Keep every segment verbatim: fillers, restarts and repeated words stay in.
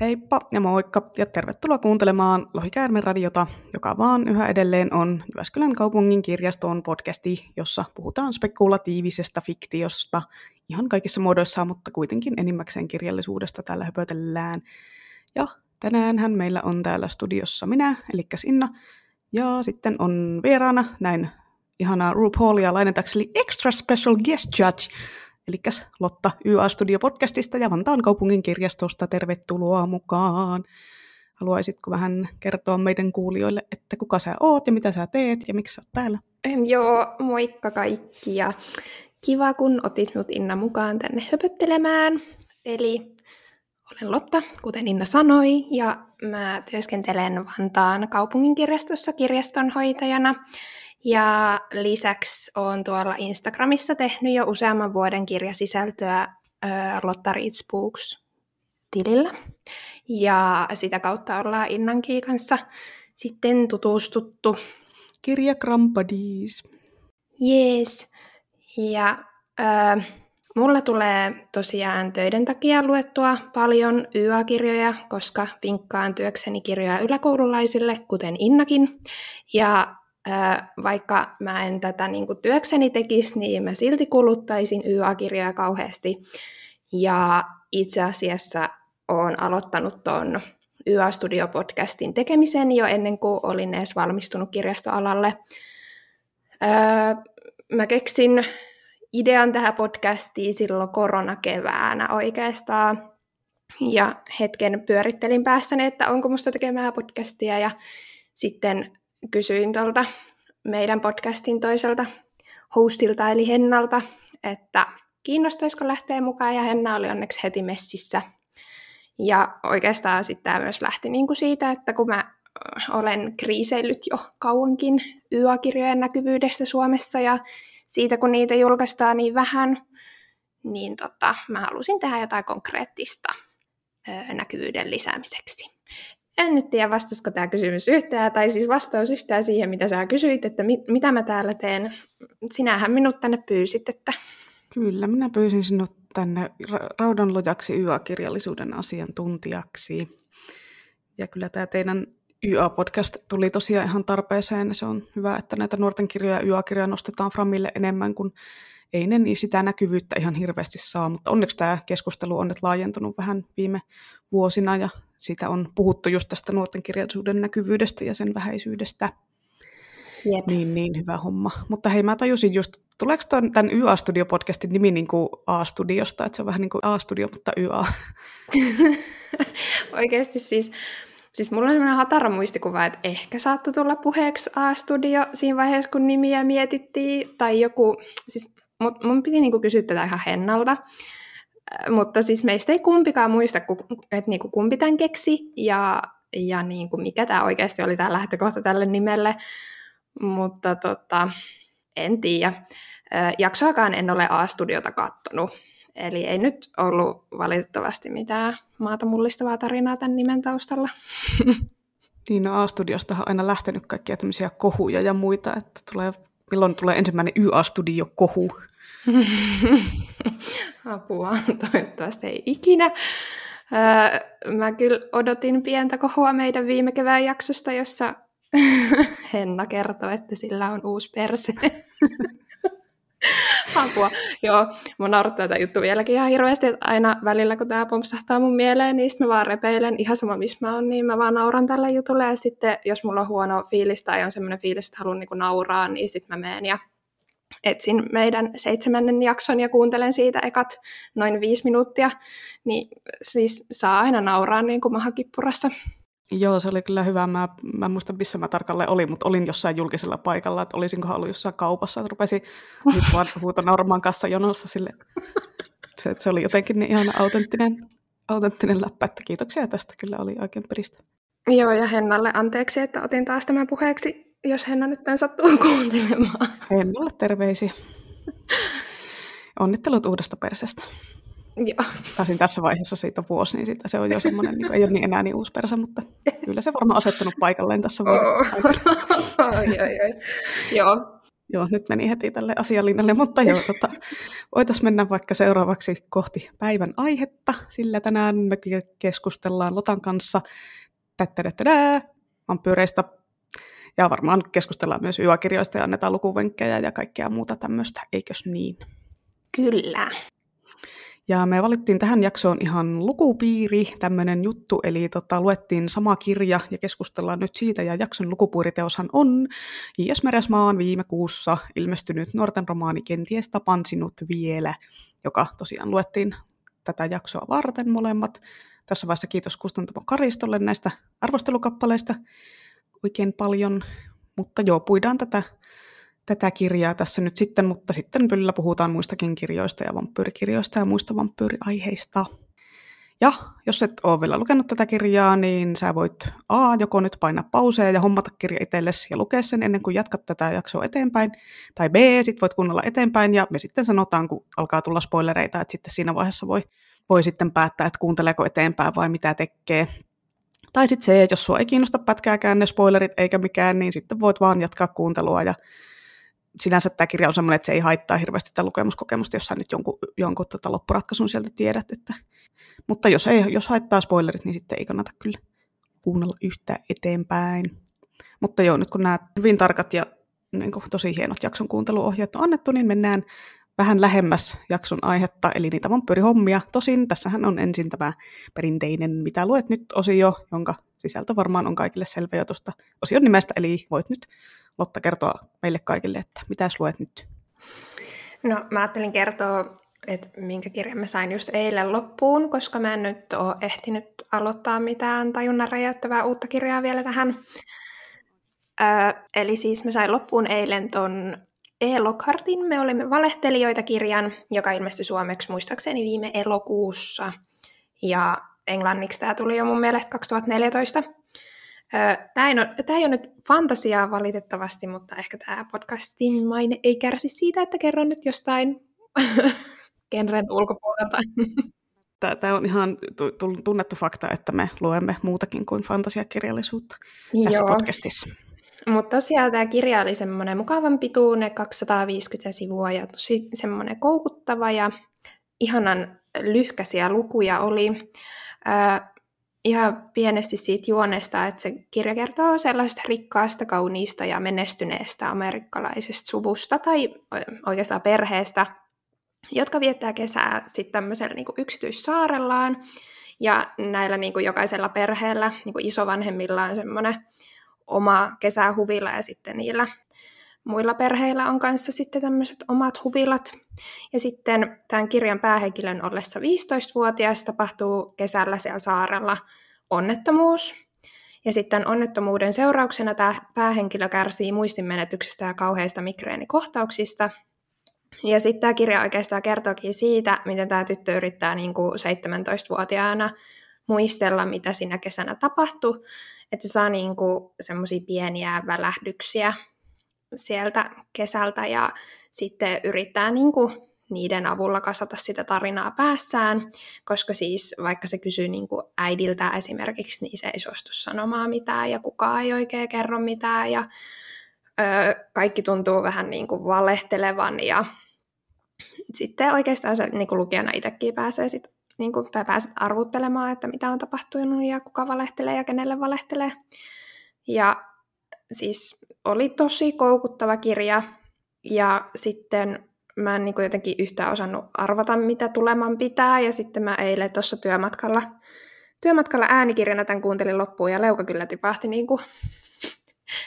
Heippa ja moikka ja tervetuloa kuuntelemaan Lohikäärmen radiota, joka vaan yhä edelleen on Jyväskylän kaupungin kirjaston podcasti, jossa puhutaan spekulatiivisesta fiktiosta ihan kaikissa muodoissaan, mutta kuitenkin enimmäkseen kirjallisuudesta täällä höpötellään. Ja tänäänhän meillä on täällä studiossa minä, elikkä Inna, ja sitten on vieraana näin ihanaa RuPaulia lainatakseni extra special guest judge, elikkäs Lotta Y A-studio-podcastista ja Vantaan kaupungin kirjastosta. Tervetuloa mukaan. Haluaisitko vähän kertoa meidän kuulijoille, että kuka sä oot ja mitä sä teet ja miksi sä oot täällä? Joo, moikka kaikki ja kiva kun otit minut Inna mukaan tänne höpöttelemään. Eli olen Lotta, kuten Inna sanoi, ja mä työskentelen Vantaan kaupungin kirjastossa kirjastonhoitajana. Ja lisäksi olen tuolla Instagramissa tehnyt jo useamman vuoden kirjasisältöä Lotta Reads Books-tilillä. Ja sitä kautta ollaan Innankin kanssa sitten tutustuttu. Kirjakrampadis. Jees. Ja äh, mulla tulee tosiaan töiden takia luettua paljon Y A-kirjoja, koska vinkkaan työkseni kirjoja yläkoululaisille, kuten Innakin. Ja vaikka mä en tätä niin kuin työkseni tekisi, niin mä silti kuluttaisin Y A-kirjoja kauheasti. Ja itse asiassa olen aloittanut tuon Y A-studio-podcastin tekemisen jo ennen kuin olin edes valmistunut kirjastoalalle. Öö, mä keksin idean tähän podcastiin silloin koronakeväänä oikeastaan. Ja hetken pyörittelin päässäni, että onko musta tekemään podcastia ja sitten kysyin tuolta meidän podcastin toiselta hostilta eli Hennalta, että kiinnostaisiko lähteä mukaan, ja Henna oli onneksi heti messissä. Ja oikeastaan sitten tämä myös lähti niinku siitä, että kun mä olen kriiseillyt jo kauankin Y A-kirjojen näkyvyydestä Suomessa ja siitä kun niitä julkaistaan niin vähän, niin tota, mä halusin tehdä jotain konkreettista ö, näkyvyyden lisäämiseksi. En nyt tiedä, vastasiko tämä kysymys yhtään, tai siis vastaus yhtään siihen, mitä sä kysyit, että mit, mitä mä täällä teen. Sinähän minut tänne pyysit, että... Kyllä, minä pyysin sinut tänne raudanlojaksi Y A-kirjallisuuden asiantuntijaksi. Ja kyllä tämä teidän Y A-podcast tuli tosiaan ihan tarpeeseen. Se on hyvä, että näitä nuorten kirjoja ja Y A-kirjoja nostetaan framille enemmän, kun ei ne niin sitä näkyvyyttä ihan hirveästi saa. Mutta onneksi tämä keskustelu on nyt laajentunut vähän viime vuosina ja... Siitä on puhuttu just tästä nuorten kirjallisuuden näkyvyydestä ja sen vähäisyydestä. Jep. Niin, niin hyvä homma. Mutta hei, mä tajusin just, tuleeko tämän Y A-studio-podcastin nimi niin kuin A-studiosta? Että se on vähän niin kuin A-studio, mutta Y A. Oikeasti siis, siis mulla on sellainen hatara muistikuva, että ehkä saattoi tulla puheeksi A-studio siinä vaiheessa, kun nimiä mietittiin. Tai joku, siis mun piti niin kuin kysyä tätä ihan Hennalta. Mutta siis meistä ei kumpikaan muista, että niinku kumpi tämän keksi ja, ja niinku mikä tämä oikeasti oli tämä lähtökohta tälle nimelle, mutta tota, en tiedä. Jaksoakaan en ole A-studiota kattonut, eli ei nyt ollut valitettavasti mitään maata mullistavaa tarinaa tämän nimen taustalla. Niin, no A-studiostahan on aina lähtenyt kaikkia tämmöisiä kohuja ja muita, että tulee, milloin tulee ensimmäinen Y A-studio-kohu. Apua, toivottavasti ei ikinä. Öö, mä kyllä odotin pientä kohua meidän viime kevään jaksosta, jossa Henna kertoi, että sillä on uusi perse. Apua. Joo, mä naurattaa tätä juttu vieläkin ihan hirveästi, että aina välillä kun tää pompsahtaa mun mieleen, niin sit mä vaan repeilen ihan sama missä mä oon, niin mä vaan nauran tällä jutulla. Ja sitten jos mulla on huono fiilis tai on semmoinen fiilis, että haluan niinku nauraa, niin sit mä menen ja etsin meidän seitsemännen jakson ja kuuntelen siitä ekat noin viisi minuuttia, niin siis saa aina nauraa niin kuin mahakippurassa. Joo, se oli kyllä hyvä. Mä, mä en muista, missä mä tarkalleen olin, mutta olin jossain julkisella paikalla, että olisinkohan ollut jossain kaupassa, että rupesin nyt vaan huuto nauramaan kassajonossa sille. Se, se oli jotenkin niin ihana autenttinen, autenttinen läppä, että kiitoksia tästä, kyllä oli oikein peristä. Joo, ja Hennalle anteeksi, että otin taas tämän puheeksi. Jos Henna nyt tämän sattuu kuuntelemaan. Hennalle terveisiä. Onnittelut uudesta persestä. Joo. Taisin tässä vaiheessa siitä vuosi, niin siitä se on jo semmoinen, niin ei ole niin enää niin uusi persä, mutta kyllä se varmaan asettunut paikalleen tässä vuodessa. Joo, Joo, nyt meni heti tälle asialinnalle, mutta joo, tota, voitaisiin mennä vaikka seuraavaksi kohti päivän aihetta, sillä tänään me keskustellaan Lotan kanssa tätätätä vampyyreistä ja varmaan keskustellaan myös yökirjoista ja annetaan lukuvenkkejä ja kaikkea muuta tämmöistä, eikös niin? Kyllä. Ja me valittiin tähän jaksoon ihan lukupiiri, tämmöinen juttu, eli tota, luettiin sama kirja ja keskustellaan nyt siitä, ja jakson lukupiiriteoshan on Jesmeräsmaan viime kuussa ilmestynyt nuorten romaani Kenties tapan sinut vielä, joka tosiaan luettiin tätä jaksoa varten molemmat. Tässä vaiheessa kiitos kustantamo Karistolle näistä arvostelukappaleista oikein paljon, mutta joo, puidaan tätä. Tätä kirjaa tässä nyt sitten, mutta sitten kyllä puhutaan muistakin kirjoista ja vampyyrikirjoista ja muista vampyyriaiheista. Ja jos et ole vielä lukenut tätä kirjaa, niin sä voit a, joko nyt painaa pausea ja hommata kirja itsellesi ja lukea sen ennen kuin jatkat tätä jaksoa eteenpäin. Tai b, sit voit kuunnella eteenpäin ja me sitten sanotaan, kun alkaa tulla spoilereita, että sitten siinä vaiheessa voi, voi sitten päättää, että kuunteleeko eteenpäin vai mitä tekee. Tai sitten se, jos sua ei kiinnosta pätkääkään ne spoilerit eikä mikään, niin sitten voit vaan jatkaa kuuntelua ja sinänsä tämä kirja on sellainen, että se ei haittaa hirveästi tätä lukemuskokemusta, jos sä nyt jonkun, jonkun tota loppuratkaisun sieltä tiedät. Että. Mutta jos, ei, jos haittaa spoilerit, niin sitten ei kannata kyllä kuunnella yhtään eteenpäin. Mutta joo, nyt kun nämä hyvin tarkat ja niin kuin, tosi hienot jakson kuunteluohjeet on annettu, niin mennään vähän lähemmäs jakson aihetta, eli niitä vampyyrihommia. Tosin tässähän on ensin tämä perinteinen Mitä luet nyt -osio, jonka sisältö varmaan on kaikille selvä jo tuosta osion nimestä, eli voit nyt Lotta kertoa meille kaikille, että mitäs luet nyt? No mä ajattelin kertoa, että minkä kirjan mä sain just eilen loppuun, koska mä en nyt ole ehtinyt aloittaa mitään tajunnan räjäyttävää uutta kirjaa vielä tähän. Öö, eli siis mä sain loppuun eilen ton E-Lokhardin Me olemme Valehtelijoita -kirjan, joka ilmestyi suomeksi muistaakseni viime elokuussa. Ja englanniksi tää tuli jo mun mielestä kaksituhattaneljätoista. Tämä ei, ole, tämä ei ole nyt fantasiaa valitettavasti, mutta ehkä tämä podcastin maine ei kärsi siitä, että kerron nyt jostain genren ulkopuolelta. Tämä on ihan tunnettu fakta, että me luemme muutakin kuin fantasiakirjallisuutta tässä Joo. podcastissa. Mutta tosiaan tämä kirja oli semmoinen mukavan pituinen, kaksisataaviisikymmentä sivua ja tosi semmoinen koukuttava ja ihanan lyhkäisiä lukuja oli. Ihan pienesti siitä juonesta, että se kirja kertoo sellaisesta rikkaasta, kauniista ja menestyneestä amerikkalaisesta suvusta tai oikeastaan perheestä, jotka viettää kesää sitten tämmöisellä niin kuin yksityissaarellaan. Ja näillä niin kuin jokaisella perheellä, niin kuin isovanhemmilla on semmoinen oma kesähuvila ja sitten niillä muilla perheillä on kanssa sitten tämmöiset omat huvilat. Ja sitten tämän kirjan päähenkilön ollessa viisitoistavuotias tapahtuu kesällä siellä saarella onnettomuus. Ja sitten onnettomuuden seurauksena tämä päähenkilö kärsii muistinmenetyksestä ja kauheista migreenikohtauksista. Ja sitten tämä kirja oikeastaan kertookin siitä, miten tämä tyttö yrittää niinku seitsemäntoistavuotiaana muistella, mitä siinä kesänä tapahtui. Että se saa niinku semmoisia pieniä välähdyksiä sieltä kesältä ja sitten yrittää niinku niiden avulla kasata sitä tarinaa päässään, koska siis vaikka se kysyy niinku äidiltä esimerkiksi, niin se ei suostu sanomaan mitään ja kukaan ei oikein kerro mitään ja öö, kaikki tuntuu vähän niinku valehtelevan ja sitten oikeastaan se niinku lukijana itsekin pääsee sit, niinku, tai pääset arvuttelemaan, että mitä on tapahtunut ja kuka valehtelee ja kenelle valehtelee ja siis oli tosi koukuttava kirja, ja sitten mä en niin kuin jotenkin yhtään osannut arvata, mitä tuleman pitää, ja sitten mä eilen tuossa työmatkalla, työmatkalla äänikirjana tämän kuuntelin loppuun, ja leuka kyllä tipahti niin kuin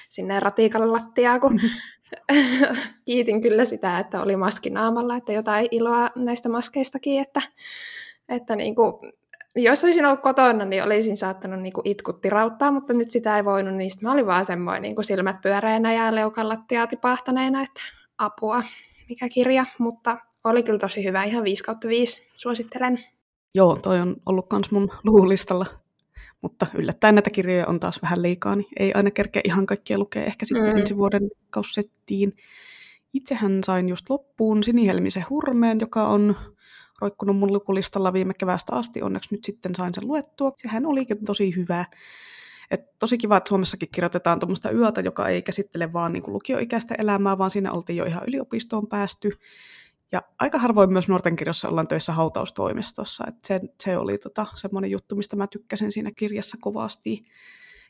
sinne ratikalle lattiaa, kun kiitin kyllä sitä, että oli maski naamalla, että jotain iloa näistä maskeistakin, että, että niin kuin jos olisin ollut kotona, niin olisin saattanut niinku itkut tirauttaa, mutta nyt sitä ei voinut, niin mä olin vaan semmoinen niinku silmät pyöreänä ja leukan lattiaa tipahtaneena, että apua, mikä kirja, mutta oli kyllä tosi hyvä, ihan viisi kautta viisi, suosittelen. Joo, toi on ollut kans mun luulistalla, mutta yllättäen näitä kirjoja on taas vähän liikaa, niin ei aina kerkeä ihan kaikkia lukea, ehkä sitten mm. ensi vuoden kaussettiin. Itsehän sain just loppuun Sinihelmisen Hurmeen, joka on roikkunut mun lukulistalla viime keväästä asti, onneksi nyt sitten sain sen luettua. Sehän olikin tosi hyvä. Et tosi kiva, että Suomessakin kirjoitetaan tuommoista yötä, joka ei käsittele vaan niin kuin lukioikäistä elämää, vaan siinä oltiin jo ihan yliopistoon päästy. Ja aika harvoin myös nuorten kirjossa ollaan töissä hautaustoimistossa. Et se, se oli tota, semmoinen juttu, mistä mä tykkäsin siinä kirjassa kovasti.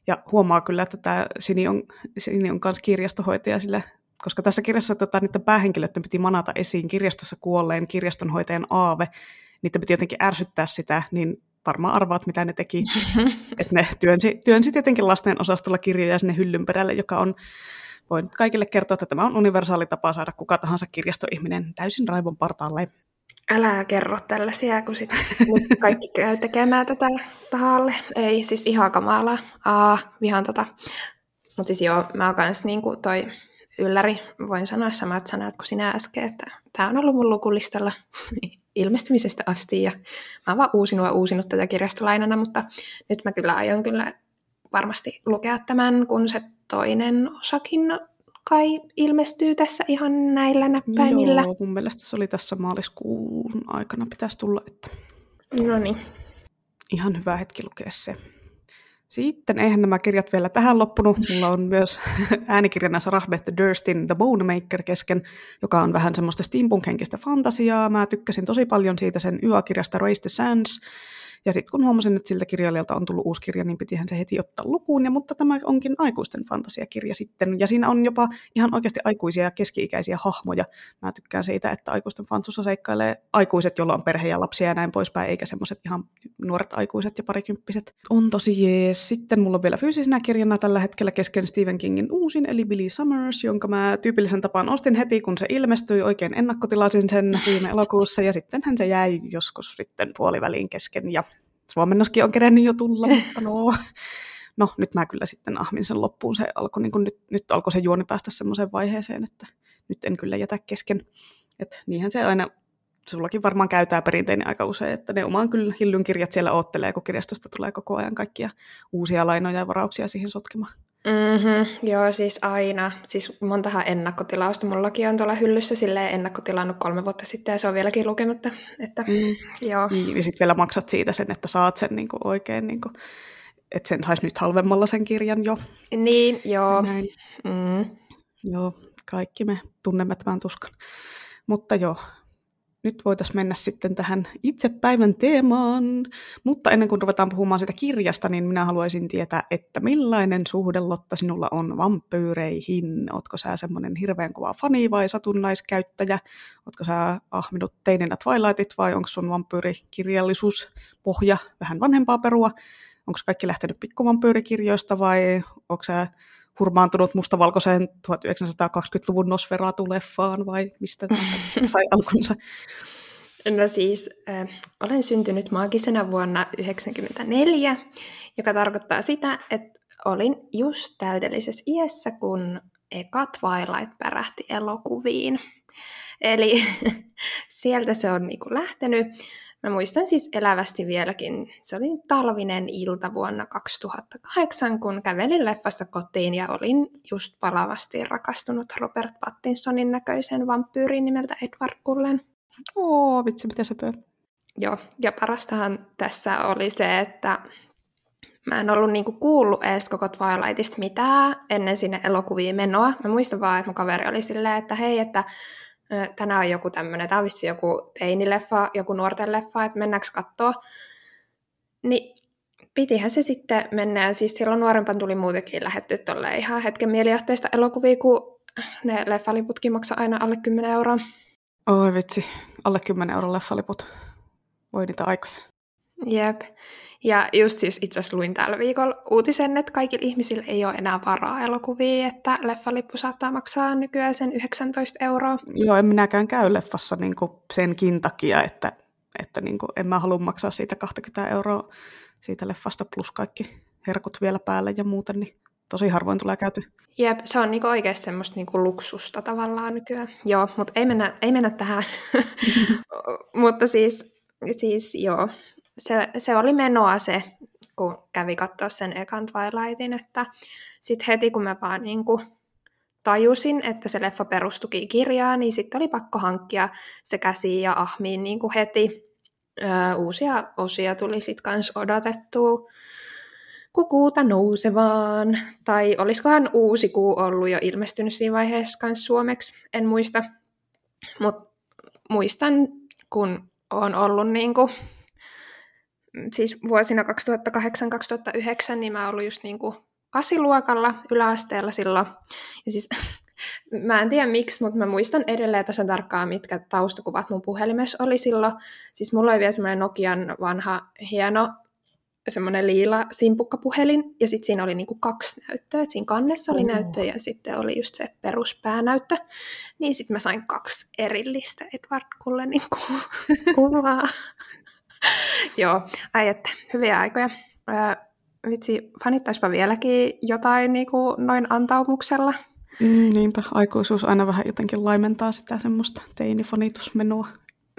Ja huomaa kyllä, että tämä Sini on, Sini on myös kirjastohoitaja, sillä, koska tässä kirjassa tota, niiden päähenkilöiden piti manata esiin kirjastossa kuolleen kirjastonhoitajan aave. Niitä piti jotenkin ärsyttää sitä, niin varmaan arvaat, mitä ne teki. Et ne työnsi, työnsi tietenkin lasten osastolla kirjoja sinne hyllyn perälle, joka on, voin kaikille kertoa, että tämä on universaali tapa saada kuka tahansa kirjastoihminen täysin raivon partaalle. Älä kerro tällaisia, kun sitten kaikki käy tekemään tätä tahalle. Ei, siis ihan kamalaa. Aa, vihaan tota. Mutta siis joo, mä oon kans niinku toi ylläri, voin sanoa samat sanat kuin sinä äsken, että tää on ollut mun lukulistalla ilmestymisestä asti, ja mä oon vaan uusinut ja uusinut tätä kirjastolainana, mutta nyt mä kyllä aion kyllä varmasti lukea tämän, kun se toinen osakin kai ilmestyy tässä ihan näillä näppäimillä. Joo, mun mielestä se oli tässä maaliskuun aikana pitäisi tulla, että no niin. Ihan hyvä hetki lukea se. Sitten eihän nämä kirjat vielä tähän loppunut. Mulla on myös äänikirjana Rahbet Durstin The Bone Maker kesken, joka on vähän semmoista steampunk-henkistä fantasiaa. Mä tykkäsin tosi paljon siitä sen Y A-kirjasta Raise the Sands. Ja sitten kun huomasin, että siltä kirjailijalta on tullut uusi kirja, niin pitihän se heti ottaa lukuun. Ja, mutta tämä onkin aikuisten fantasiakirja sitten. Ja siinä on jopa ihan oikeasti aikuisia ja keski-ikäisiä hahmoja. Mä tykkään siitä, että aikuisten fantsussa seikkailee aikuiset, joilla on perhe ja lapsia ja näin poispäin, eikä semmoiset ihan nuoret aikuiset ja parikymppiset. On tosi jees. Sitten mulla on vielä fyysisenä kirjana tällä hetkellä kesken Stephen Kingin uusin, eli Billy Summers, jonka mä tyypillisen tapaan ostin heti, kun se ilmestyi. Oikein ennakkotilasin sen viime elokuussa, ja sittenhän se jäi joskus sitten puoliväliin kesken, ja suomennoskin on kerennyt jo tulla, mutta no, no nyt mä kyllä sitten ahmin sen loppuun. Se alkoi, niin kun nyt, nyt alkoi se juoni päästä semmoiseen vaiheeseen, että nyt en kyllä jätä kesken. Et niinhän se aina, sullakin varmaan käytää perinteinen aika usein, että ne oman kyllä hillyn kirjat siellä oottelee, kun kirjastosta tulee koko ajan kaikkia uusia lainoja ja varauksia siihen sotkemaan. Mm-hmm, joo, siis aina. Siis montahan ennakkotilausta. Mullakin on tuolla hyllyssä silleen ennakkotilannut kolme vuotta sitten ja se on vieläkin lukematta. Että, mm. joo. Niin, ja sitten vielä maksat siitä sen, että saat sen niinku oikein, niinku, että sen saisi nyt halvemmalla sen kirjan jo. Niin, joo. Näin. Mm. Joo, kaikki me tunnemme tämän tuskan. Mutta joo. Nyt voitaisiin mennä sitten tähän itse päivän teemaan, mutta ennen kuin ruvetaan puhumaan sitä kirjasta, niin minä haluaisin tietää, että millainen suhde, Lotta, sinulla on vampyyreihin? Ootko sä semmoinen hirveän kova fani vai satunnaiskäyttäjä? Ootko sä ahminut teinenä Twilightit vai onko sun vampyyrikirjallisuuspohja vähän vanhempaa perua? Onko kaikki lähtenyt pikkuvampyyrikirjoista vai onko sä hurmaantunut mustavalkoiseen tuhatyhdeksänsataakaksikymmentäluvun Nosferatu-leffaan, vai mistä tämä sai alkunsa? No siis, äh, olen syntynyt maagisena vuonna yhdeksänkymmentäneljä, joka tarkoittaa sitä, että olin just täydellisessä iässä, kun eka Twilight pärähti elokuviin. Eli sieltä se on niinku lähtenyt. Mä muistan siis elävästi vieläkin, se oli talvinen ilta vuonna kaksituhattakahdeksan, kun kävelin leffasta kotiin ja olin just palavasti rakastunut Robert Pattinsonin näköisen vampyyriin nimeltä Edward Cullen. Oo, vitsi, mitä se pöö. Joo, ja parastahan tässä oli se, että mä en ollut niinku kuullut edes koko Twilightista mitään ennen sinne elokuviin menoa. Mä muistan vaan, että mun kaveri oli silleen, että hei, että tänään on joku tämmöinen, tämä on vissi joku teinileffa, joku nuorten leffa, että mennäänkö katsoa. Niin pitihän se sitten mennä, ja siis silloin nuorempaan tuli muutenkin lähetty tolleen ihan hetken mielijohteista elokuvia, kun ne leffaliputkin maksaa aina alle kymmenen euroa. Oi vitsi, alle kymmenen euron leffaliput. Voi niitä aikoja. Jep. Ja just siis itse asiassa luin tällä viikolla uutisen, että kaikilla ihmisillä ei ole enää varaa elokuvia, että leffalippu saattaa maksaa nykyään sen yhdeksäntoista euroa. Joo, en minäkään käy leffassa niin kuin senkin takia, että, että niin kuin en mä halua maksaa siitä kaksikymmentä euroa siitä leffasta plus kaikki herkut vielä päälle ja muuten, niin tosi harvoin tulee käyty. Jep, se on niinku oikeasti semmoista niinku luksusta tavallaan nykyään. Joo, mutta ei mennä, ei mennä tähän. Mutta siis, siis joo. Se, se oli menoa se, kun kävi katsoa sen ekan Twilightin, että sitten heti kun mä vaan niinku tajusin, että se leffa perustuki kirjaan, niin sitten oli pakko hankkia se käsiin ja ahmiin niinku heti. Öö, uusia osia tuli sitten kans odotettua. kukuuta nousevaan. Tai olisikohan uusi kuu ollut jo ilmestynyt siinä vaiheessa kanssa suomeksi, en muista. Mutta muistan, kun on ollut niinku, siis vuosina kaksituhattakahdeksan kaksituhattayhdeksän, niin mä oon ollut just niinku kasiluokalla yläasteella silloin. Ja siis mä en tiedä miksi, mutta mä muistan edelleen tasan tarkkaan, mitkä taustakuvat mun puhelimessa oli silloin. Siis mulla oli vielä semmoinen Nokian vanha, hieno, semmoinen liila simpukkapuhelin. Ja sitten siinä oli niinku kaksi näyttöä. Et siinä kannessa oli mm. näyttö ja sitten oli just se peruspäänäyttö. Niin sitten mä sain kaksi erillistä Edward Cullenin kuvaa. Joo, ai että, hyviä aikoja. Ää, vitsi, fanittaispa vieläkin jotain niinku noin antaumuksella. Mm, niinpä, aikuisuus aina vähän jotenkin laimentaa sitä semmoista teinifanitusmenua.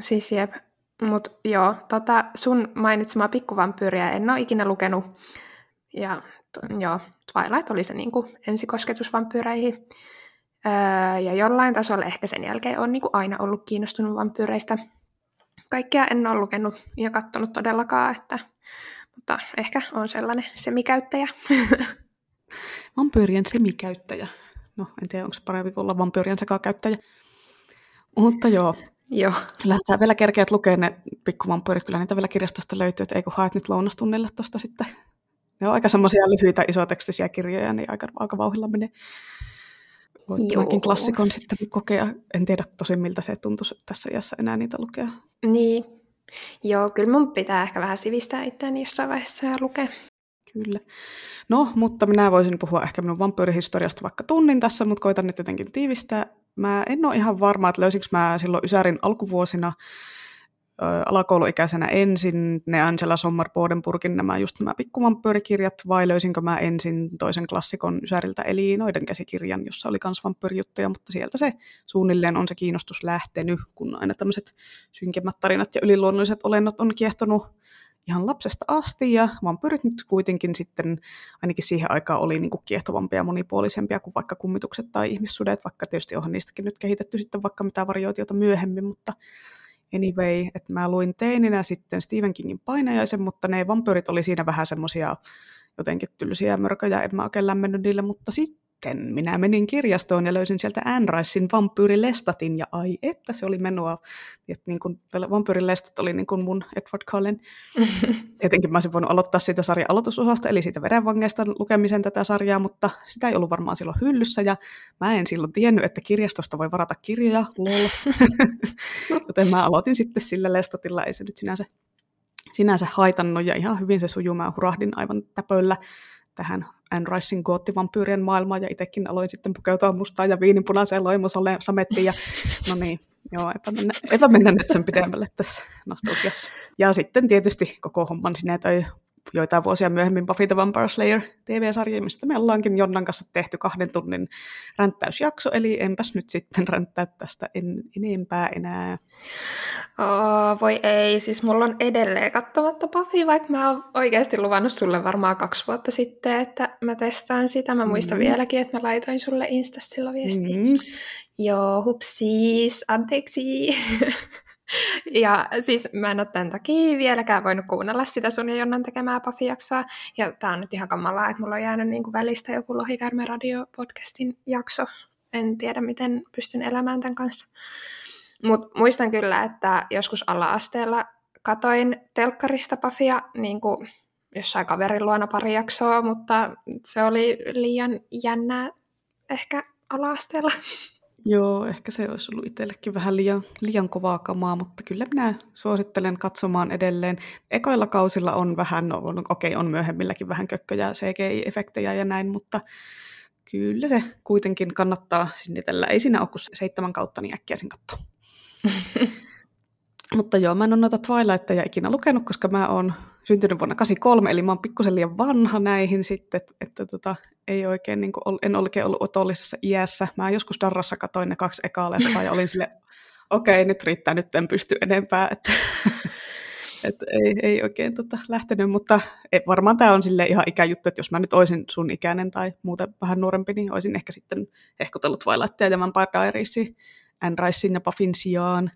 Siis jep, mutta joo, tota sun mainitsemaa pikkuvampyyriä en ole ikinä lukenut. Ja t- joo, Twilight oli se niinku ensikosketusvampyyreihin. Öö, ja jollain tasolla ehkä sen jälkeen on niinku aina ollut kiinnostunut vampyyreistä. Kaikkea en ole lukenut ja katsonut todellakaan, että, mutta ehkä on sellainen semikäyttäjä. Vampyyrien semikäyttäjä. No, en tiedä, onko se parempi kuin olla vampyyrien sekakäyttäjä. Mutta joo. Joo. Lähtää vielä kerkeät lukee ne pikkuvampyyrit. Kyllä niitä vielä kirjastosta löytyy, että ei kun haet nyt lounastunnille tuosta sitten. Ne on aika semmoisia lyhyitä isotekstisiä kirjoja, niin aika, aika vauhilla menee. Voit tämänkin klassikon sitten kokea. En tiedä tosin, miltä se tuntuisi tässä iässä enää niitä lukea. Niin. Joo, kyllä mun pitää ehkä vähän sivistää itseäni jossain vaiheessa ja lukea. Kyllä. No, mutta minä voisin puhua ehkä minun vampyyrihistoriasta vaikka tunnin tässä, mutta koitan nyt jotenkin tiivistää. Mä en ole ihan varma, että löysinkö mä silloin Ysärin alkuvuosina ö, alakouluikäisenä ensin ne Angela Sommer-Bodenburgin nämä just nämä pikkuvampyyrikirjat, vai löysinkö mä ensin toisen klassikon Ysäriltä, eli Noidan käsikirjan, jossa oli kans vampyyrijuttuja, mutta sieltä se suunnilleen on se kiinnostus lähtenyt, kun aina tämmöiset synkemmät tarinat ja yliluonnolliset olennot on kiehtonut ihan lapsesta asti, ja vampyyrit nyt kuitenkin sitten ainakin siihen aikaan oli niin kuin kiehtovampia ja monipuolisempia kuin vaikka kummitukset tai ihmissudet, vaikka tietysti onhan niistäkin nyt kehitetty sitten vaikka mitä variaatioita myöhemmin, mutta anyway, että mä luin teininä sitten Stephen Kingin Painajaisen, mutta ne vampyyrit oli siinä vähän semmoisia jotenkin tylsiä mörköjä, en mä oikein lämmennyt niille, mutta sitten minä menin kirjastoon ja löysin sieltä Anne Ricein Vampyyrilestatin, ja ai että se oli menua, että niin kuin Vampyyrilestat oli niin kuin mun Edward Cullen. Tietenkin mä olisin voinut aloittaa siitä sarjan aloitusosasta, eli siitä Verenvangeista lukemisen tätä sarjaa, mutta sitä ei ollut varmaan silloin hyllyssä, ja mä en silloin tiennyt, että kirjastosta voi varata kirjoja, lol. Joten mä aloitin sitten sillä Lestatilla, ei se nyt sinänsä, sinänsä haitannut, ja ihan hyvin se sujuu, mä hurahdin aivan täpöllä tähän Anne Ricein goottivampyyrien maailmaan, ja itsekin aloin sitten pukeutua mustaan ja viininpunaiseen loimusamettiin, ja no niin, joo, eipä mennä, eipä mennä nyt sen pidemmälle tässä nostalgiassa. Ja sitten tietysti koko homman sinetöi joitain vuosia myöhemmin Buffy the Vampire Slayer T V-sarja, mistä me ollaankin Jonnan kanssa tehty kahden tunnin ränttäysjakso, eli enpäs nyt sitten ränttää tästä en, enempää enää. Oh, voi ei, siis mulla on edelleen katsomatta Buffy, vaikka mä oon oikeasti luvannut sulle varmaan kaksi vuotta sitten, että mä testaan sitä. Mä muistan mm. vieläkin, että mä laitoin sulle Instassa silloin viestiä. Mm. Joo, hupsiis, anteeksi. Ja siis mä en ole tämän takia vieläkään voinut kuunnella sitä sun ja Jonnan tekemää Buffy-jaksoa. Ja tää on nyt ihan kamalaa, että mulla on jäänyt niin kuin välistä joku Lohikärme Radio-podcastin jakso. En tiedä, miten pystyn elämään tämän kanssa. Mutta muistan kyllä, että joskus ala-asteella katoin telkkarista Buffya niin kuin jossain kaverin luona pari jaksoa, mutta se oli liian jännää ehkä ala-asteella. Joo, ehkä se olisi ollut itsellekin vähän liian, liian kovaa kamaa, mutta kyllä minä suosittelen katsomaan edelleen. Ekoilla kausilla on vähän, no okei, on myöhemmilläkin vähän kökköjä, C G I-efektejä ja näin, mutta kyllä se kuitenkin kannattaa sinnitellä. Ei siinä ole kuin seitsemän kautta, niin äkkiä sen katsoa. Mutta joo, mä en ole noita Twilightteja ikinä lukenut, koska mä oon syntynyt vuonna kahdeksankymmentäkolme, eli mä oon pikkusen liian vanha näihin sitten, että, että tota, ei oikein, niin kuin, en oikein ollut otollisessa iässä. Mä joskus Darrassa katoin ne kaksi ekaa leffa ja olin silleen, okei, okay, nyt riittää, nyt en pysty enempää, että et ei, ei oikein tota, lähtenyt, mutta ei, varmaan tämä on silleen ihan ikäjuttu, että jos mä nyt olisin sun ikäinen tai muuten vähän nuorempi, niin olisin ehkä sitten ehkotellut Twilightia ja Vampire Diariesia, Anne Ricein ja Buffyn sijaan.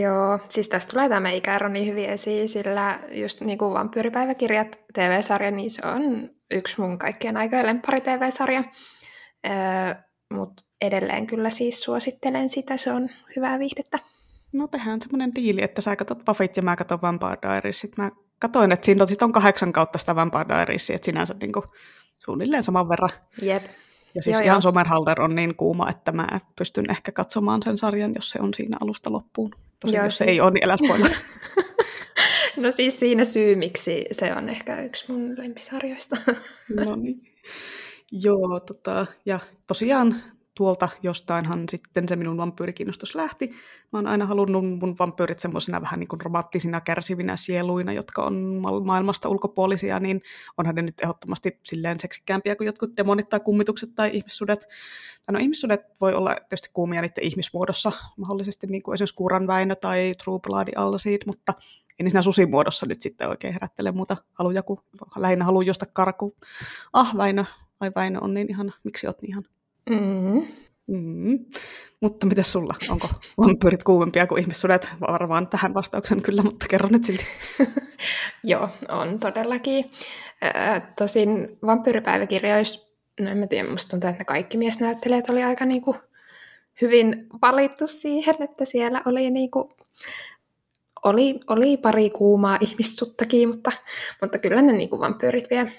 Joo, siis tässä tulee tämä ikäero niin hyvin esiin, sillä just niin kuin vampyyripäiväkirjat, T V-sarja, niin se on yksi mun kaikkien aikojen lemppari T V-sarja. Öö, Mutta edelleen kyllä siis suosittelen sitä, se on hyvää viihdettä. No tehdään semmoinen diili, että sä katsot Buffyt ja mä katson Vampire Diaries. Sitten mä katsoin, että siinä on, sit on kahdeksan kautta sitä Vampire Diariesia, että sinänsä niinku suunnilleen saman verran. Jep. Ja siis joo, Ian Somerhalder on niin kuuma, että mä pystyn ehkä katsomaan sen sarjan, jos se on siinä alusta loppuun. Tosin joo, jos se siis... ei ole, niin elä spoilaa. No siis siinä syy, miksi se on ehkä yksi mun lempisarjoista. No niin. Joo, tota, ja tosiaan tuolta jostainhan sitten se minun vampyyrikiinnostus lähti. Mä oon aina halunnut mun vampyyrit semmoisena vähän niin kuin romanttisina, kärsivinä sieluina, jotka on maailmasta ulkopuolisia, niin onhan ne nyt ehdottomasti silleen seksikäämpiä kuin jotkut demonit tai kummitukset tai ihmissudet. Tai no ihmissudet voi olla tietysti kuumia niiden ihmismuodossa, mahdollisesti niin kuin esimerkiksi Kuuran Väinö tai True Blood Alcide, mutta ei niin siinä susimuodossa nyt sitten oikein herättele muuta haluja, kun lähinnä haluaa josta karkuun. Ah, Väinö, ai Väinö on niin ihana, miksi oot niin ihana? Mm. Mm. Mutta mitäs sulla? Onko vampyyrit kuumempia kuin ihmissudet? Varmaan tähän vastauksen kyllä, mutta kerro nyt silti. Joo, on todellakin. Ö, tosin vampyyripäiväkirjoissa, no en mä tiedä, musta tuntuu, että ne kaikki miesnäyttelijät oli aika niinku hyvin valittu siihen, että siellä oli, niinku, oli, oli pari kuumaa ihmissuttakin, mutta, mutta kyllä ne niinku vampyyrit vie,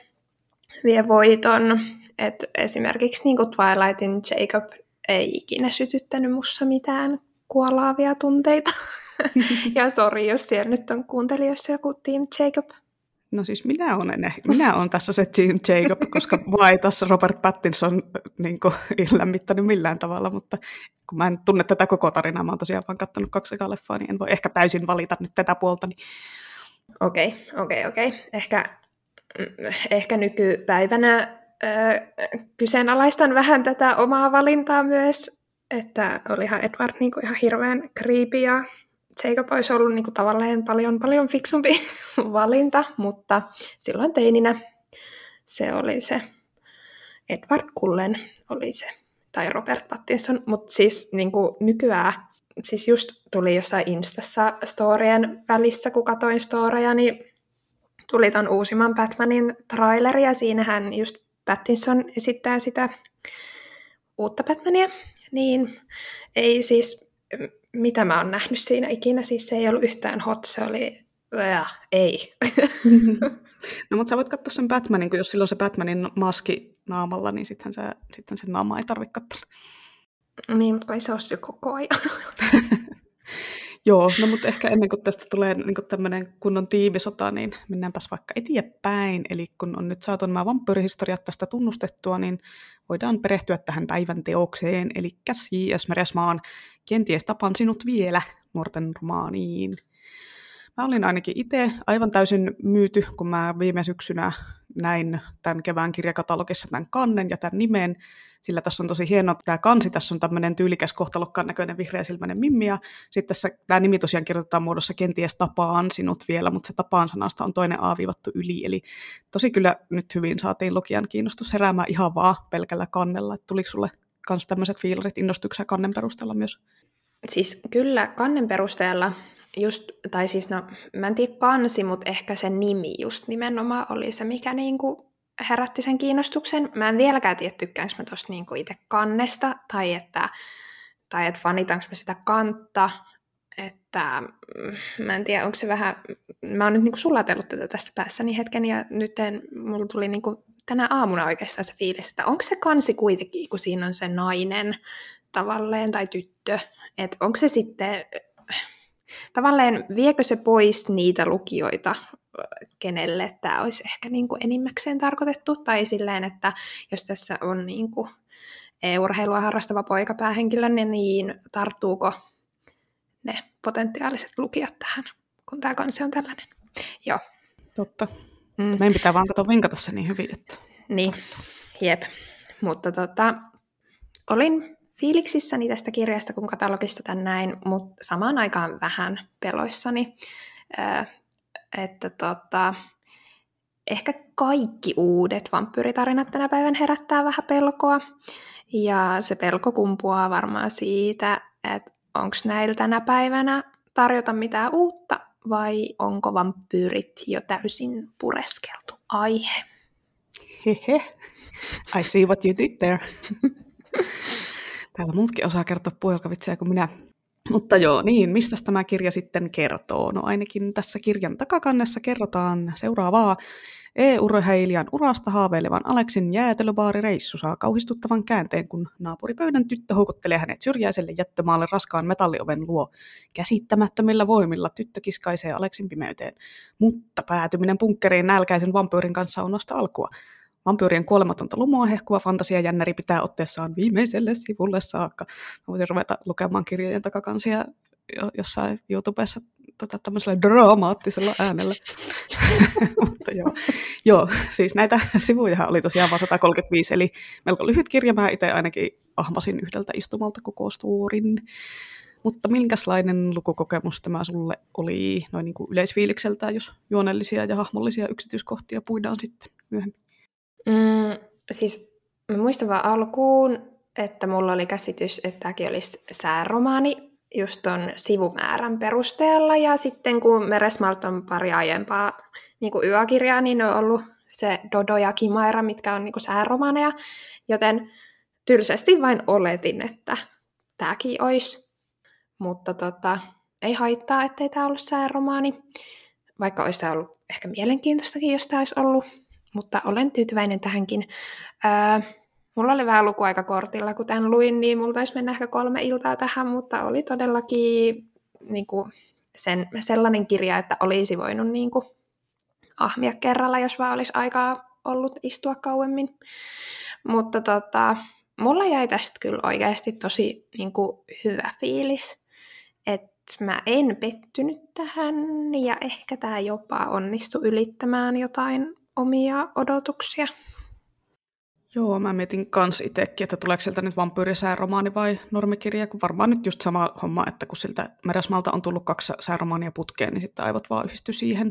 vie voiton. Et esimerkiksi niin kuin Twilightin Jacob ei ikinä sytyttänyt mussa mitään kuolaavia tunteita. Ja sori, jos siellä nyt on kuuntelijoissa joku Team Jacob. No siis minä olen, minä olen tässä se Team Jacob, koska minua ei tässä Robert Pattinson niin kuin, lämmittänyt millään tavalla, mutta kun mä en tunne tätä koko tarinaa, mä oon tosiaan vaan kattonut kaksi ekaa leffaa, niin en voi ehkä täysin valita nyt tätä puolta. Niin... Okei, okay, okei, okay, okei. Okay. Ehkä, ehkä nykypäivänä... Öö, kyseenalaistan vähän tätä omaa valintaa myös, että olihan Edward niinku ihan hirveän creepy ja Jacob olisi ollut niinku tavallaan paljon, paljon fiksumpi valinta, mutta silloin teininä se oli se Edward Cullen oli se, tai Robert Pattinson, mutta siis niinku nykyään, siis just tuli jossain Instassa storien välissä, kun katoin storeja, niin tuli ton uusimman Batmanin traileri ja siinähän just Pattinson esittää sitä uutta Batmania, niin ei siis, mitä mä oon nähnyt siinä ikinä, siis se ei ollut yhtään hot, se oli, äh, ei. No mutta sä voit katsoa sen Batmanin, kun jos silloin se Batmanin maski naamalla, niin sitten se, sitten se naama ei tarvitse katsoa. Niin, mutta ei se ole se koko ajan. Joo, no mutta ehkä ennen kuin tästä tulee niin kuin tämmöinen kunnon tiimisota, niin mennäänpäs vaikka eteenpäin. Eli kun on nyt saatu nämä vampyyrihistoriat tästä tunnustettua, niin voidaan perehtyä tähän päivän teokseen. Eli Jesmeräsmaan Kenties tapan sinut vielä nuorten romaaniin. Mä olin ainakin itse aivan täysin myyty, kun mä viime syksynä näin tämän kevään kirjakatalogissa tämän kannen ja tämän nimen. Sillä tässä on tosi hieno tämä kansi, tässä on tämmöinen tyylikäs kohtalokkaan näköinen vihreäsilmäinen mimmi, ja sitten tässä tämä nimi tosiaan kirjoitetaan muodossa Kenties tapaan sinut vielä, mutta se tapaan sanasta on toinen aaviivattu yli, eli tosi kyllä nyt hyvin saatiin lukijan kiinnostus heräämään ihan vaan pelkällä kannella, että tuliko sulle myös tämmöiset fiilarit innostukseen kannen perusteella myös? Siis kyllä kannen perusteella, just, tai siis no, mä en tiedä kansi, mutta ehkä se nimi just nimenomaan oli se, mikä niinku... herätti sen kiinnostuksen. Mä en vieläkään tiedä, tykkäänkö mä tosta niinku itse kannesta, tai että, tai että fanitaanko mä sitä kantta, että mä en tiedä, onko se vähän, mä oon nyt niinku sulatellut tätä tässä päässäni hetken, ja nyt en, mulla tuli niinku tänä aamuna oikeastaan se fiilis, että onko se kansi kuitenkin, kun siinä on se nainen tavalleen, tai tyttö, että onko se sitten, tavalleen viekö se pois niitä lukijoita, kenelle tämä olisi ehkä niin kuin enimmäkseen tarkoitettu, tai silleen, että jos tässä on niin kuin e-urheilua harrastava poika päähenkilö, niin tarttuuko ne potentiaaliset lukijat tähän, kun tämä kansi on tällainen. Joo. Totta. Mm. Meidän pitää vaan katsoa vinkata se niin hyvin. Että... Niin, jep. Mutta tota, olin fiiliksissäni tästä kirjasta, kun katalogista tämän näin, mutta samaan aikaan vähän peloissani. Öö, Että tota, ehkä kaikki uudet vampyyritarinat tänä päivän herättää vähän pelkoa. Ja se pelko kumpuaa varmaan siitä, että onko näillä tänä päivänä tarjota mitään uutta, vai onko vampyyrit jo täysin pureskeltu aihe? hehe, I see what you did there. Täällä muutkin osaa kertoa puhelkavitsejä kuin minä. Mutta joo, niin, mistä tämä kirja sitten kertoo? No ainakin tässä kirjan takakannessa kerrotaan seuraavaa. E-urheilijan urasta haaveilevan Aleksin jäätelöbaarireissu saa kauhistuttavan käänteen, kun naapuripöydän tyttö houkuttelee hänet syrjäiselle jättömaalle raskaan metallioven luo. Käsittämättömillä voimilla tyttö kiskaisee Aleksin pimeyteen, mutta päätyminen bunkkeriin nälkäisen vampyyrin kanssa on vasta alkua. Vampyyrien kuolematonta lumoa hehkuva fantasiajännäri pitää otteessaan viimeiselle sivulle saakka. Mä voisin ruveta lukemaan kirjojen takakansia jossain YouTubessa tota, tämmöisellä dramaattisella äänellä. Mutta joo. joo, siis näitä sivuja oli tosiaan vain sata kolmekymmentäviisi, eli melko lyhyt kirja. Mä itse ainakin ahmasin yhdeltä istumalta koko stuurin. Mutta minkälainen lukukokemus tämä sulle oli noin niin kuin yleisfiilikseltään, jos juonellisia ja hahmollisia yksityiskohtia puidaan sitten myöhemmin? Mm, siis mä muistan vaan alkuun, että mulla oli käsitys, että tämäkin olisi sääromaani just ton sivumäärän perusteella, ja sitten kun Meresmalt on pari aiempaa niin kuin yökirjaa, niin on ollut se Dodo ja Kimaira, mitkä on niin kuin sääromaaneja, joten tylsästi vain oletin, että tämäkin olisi, mutta tota, ei haittaa, ettei tämä ollut sääromaani, vaikka olisi tämä ollut ehkä mielenkiintoistakin, jos tämä olisi ollut. Mutta olen tyytyväinen tähänkin. Ää, mulla oli vähän lukuaika kortilla, kun tämän luin, niin mulla taisi mennä ehkä kolme iltaa tähän, mutta oli todellakin niin kuin sen, sellainen kirja, että olisi voinut niin kuin ahmia kerralla, jos vaan olisi aikaa ollut istua kauemmin. Mutta tota, mulla jäi tästä kyllä oikeasti tosi niin kuin hyvä fiilis, että mä en pettynyt tähän, ja ehkä tämä jopa onnistui ylittämään jotain omia odotuksia. Joo, mä mietin kans itsekin, että tuleeko sieltä nyt vampyyrisääromaani vai normikirja, kun varmaan nyt just sama homma, että kun siltä Meräsmaalta on tullut kaksi sääromaania putkeen, niin sitten aivot vaan yhdistyi siihen.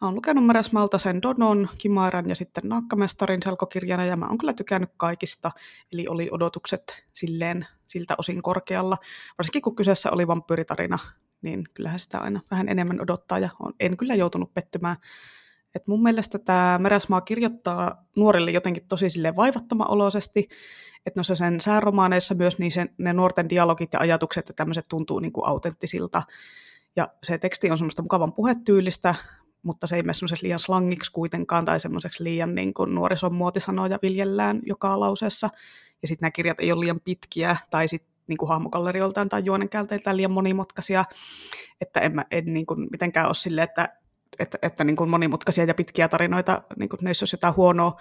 Mä oon lukenut Meräsmaalta sen Dodon, Kimairan ja sitten Naakkamestarin selkokirjana, ja mä oon kyllä tykännyt kaikista, eli oli odotukset silleen siltä osin korkealla, varsinkin kun kyseessä oli vampyyritarina, niin kyllähän sitä aina vähän enemmän odottaa, ja en kyllä joutunut pettymään. Et mun mielestä tämä Meräsmaa kirjoittaa nuorille jotenkin tosi vaivattomaoloisesti, että noissa sen sääromaaneissa myös niin sen, ne nuorten dialogit ja ajatukset ja tämmöiset tuntuu niinku autenttisilta. Ja se teksti on semmoista mukavan puhetyylistä, mutta se ei mene semmoiseksi liian slangiksi kuitenkaan tai semmoiseksi liian niin kuin nuorison muotisanoja viljellään joka lauseessa. Ja sitten nämä kirjat ei ole liian pitkiä tai sitten niin kuin hahmokallerioltaan tai juonenkäänteiltään liian monimutkaisia, että en, mä, en niin kuin mitenkään ole silleen, että että, että niin kuin monimutkaisia ja pitkiä tarinoita, niin kuin näissä olisi jotain huonoa,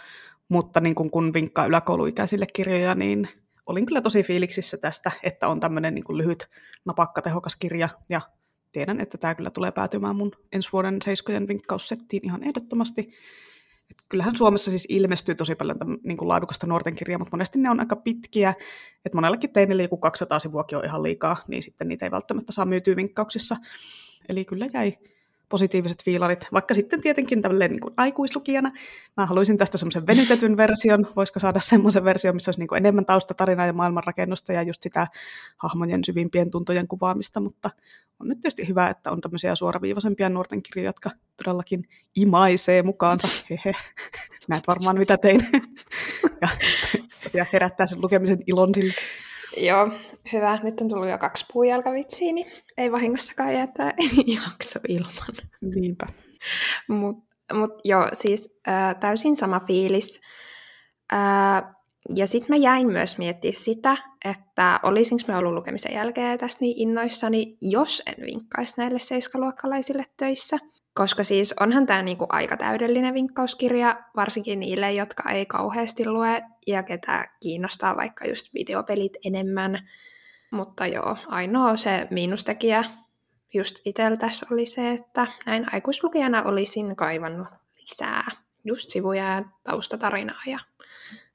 mutta niin kuin kun vinkkaa yläkouluikäisille kirjoja, niin olin kyllä tosi fiiliksissä tästä, että on tämmöinen niin kuin lyhyt, napakka, tehokas kirja, ja tiedän, että tämä kyllä tulee päätymään mun ensi vuoden seiskojen vinkkaussettiin ihan ehdottomasti. Et kyllähän Suomessa siis ilmestyy tosi paljon tämän, niin kuin laadukasta nuorten kirjaa, mutta monesti ne on aika pitkiä, että monellekin teinille joku kaksisataa sivuakin on ihan liikaa, niin sitten niitä ei välttämättä saa myytyä vinkkauksissa, eli kyllä jäi positiiviset fiilarit, vaikka sitten tietenkin tälleen niin kuin aikuislukijana. Mä haluaisin tästä semmoisen venytetyn version. Voisiko saada semmoisen version, missä olisi niin kuin enemmän taustatarinaa ja maailmanrakennusta ja just sitä hahmojen syvimpien tuntojen kuvaamista, mutta on nyt tietysti hyvä, että on tämmöisiä suoraviivaisempia nuorten kirjoja, jotka todellakin imaisee mukaansa. Hehe. Näet varmaan, mitä tein. ja, ja herättää sen lukemisen ilon sille. Joo, hyvä. Nyt on tullut jo kaksi puujalkavitsiä, niin ei vahingossakaan jätä jakso ilman. Niinpä. Mutta mut, joo, siis ää, täysin sama fiilis. Ää, ja sitten mä jäin myös miettimään sitä, että olisinko mä ollut lukemisen jälkeen tästä niin innoissani, jos en vinkkaisi näille seiskaluokkalaisille töissä. Koska siis onhan tämä niinku aika täydellinen vinkkauskirja, varsinkin niille, jotka ei kauheasti lue ja ketä kiinnostaa vaikka just videopelit enemmän. Mutta joo, ainoa se miinustekijä just itsellä tässä oli se, että näin aikuislukijana olisin kaivannut lisää just sivuja ja taustatarinaa ja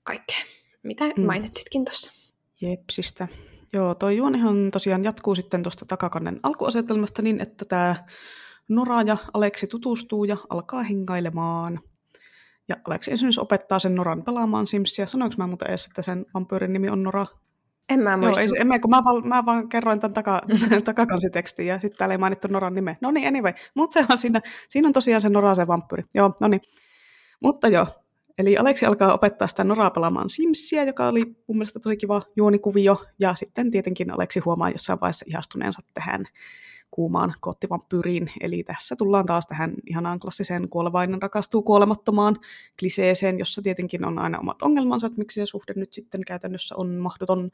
kaikkea, mitä mm. mainitsitkin tuossa. Jepsistä. Joo, toi juonihan tosiaan jatkuu sitten tuosta takakannen alkuasetelmasta niin, että tämä Nora ja Aleksi tutustuu ja alkaa hengailemaan. Ja Aleksi ensin opettaa sen Noran pelaamaan Simsia. Sanoinko mä muuten edes, että sen vampyyrin nimi on Nora? En mä muista. Joo, ei, en mä, kun mä, mä vaan kerroin tämän taka, takakansi-tekstin ja sitten täällä ei mainittu Noran nimeä. No niin, anyway. Mutta siinä, siinä on tosiaan se Nora, se vampyyri. Joo, no niin. Mutta joo, Eli Aleksi alkaa opettaa sitä Noraa pelaamaan Simsiä, joka oli mun mielestä tosi kiva juonikuvio. Ja sitten tietenkin Aleksi huomaa jossain vaiheessa ihastuneensa tähän kuumaan koottivampyyriin. Eli tässä tullaan taas tähän ihanaan klassiseen kuolevainen rakastuu kuolemattomaan kliseeseen, jossa tietenkin on aina omat ongelmansa, että miksi se suhde nyt sitten käytännössä on mahdoton.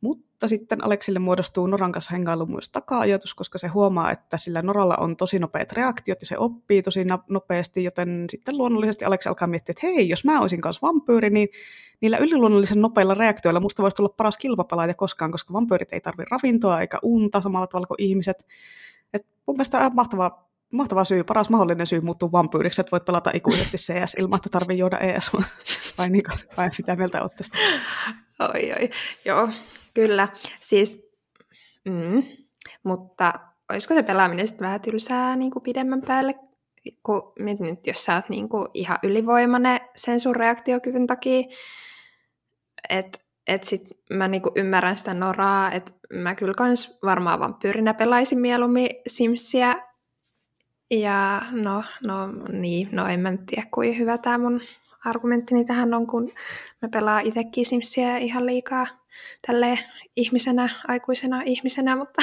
Mutta sitten Aleksille muodostuu Noran kanssa hengailu myös taka-ajatus, koska se huomaa, että sillä Noralla on tosi nopeat reaktiot ja se oppii tosi nopeasti, joten sitten luonnollisesti Aleksi alkaa miettiä, että hei, jos mä olisin kanssa vampyyri, niin niillä yliluonnollisen nopeilla reaktioilla musta voisi tulla paras kilpapelaaja koskaan, koska vampyyrit ei tarvitse ravintoa eikä unta samalla tavalla kuin ihmiset. Et mun mielestä mahtava, mahtava syy, paras mahdollinen syy muuttuu vampyyriksi, että voit pelata ikuisesti C S ilman, että tarvitsee juoda E S. Vai, niin, vai mitä mieltä oot tästä? Oi, oi, joo. Kyllä, siis, mm, mutta olisiko se pelaaminen sitten vähän tylsää niin kuin pidemmän päälle, kun nyt jos sä oot niin kuin ihan ylivoimainen sen sun reaktiokyvyn takia, että et sit mä niin kuin ymmärrän sitä Noraa, että mä kyllä kans varmaan vampyyrinä pelaisin mieluummin Simsiä, ja no, no niin, no en mä nyt tiedä, kuinka hyvä tää mun argumenttini tähän on, kun mä pelaan itsekin Simsiä ihan liikaa. Tälleen ihmisenä, aikuisena ihmisenä, mutta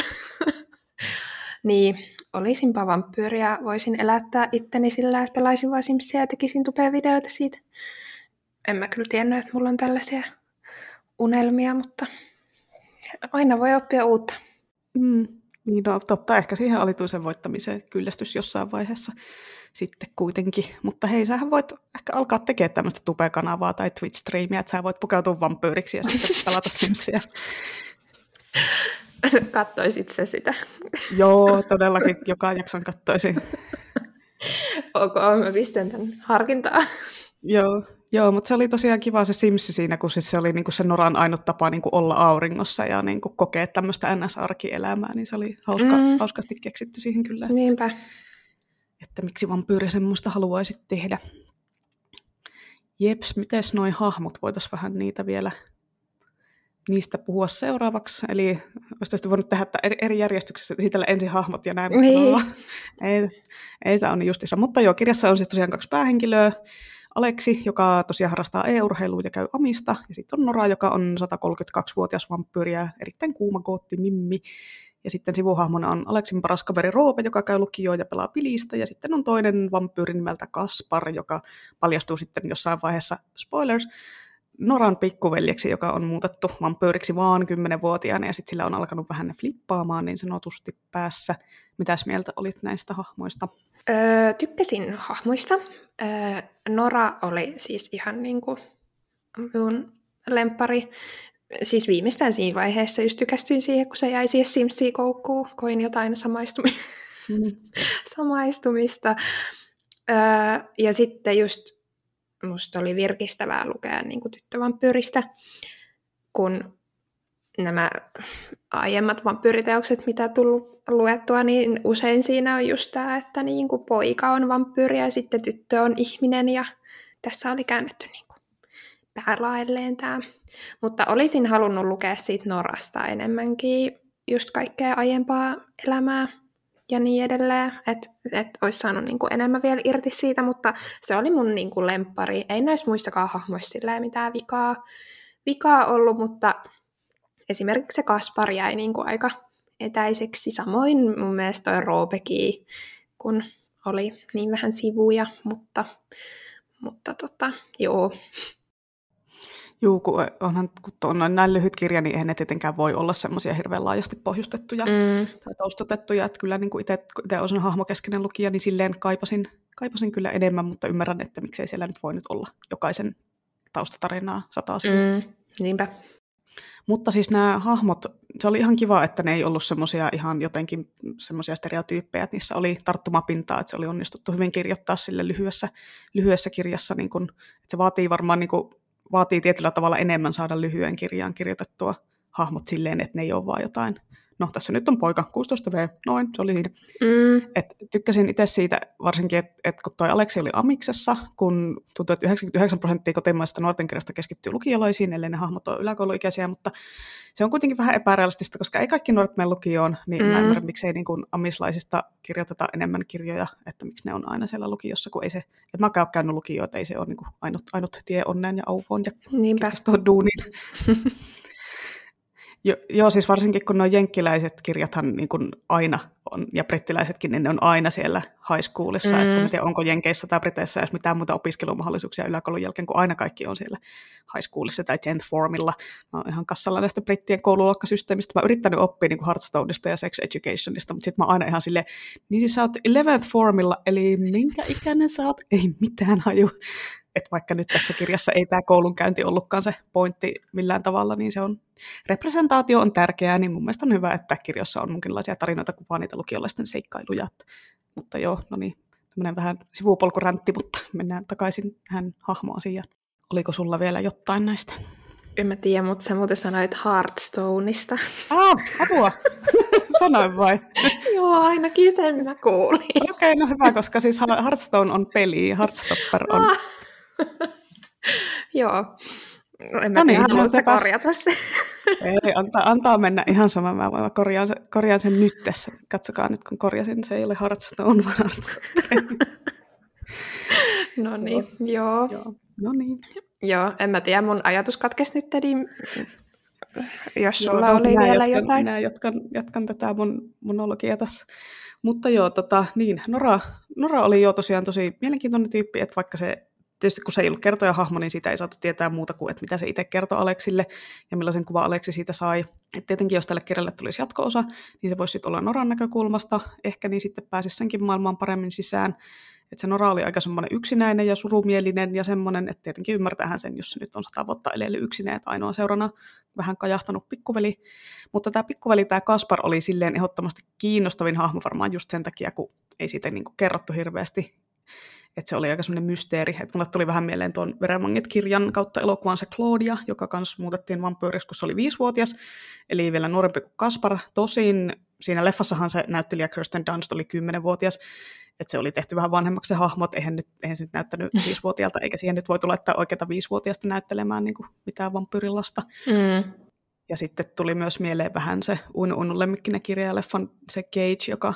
niin, olisinpa vampyyri ja voisin elättää itteni sillä, että pelaisin vaan Simsiä ja tekisin tupea videoita siitä. En mä kyllä tiennyt, että mulla on tällaisia unelmia, mutta aina voi oppia uutta. Mm, niin no, totta, ehkä siihen alituisen voittamiseen kyllästys jossain vaiheessa sitten kuitenkin. Mutta hei, sähän voit ehkä alkaa tekemään tämmöistä Tube-kanavaa tai Twitch-striimiä, että sä voit pukeutua vampyyriksi ja sitten pelata Simsiä. Kattoisit se sitä? Joo, todellakin. Joka jakson kattoisin. Ok, mä pistän tämän harkintaan. Joo, joo, mutta se oli tosiaan kiva se Simsi siinä, kun siis se oli niinku se Noran ainut tapa niinku olla auringossa ja niinku kokea tämmöistä N S-arkielämää, niin se oli hauska, mm. hauskasti keksitty siihen kyllä. Niinpä. Että miksi vampyyri semmoista haluaisit tehdä. Jeps, mites noi hahmot, voitaisiin vähän niitä vielä, niistä puhua seuraavaksi. Eli olisi tietysti voinut tehdä eri järjestyksessä, esitellä ensin hahmot ja näin, mutta ei, ei se on justissa. Mutta joo, kirjassa on siis tosiaan kaksi päähenkilöä. Aleksi, joka tosiaan harrastaa e-urheilua ja käy amista. Ja sitten on Nora, joka on satakolmekymmentäkaksivuotias vampyyri ja erittäin kuuma gootti mimmi. Ja sitten sivuhahmona on Aleksin paras kaveri Roope, joka käy lukioon ja pelaa bilistä. Ja sitten on toinen vampyyri nimeltä Kaspar, joka paljastuu sitten jossain vaiheessa, spoilers, Noran pikkuveljeksi, joka on muutettu vampyyriksi vaan kymmenvuotiaana. Ja sitten sillä on alkanut vähän ne flippaamaan niin sanotusti päässä. Mitäs mieltä olit näistä hahmoista? Öö, tykkäsin hahmoista. Öö, Nora oli siis ihan niin kuin minun lemppari. Siis viimeistään siinä vaiheessa just tykästyin siihen, kun se jäi siihen Simsiä koukkuun. Koin jotain samaistumista. Mm. samaistumista. Öö, ja sitten just musta oli virkistävää lukea niin kuin tyttövampyyristä, kun nämä aiemmat vampyyriteokset, mitä tullut luettua, niin usein siinä on just tämä, että niin kuin poika on vampyyri ja sitten tyttö on ihminen. Ja tässä oli käännetty niin kuin päälaelleen tämä. Mutta olisin halunnut lukea siitä Norasta enemmänkin just kaikkea aiempaa elämää ja niin edelleen, että et olisi saanut niinku enemmän vielä irti siitä, mutta se oli mun niinku lemppari. Ei näissä muissakaan hahmoissa mitään vikaa, vikaa ollut, mutta esimerkiksi se Kaspar jäi niinku aika etäiseksi. Samoin mun mielestä toi Roopekin, kun oli niin vähän sivuja, mutta, mutta tota, joo. Joo, kun onhan kun on näin lyhyt kirja, niin eihän ne tietenkään voi olla semmoisia hirveän laajasti pohjustettuja mm. tai taustotettuja. Että kyllä niin itse olen hahmokeskeinen lukija, niin silleen kaipasin, kaipasin kyllä enemmän, mutta ymmärrän, että miksei siellä nyt voi nyt olla jokaisen taustatarinaa sataa sivua. Mm. Niinpä. Mutta siis nämä hahmot, se oli ihan kiva, että ne ei ollut semmoisia ihan jotenkin semmoisia stereotyyppejä, että niissä oli tarttumapintaa, että se oli onnistuttu hyvin kirjoittaa sille lyhyessä, lyhyessä kirjassa, niin kun, että se vaatii varmaan niin kun, vaatii tietyllä tavalla enemmän saada lyhyen kirjaan kirjoitettua hahmot silleen, että ne ei ole vaan jotain no tässä nyt on poika, kuusitoista vuotta, noin, se oli siinä. Mm. Et tykkäsin itse siitä varsinkin, että et kun toi Aleksi oli amiksessa, kun tuntui, että yhdeksänkymmentäyhdeksän prosenttia kotimaisesta nuortenkerrasta keskittyy lukiolaisiin, ellei ne hahmot ole yläkouluikäisiä, mutta se on kuitenkin vähän epärealistista, koska ei kaikki nuoret mene lukioon, niin mm. mä en ymmärrä, miksei niin kun amislaisista kirjoiteta enemmän kirjoja, että miksi ne on aina siellä lukiossa, kun ei se, että mä oon käynyt lukioon, että ei se ole niin ainut, ainut tie onneen ja auvoon ja kirjastoon duuniin. Jo, joo, siis varsinkin kun nuo jenkkiläiset kirjathan niin kuin aina on, ja brittiläisetkin, niin ne on aina siellä high schoolissa, mm. että mä tiedän, onko Jenkeissä tai Briteissä edes mitään muuta opiskelumahdollisuuksia yläkoulun jälkeen, kun aina kaikki on siellä high schoolissa tai tenth formilla. Mä oon ihan kassalla näistä brittien koululuokkasysteemistä. Mä oon yrittänyt oppia niin kuin Hearthstoneista ja Sex Educationista, mutta sit mä oon aina ihan silleen, niin siis sä oot eleventh formilla, eli minkä ikäinen sä oot? Ei mitään haju. Että vaikka nyt tässä kirjassa ei tämä koulunkäynti ollutkaan se pointti millään tavalla, niin se on, representaatio on tärkeää, niin mun mielestä on hyvä, että kirjossa on munkinlaisia tarinoita, kuvaa niitä lukiolaisten seikkailuja. Mutta joo, no niin, tämmöinen vähän sivupolkuräntti, mutta mennään takaisin tähän hahmoasiaan. Oliko sulla vielä jotain näistä? En mä tiedä, mutta sä muuten sanoit Hearthstoneista. Ah, apua! Sanoin vai? Joo, ainakin sen mä kuulin. Okei, okay, no hyvä, koska siis Hearthstone on peli, Heartstopper on... Ah. Joo, no en mä no niin, tiedä, haluatko sä korjata sen? Ei, antaa, antaa mennä ihan sama, mä voin korjaan, korjaan sen nyt tässä. Katsokaa nyt, kun korjasin, se ei ole Hearthstone, vaan Hearthstone. No niin, joo. Joo. No niin. Joo, en mä tiedä, mun ajatus katkesi nyt, niin jos sulla joo, oli vielä jatkan, jotain. Minä jatkan, jatkan tätä mun monologia tässä. Mutta joo, tota, niin, Nora, Nora oli jo tosiaan tosi mielenkiintoinen tyyppi, että vaikka se tietysti kun se ei ollut kertojahahmo, niin siitä ei saatu tietää muuta kuin, että mitä se itse kertoi Aleksille ja millaisen kuvan Aleksi siitä sai. Et tietenkin jos tälle kirjalle tulisi jatko-osa, niin se voisi olla Noran näkökulmasta ehkä, niin sitten pääsisi senkin maailmaan paremmin sisään. Et se Nora oli aika semmoinen yksinäinen ja surumielinen ja semmoinen, että tietenkin ymmärtäähän sen, jos se nyt on sata vuotta elellyt yksinään, että ainoa seurana vähän kajahtanut pikkuveli. Mutta tämä pikkuveli, tämä Kaspar oli silleen ehdottomasti kiinnostavin hahmo varmaan just sen takia, kun ei siitä niin kuin kerrottu hirveästi. Että se oli aika semmoinen mysteeri, että mulle tuli vähän mieleen tuon Verenvangit-kirjan kautta elokuvan se Claudia, joka kanssa muutettiin vampyyriksi, kun se oli viisivuotias, eli vielä nuorempi kuin Kaspar. Tosin siinä leffassahan se näyttelijä Kirsten Dunst oli kymmenvuotias, että se oli tehty vähän vanhemmaksi se hahmo, että eihän, nyt, eihän se nyt näyttänyt viisivuotiaalta, eikä siihen nyt voi tulla laittaa oikeata viisivuotiaasta näyttelemään niin kuin mitään vampyyrilasta. Mm. Ja sitten tuli myös mieleen vähän se Uinu Uinun lemmikkinen kirja leffan se Cage, joka,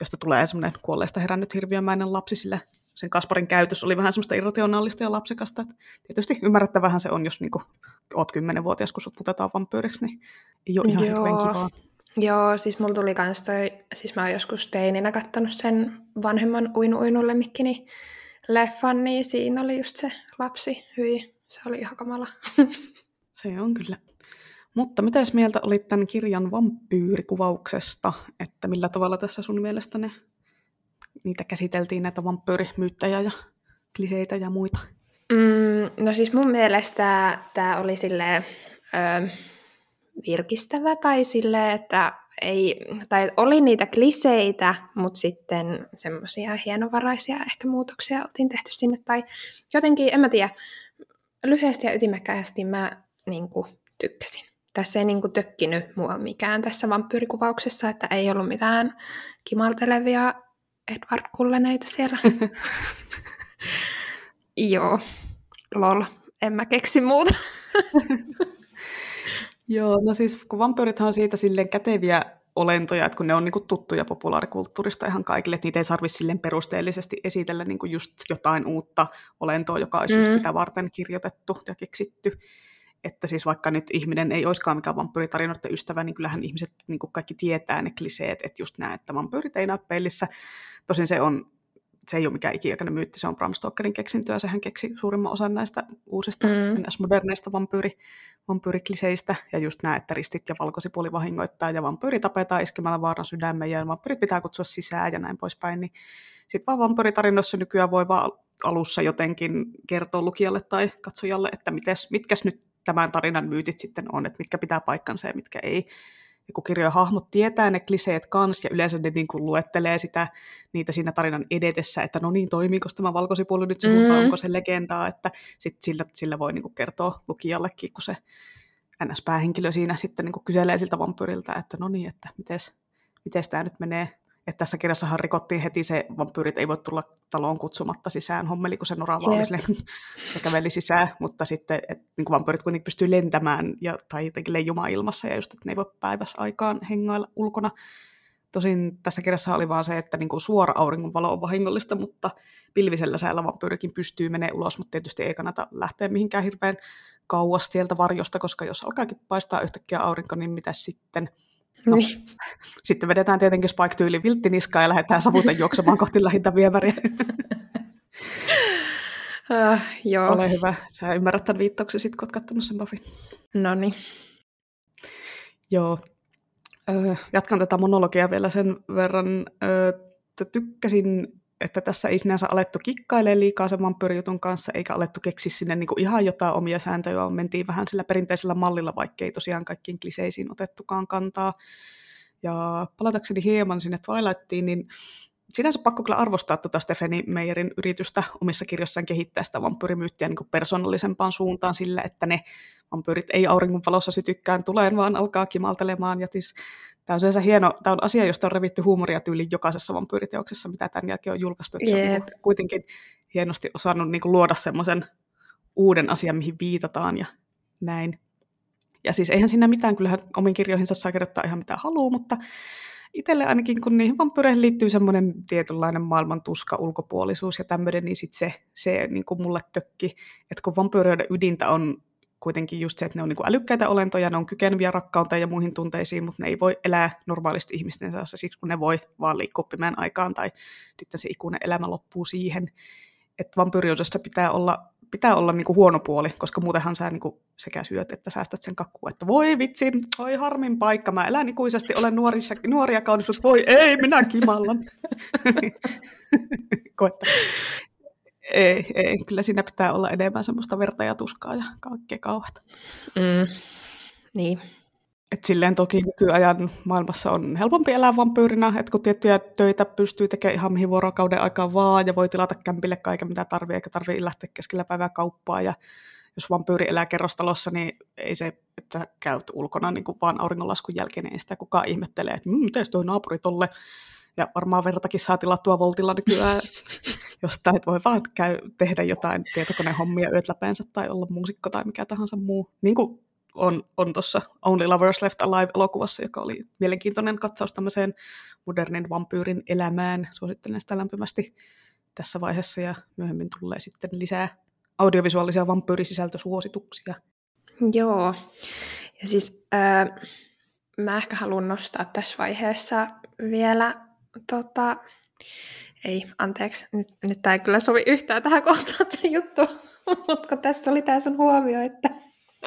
josta tulee semmoinen kuolleesta herännyt hirviömäinen lapsi sille. Sen Kasparin käytös oli vähän semmoista irrationaalista ja lapsekasta. Että tietysti ymmärrettävähän se on, jos niinku, oot kymmenvuotias, kun sut putetaan vampyyriksi, niin ei ole ihan Joo. hirveän kivaa. Joo, siis mulla tuli kans toi, siis mä oon joskus teininä kattonut sen vanhemman Uinu Uinun lemmikkini leffan, niin siinä oli just se lapsi, hyi, se oli ihan kamala. Se on kyllä. Mutta mitäs mieltä olit tämän kirjan vampyyrikuvauksesta, että millä tavalla tässä sun mielestä ne... niitä käsiteltiin, näitä vampyyrimyyttejä ja kliseitä ja muita? Mm, no siis mun mielestä tämä oli silleen ö, virkistävä tai silleen, että ei, tai oli niitä kliseitä, mutta sitten semmoisia hienovaraisia ehkä muutoksia oltiin tehty sinne, tai jotenkin, en mä tiedä, lyhyesti ja ytimekkäästi mä niinku tykkäsin. Tässä ei niinku tökkinyt mua mikään tässä vampyyrikuvauksessa, että ei ollut mitään kimaltelevia Edward Culleneita siellä. Joo, lol, en mä keksi muuta. Joo, no siis kun vampyyrithan on siitä silleen käteviä olentoja, että kun ne on niinku tuttuja populaarikulttuurista ihan kaikille, että niitä ei tarvitse silleen perusteellisesti esitellä niinku just jotain uutta olentoa, joka olisi mm. just sitä varten kirjoitettu ja keksitty. Että siis vaikka nyt ihminen ei oiskaan mikään vampyyritarinoiden ystävä, niin kyllähän ihmiset niin kuin kaikki tietää ne kliseet, että just nämä, että vampyyrit ei näy peilissä. Tosin se, on, se ei ole mikään ikiaikainen myytti, se on Bram Stokerin keksintöä, sehän keksi suurimman osan näistä uusista mm. moderneista vampyyri, vampyyrikliseistä. Ja just nämä, että ristit ja valkosipuoli vahingoittaa ja vampyyri tapetaan iskemällä vaaran sydämen ja vampyyrit pitää kutsua sisään ja näin poispäin. Niin sitten vaan vampyyritarinoissa nykyään voi vaan alussa jotenkin kertoa lukijalle tai katsojalle, että mites, mitkäs nyt tämän tarinan myytit sitten on, että mitkä pitää paikkansa ja mitkä ei. Ja kun kirjojen hahmot tietää ne kliseet kans, ja yleensä ne niin kuin luettelee sitä, niitä siinä tarinan edetessä, että no niin, toimiiko tämä valkosipuli nyt suuntaan, mm. onko se legendaa, että sit sillä, sillä voi niin kuin kertoa lukijallekin, kun se N S-päähenkilö siinä sitten niin kuin kyselee siltä vampyyriltä, että no niin, että mites, mites tämä nyt menee. Että tässä kirjassahan rikottiin heti se, vampyyrit ei voi tulla taloon kutsumatta sisään hommeli, kun se norava oli sille, se käveli sisään, mutta sitten et, niin kuin vampyyrit kuitenkin pystyy lentämään ja, tai jotenkin leijumaan ilmassa ja just, että ne ei voi päiväsaikaan hengailla ulkona. Tosin tässä kirjassa oli vaan se, että niin kuin suora auringonvalo on vahingollista, mutta pilvisellä säällä vampyyrikin pystyy menemään ulos, mutta tietysti ei kannata lähteä mihinkään hirveän kauas sieltä varjosta, koska jos alkaakin paistaa yhtäkkiä aurinko, niin mitä sitten? No, niin. Sitten vedetään tietenkin Spike-tyyli vilttiniskaan ja lähdetään savuten juoksemaan kohti lähintä viemäriä. uh, joo. Ole hyvä. Sä ymmärrät tämän viittauksen sitten, kun oot kattonut sen Buffyn. No niin. Joo. Öö, jatkan tätä monologia vielä sen verran. Öö, tykkäsin, että tässä ei sinänsä alettu kikkailemaan liikaa sen vampyyrijutun kanssa, eikä alettu keksiä sinne niinku ihan jotain omia sääntöjä, vaan mentiin vähän sillä perinteisellä mallilla, vaikka ei tosiaan kaikkiin kliseisiin otettukaan kantaa. Ja palatakseni hieman sinne Twilightiin, niin sinänsä pakko kyllä arvostaa tuota Stephenie Meyerin yritystä omissa kirjoissaan kehittää sitä vampyyrimyyttiä niin kuin persoonallisempaan suuntaan sillä, että ne vampyyrit ei auringonvalossa sytykkään tuleen, vaan alkaa kimaltelemaan. Ja tis, tämä on sinänsä hieno, tämä on asia, josta on revitty huumoria tyyliin jokaisessa vampyyriteoksessa, mitä tämän jälkeen on julkaistu. Se on kuitenkin hienosti osannut niin kuin luoda semmoisen uuden asian, mihin viitataan ja näin. Ja siis eihän siinä mitään, kyllähän omiin kirjoihinsa saa kirjoittaa ihan mitä haluaa, mutta itselle ainakin, kun niihin vampyyreihin liittyy semmoinen tietynlainen maailman tuska, ulkopuolisuus ja tämmöinen, niin sitten se, se niin kuin mulle tökki, että kun vampyyreiden ydintä on kuitenkin just se, että ne on niin kuin älykkäitä olentoja, ne on kykeneviä rakkauteen ja muihin tunteisiin, mutta ne ei voi elää normaalisti ihmisten kanssa siksi, kun ne voi vaan liikkua pimeän aikaan tai sitten se ikuinen elämä loppuu siihen, että vampyyriudessa pitää olla pitää olla niinku huono puoli, koska muutenhan sä niinku sekä syöt että säästät sen kakkua, että voi vitsi, voi harmin paikka, mä elän ikuisesti, olen nuorissa, nuoria kaunis, voi ei, minä kimallan. Koetta. Ei, ei, kyllä siinä pitää olla enemmän semmoista verta ja tuskaa ja kaikkea kauhata. Mm. Niin. Et silleen toki nykyajan maailmassa on helpompi elää vampyyrinä, että kun tiettyjä töitä pystyy tekemään ihan mihin vuorokauden aikaan vaan, ja voi tilata kämpille kaiken mitä tarvitsee, eikä tarvitse lähteä keskellä päivää kauppaa, ja jos vampyyri elää kerrostalossa, niin ei se, että käyt ulkona niin kuin vaan auringonlaskun jälkeen, niin ei sitä kukaan ihmettelee, että miten toi naapuri tolle, ja varmaan vertakin saa tilattua voltilla nykyään, jostain, että voi vaan käy, tehdä jotain tietokonehommia yöt läpeensä, tai olla muusikko tai mikä tahansa muu, niin kuin on, on tuossa Only Lovers Left Alive-elokuvassa, joka oli mielenkiintoinen katsaus tämmöiseen modernin vampyyrin elämään. Suosittelen sitä lämpimästi tässä vaiheessa ja myöhemmin tulee sitten lisää audiovisuaalisia vampyyrisisältösuosituksia. Joo, ja siis äh, mä ehkä haluan nostaa tässä vaiheessa vielä, tota, ei anteeksi, nyt, nyt tää ei kyllä sovi yhtään tähän kohtaan tämä juttu, mutta tässä oli tää sun huomio, että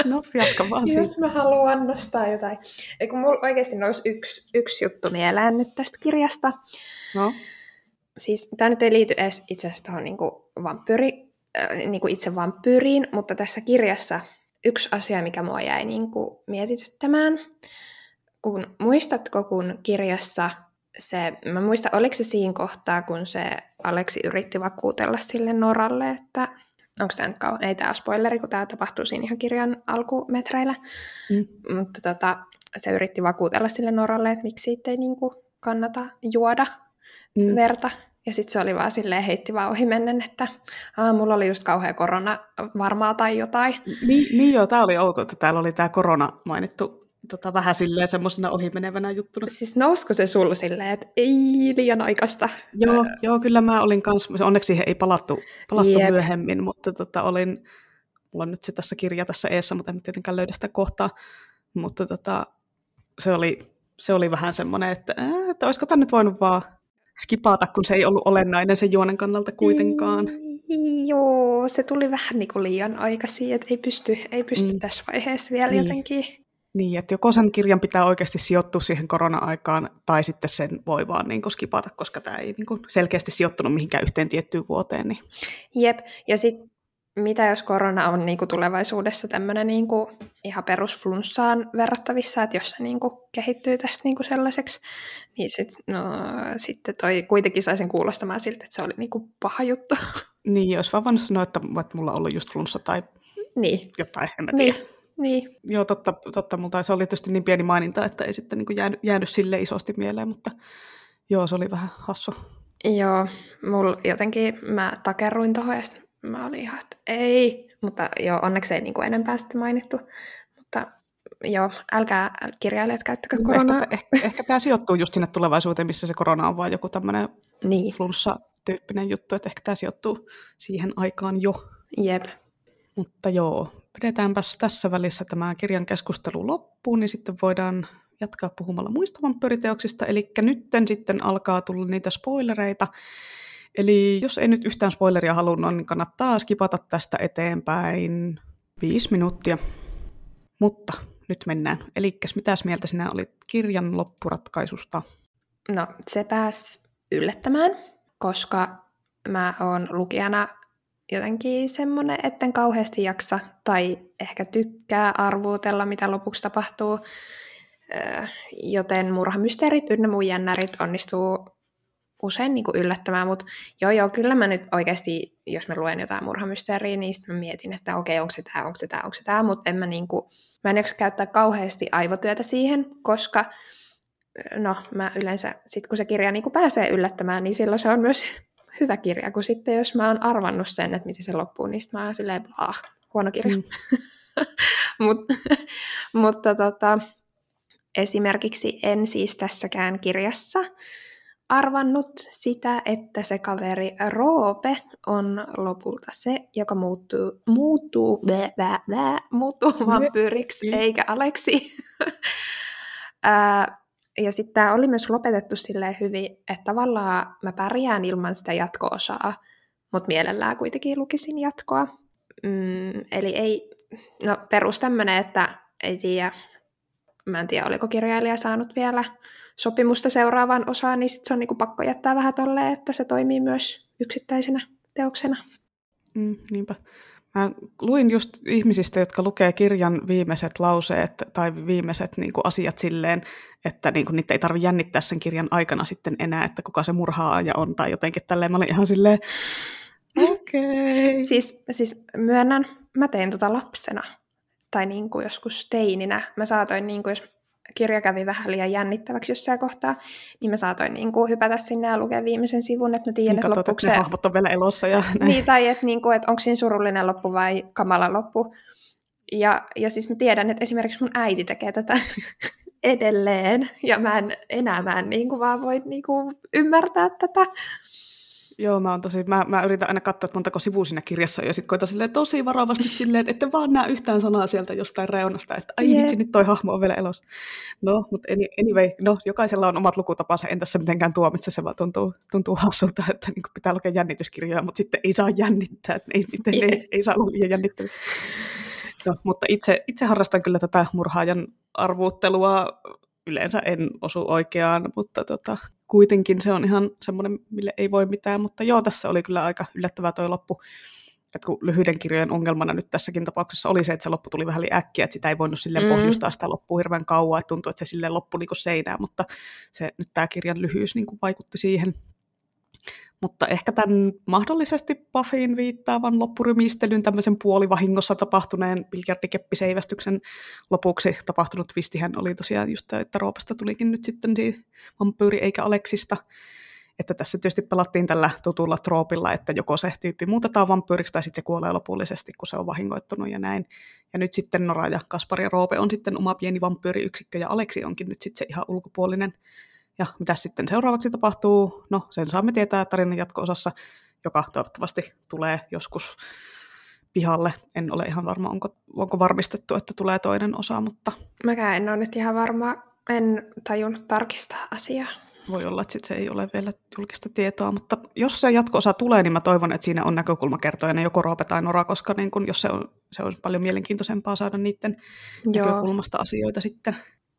no, jatka vaan siitä. Jos mä haluan nostaa jotain. Eikö mulla oikeasti nousi yksi, yksi juttu mieleen nyt tästä kirjasta. No. Siis tää nyt ei liity edes itse asiassa tuohon niinku vampyyri, äh, niinku itse vampyyriin, mutta tässä kirjassa yksi asia, mikä mua jäi niinku mietityttämään. Kun, muistatko, kun kirjassa se, mä muistan, oliko se siinä kohtaa, kun se Aleksi yritti vakuutella sille Noralle, että onko tämä nyt kauan? Ei tämä ole spoileri, kun tämä tapahtuu siinä ihan kirjan alkumetreillä. Mm. Mutta tota, se yritti vakuutella sille Noralle, että miksi siitä ei niinku kannata juoda mm. verta. Ja sitten se oli vaan silleen, heitti vaan ohimennen, että aah, mulla oli just kauhea korona varmaa tai jotain. Niin, niin joo, tämä oli outo, että täällä oli tämä korona mainittu tota, vähän silleen semmoisena ohimenevänä juttuna. Siis nousko se sulla silleen, että ei liian aikaista? Joo, öö. joo kyllä mä olin kanssa, onneksi siihen ei palattu, palattu myöhemmin, mutta tota, olin, mulla on nyt se tässä kirja tässä eessä, mutta en tietenkään löydä sitä kohtaa, mutta tota, se, oli, se oli vähän semmoinen, että, äh, että olisiko tämän nyt voinut vaan skipata, kun se ei ollut olennainen sen juonen kannalta kuitenkaan. Ei, joo, se tuli vähän niin kuin liian aikaisin, että ei pysty, ei pysty mm. tässä vaiheessa vielä niin. jotenkin. Niin, että joko sen kirjan pitää oikeasti sijoittua siihen korona-aikaan, tai sitten sen voi vaan niin kuin skipata, koska tämä ei niin kuin selkeästi sijoittunut mihinkään yhteen tiettyyn vuoteen. Niin. Jep, ja sitten mitä jos korona on niin kuin tulevaisuudessa tämmöinen niin kuin ihan perusflunssaan verrattavissa, että jos se niin kuin kehittyy tästä niin kuin sellaiseksi, niin sit, no, sitten toi kuitenkin sai sen kuulostamaan siltä, että se oli niin kuin paha juttu. Niin, jos vaan voinut sanoa, että mulla on ollut just flunssa tai niin. jotain, en mä tiedä. Niin. Niin. Joo, totta, totta mutta se oli tietysti niin pieni maininta, että ei sitten niin kuin jäänyt, jäänyt sille isosti mieleen, mutta joo, se oli vähän hassu. Joo, mulla jotenkin, mä takerruin tohon ja sitten mä olin ihan, että ei, mutta joo, onneksi ei niin kuin enempää sitten mainittu, mutta joo, älkää kirjailijat käyttäkö koronaa. Ehkä, ehkä, ehkä tämä sijoittuu just sinne tulevaisuuteen, missä se korona on vaan joku tämmöinen niin. flunssa-tyyppinen juttu, että ehkä tämä sijoittuu siihen aikaan jo. Jep. Mutta joo, pidetäänpäs tässä välissä tämä kirjan keskustelu loppuun, niin sitten voidaan jatkaa puhumalla muista vampyyriteoksista. Eli nytten sitten alkaa tulla niitä spoilereita. Eli jos ei nyt yhtään spoileria halunnut, niin kannattaa skipata tästä eteenpäin viisi minuuttia. Mutta nyt mennään. Elikkäs, mitäs mieltä sinä olit kirjan loppuratkaisusta? No, se pääsi yllättämään, koska mä oon lukijana jotenkin semmoinen, etten kauheasti jaksa tai ehkä tykkää arvuutella, mitä lopuksi tapahtuu. Joten murhamysteerit ynnä muun jännärit onnistuu usein niin kuin yllättämään, mutta joo joo, kyllä mä nyt oikeasti, jos mä luen jotain murhamysteeriä, niin sitten mä mietin, että okei, onko se tää, onko se tää, onko se tää, mutta en mä niin kuin, mä en jaksa käyttää kauheasti aivotyötä siihen, koska no mä yleensä, sit kun se kirja niin kuin pääsee yllättämään, niin silloin se on myös hyvä kirja, kun sitten jos mä oon arvannut sen, että miten se loppuu, niin sitten mä oon silleen, ah, huono kirja. Mm. Mut, mutta tota, esimerkiksi en siis tässäkään kirjassa arvannut sitä, että se kaveri Roope on lopulta se, joka muuttuu, muuttuu, vä, vä, vä, muuttuu vampyyriksi, eikä Aleksi. Ja sitten tämä oli myös lopetettu silleen hyvin, että tavallaan mä pärjään ilman sitä jatko-osaa, mutta mielellään kuitenkin lukisin jatkoa. Mm, eli ei, no perus tämmöinen, että ei tiedä, mä en tiedä, oliko kirjailija saanut vielä sopimusta seuraavaan osaan, niin sitten se on niinku pakko jättää vähän tolleen, että se toimii myös yksittäisenä teoksena. Mm, niinpä. Mä luin just ihmisistä, jotka lukee kirjan viimeiset lauseet tai viimeiset niinku asiat silleen, että niinku niitä ei tarvitse jännittää sen kirjan aikana sitten enää, että kuka se murhaaja on tai jotenkin tälleen. Mä olin ihan silleen, okei. Okay. Siis, siis myönnän, mä tein tota lapsena tai niinku joskus teininä. Mä saatoin, niinku, jos kirja kävi vähän liian jännittäväksi jossain kohtaa, niin mä saatoin niin kuin hypätä sinne ja lukea viimeisen sivun, että mä tiedän, niin, että lopuksi se... hahmot on vielä elossa. Ja niin, tai että, niin kuin, että onko siinä surullinen loppu vai kamala loppu. Ja, ja siis mä tiedän, että esimerkiksi mun äiti tekee tätä edelleen, ja mä en enää mä en niin kuin vaan voi niin kuin ymmärtää tätä. Joo, mä, on tosi, mä, mä yritän aina katsoa, että montako sivua siinä kirjassa on, ja sitten koitan silleen tosi varovasti silleen, että ette vaan näe yhtään sanaa sieltä jostain reunasta, että ai yeah. Vitsi, nyt toi hahmo on vielä elossa. No, mutta anyway, no, jokaisella on omat lukutapansa, en tässä mitenkään tuomitse, se vaan tuntuu, tuntuu hassulta, että niin kuin pitää lukea jännityskirjoja, mutta sitten ei saa jännittää, ei, yeah. ei, ei saa olla liian jännittävä. No, mutta itse, itse harrastan kyllä tätä murhaajan arvuuttelua, yleensä en osu oikeaan, mutta tota... kuitenkin se on ihan semmoinen, mille ei voi mitään, mutta joo, tässä oli kyllä aika yllättävää toi loppu. Et kun lyhyiden kirjojen ongelmana nyt tässäkin tapauksessa oli se, että se loppu tuli vähän liian äkkiä, että sitä ei voinut silleen mm. pohjustaa sitä loppua hirveän kauan, että tuntui, että se silleen loppui niin kuin seinään, mutta se, nyt tämä kirjan lyhyys niin kuin vaikutti siihen. Mutta ehkä tämän mahdollisesti Buffyin viittaavan loppurymistelyn, tämmöisen puolivahingossa tapahtuneen biljardikeppiseivästyksen lopuksi tapahtunut twistihän oli tosiaan just, että Roopasta tulikin nyt sitten vampyyri eikä Aleksista. Että tässä tietysti pelattiin tällä tutulla troopilla, että joko se tyyppi muutetaan vampyyriksi tai sitten se kuolee lopullisesti, kun se on vahingoittunut ja näin. Ja nyt sitten Nora ja Kaspari ja Roope on sitten oma pieni vampyyriyksikkö ja Aleksi onkin nyt sitten se ihan ulkopuolinen. Ja mitä sitten seuraavaksi tapahtuu? No, sen saamme tietää tarinan jatko-osassa, joka toivottavasti tulee joskus pihalle. En ole ihan varma, onko, onko varmistettu, että tulee toinen osa, mutta... Mäkään en ole nyt ihan varma, en tajunnut tarkistaa asiaa. Voi olla, että sit se ei ole vielä julkista tietoa, mutta jos se jatko-osa tulee, niin mä toivon, että siinä on näkökulmakertojana joko Roope tai Nora, koska niin kun, jos se on, se on paljon mielenkiintoisempaa saada niiden Joo. näkökulmasta asioita sitten.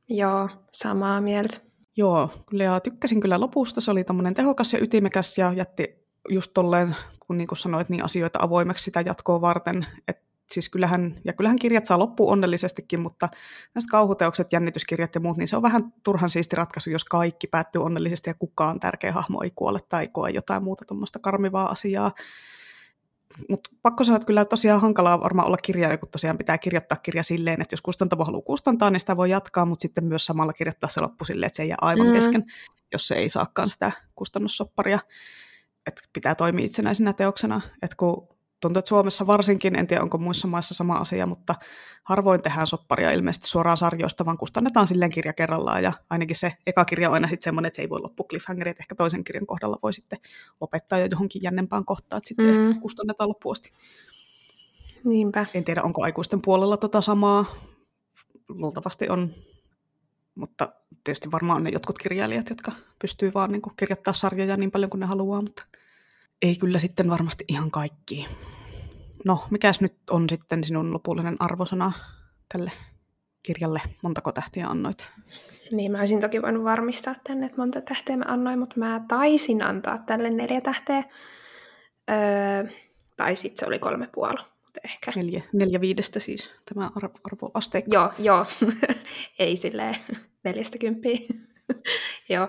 Joo, samaa mieltä. Joo, ja tykkäsin kyllä lopusta. Se oli tämmöinen tehokas ja ytimekäs ja jätti just tolleen, kun niin kuin sanoit, niin asioita avoimeksi sitä jatkoa varten. Et siis kyllähän, ja kyllähän kirjat saa loppuun onnellisestikin, mutta näistä kauhuteokset, jännityskirjat ja muut, niin se on vähän turhan siisti ratkaisu, jos kaikki päättyy onnellisesti ja kukaan tärkeä hahmo ei kuole tai koe jotain muuta tuommoista karmivaa asiaa. Mutta pakko sanoa, että kyllä tosiaan hankalaa varmaan olla kirjaa, kun tosiaan pitää kirjoittaa kirja silleen, että jos kustantamo haluaa kustantaa, niin sitä voi jatkaa, mutta sitten myös samalla kirjoittaa se loppu silleen, että se ei jää aivan mm. kesken, jos se ei saakaan sitä kustannussopparia. Että pitää toimia itsenäisenä teoksena. Että kun tuntuu, että Suomessa varsinkin, en tiedä onko muissa maissa sama asia, mutta harvoin tehdään sopparia ilmeisesti suoraan sarjoista, vaan kustannetaan silleen kirja kerrallaan. Ja ainakin se eka kirja on aina sitten semmoinen, että se ei voi loppua cliffhanger, että ehkä toisen kirjan kohdalla voi sitten lopettaa jo johonkin jännempään kohtaan, että sitten mm. se ehkä kustannetaan loppuun asti. Niinpä. En tiedä, onko aikuisten puolella tota samaa. Luultavasti on. Mutta tietysti varmaan on ne jotkut kirjailijat, jotka pystyy vaan niin kuin kirjoittamaan sarjoja niin paljon kuin ne haluaa, mutta ei kyllä sitten varmasti ihan kaikki. No, mikäs nyt on sitten sinun lopullinen arvosana tälle kirjalle? Montako tähtiä annoit? Niin, mä olisin toki voinut varmistaa tänne, että monta tähteä mä annoin, mutta mä taisin antaa tälle neljä tähteä. Öö, tai sitten se oli kolme puoli. Ehkä. Neljä, neljä viidestä siis tämä arvoasteikko. Joo, joo. Ei silleen neljästä kymppiä. Joo.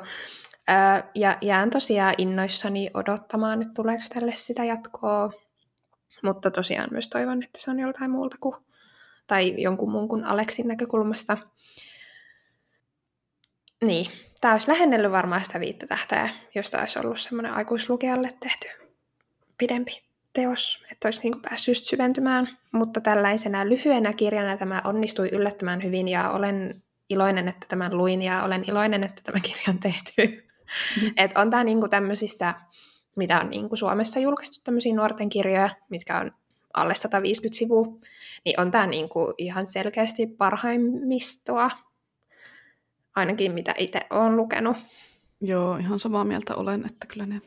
Ö, ja jään tosiaan innoissani odottamaan, että tuleeko tälle sitä jatkoa. Mutta tosiaan myös toivon, että se on joltain muulta kuin, tai jonkun muun kuin Aleksin näkökulmasta. Niin, tämä olisi lähennellyt varmaan sitä viittä tähtää, jos tämä olisi ollut semmoinen aikuislukijalle tehty pidempi teos, että olisi niin kuin päässyt syventymään, mutta tällaisena lyhyenä kirjana tämä onnistui yllättämään hyvin ja olen iloinen, että tämän luin ja olen iloinen, että tämä kirja on tehty. Mm. Et on tämä niin kuin tämmöisistä, mitä on niin kuin Suomessa julkaistu tämmöisiä nuorten kirjoja, mitkä on alle sata viisikymmentä sivua, niin on tämä niin kuin ihan selkeästi parhaimmistoa, ainakin mitä itse olen lukenut. Joo, ihan samaa mieltä olen, että kyllä ne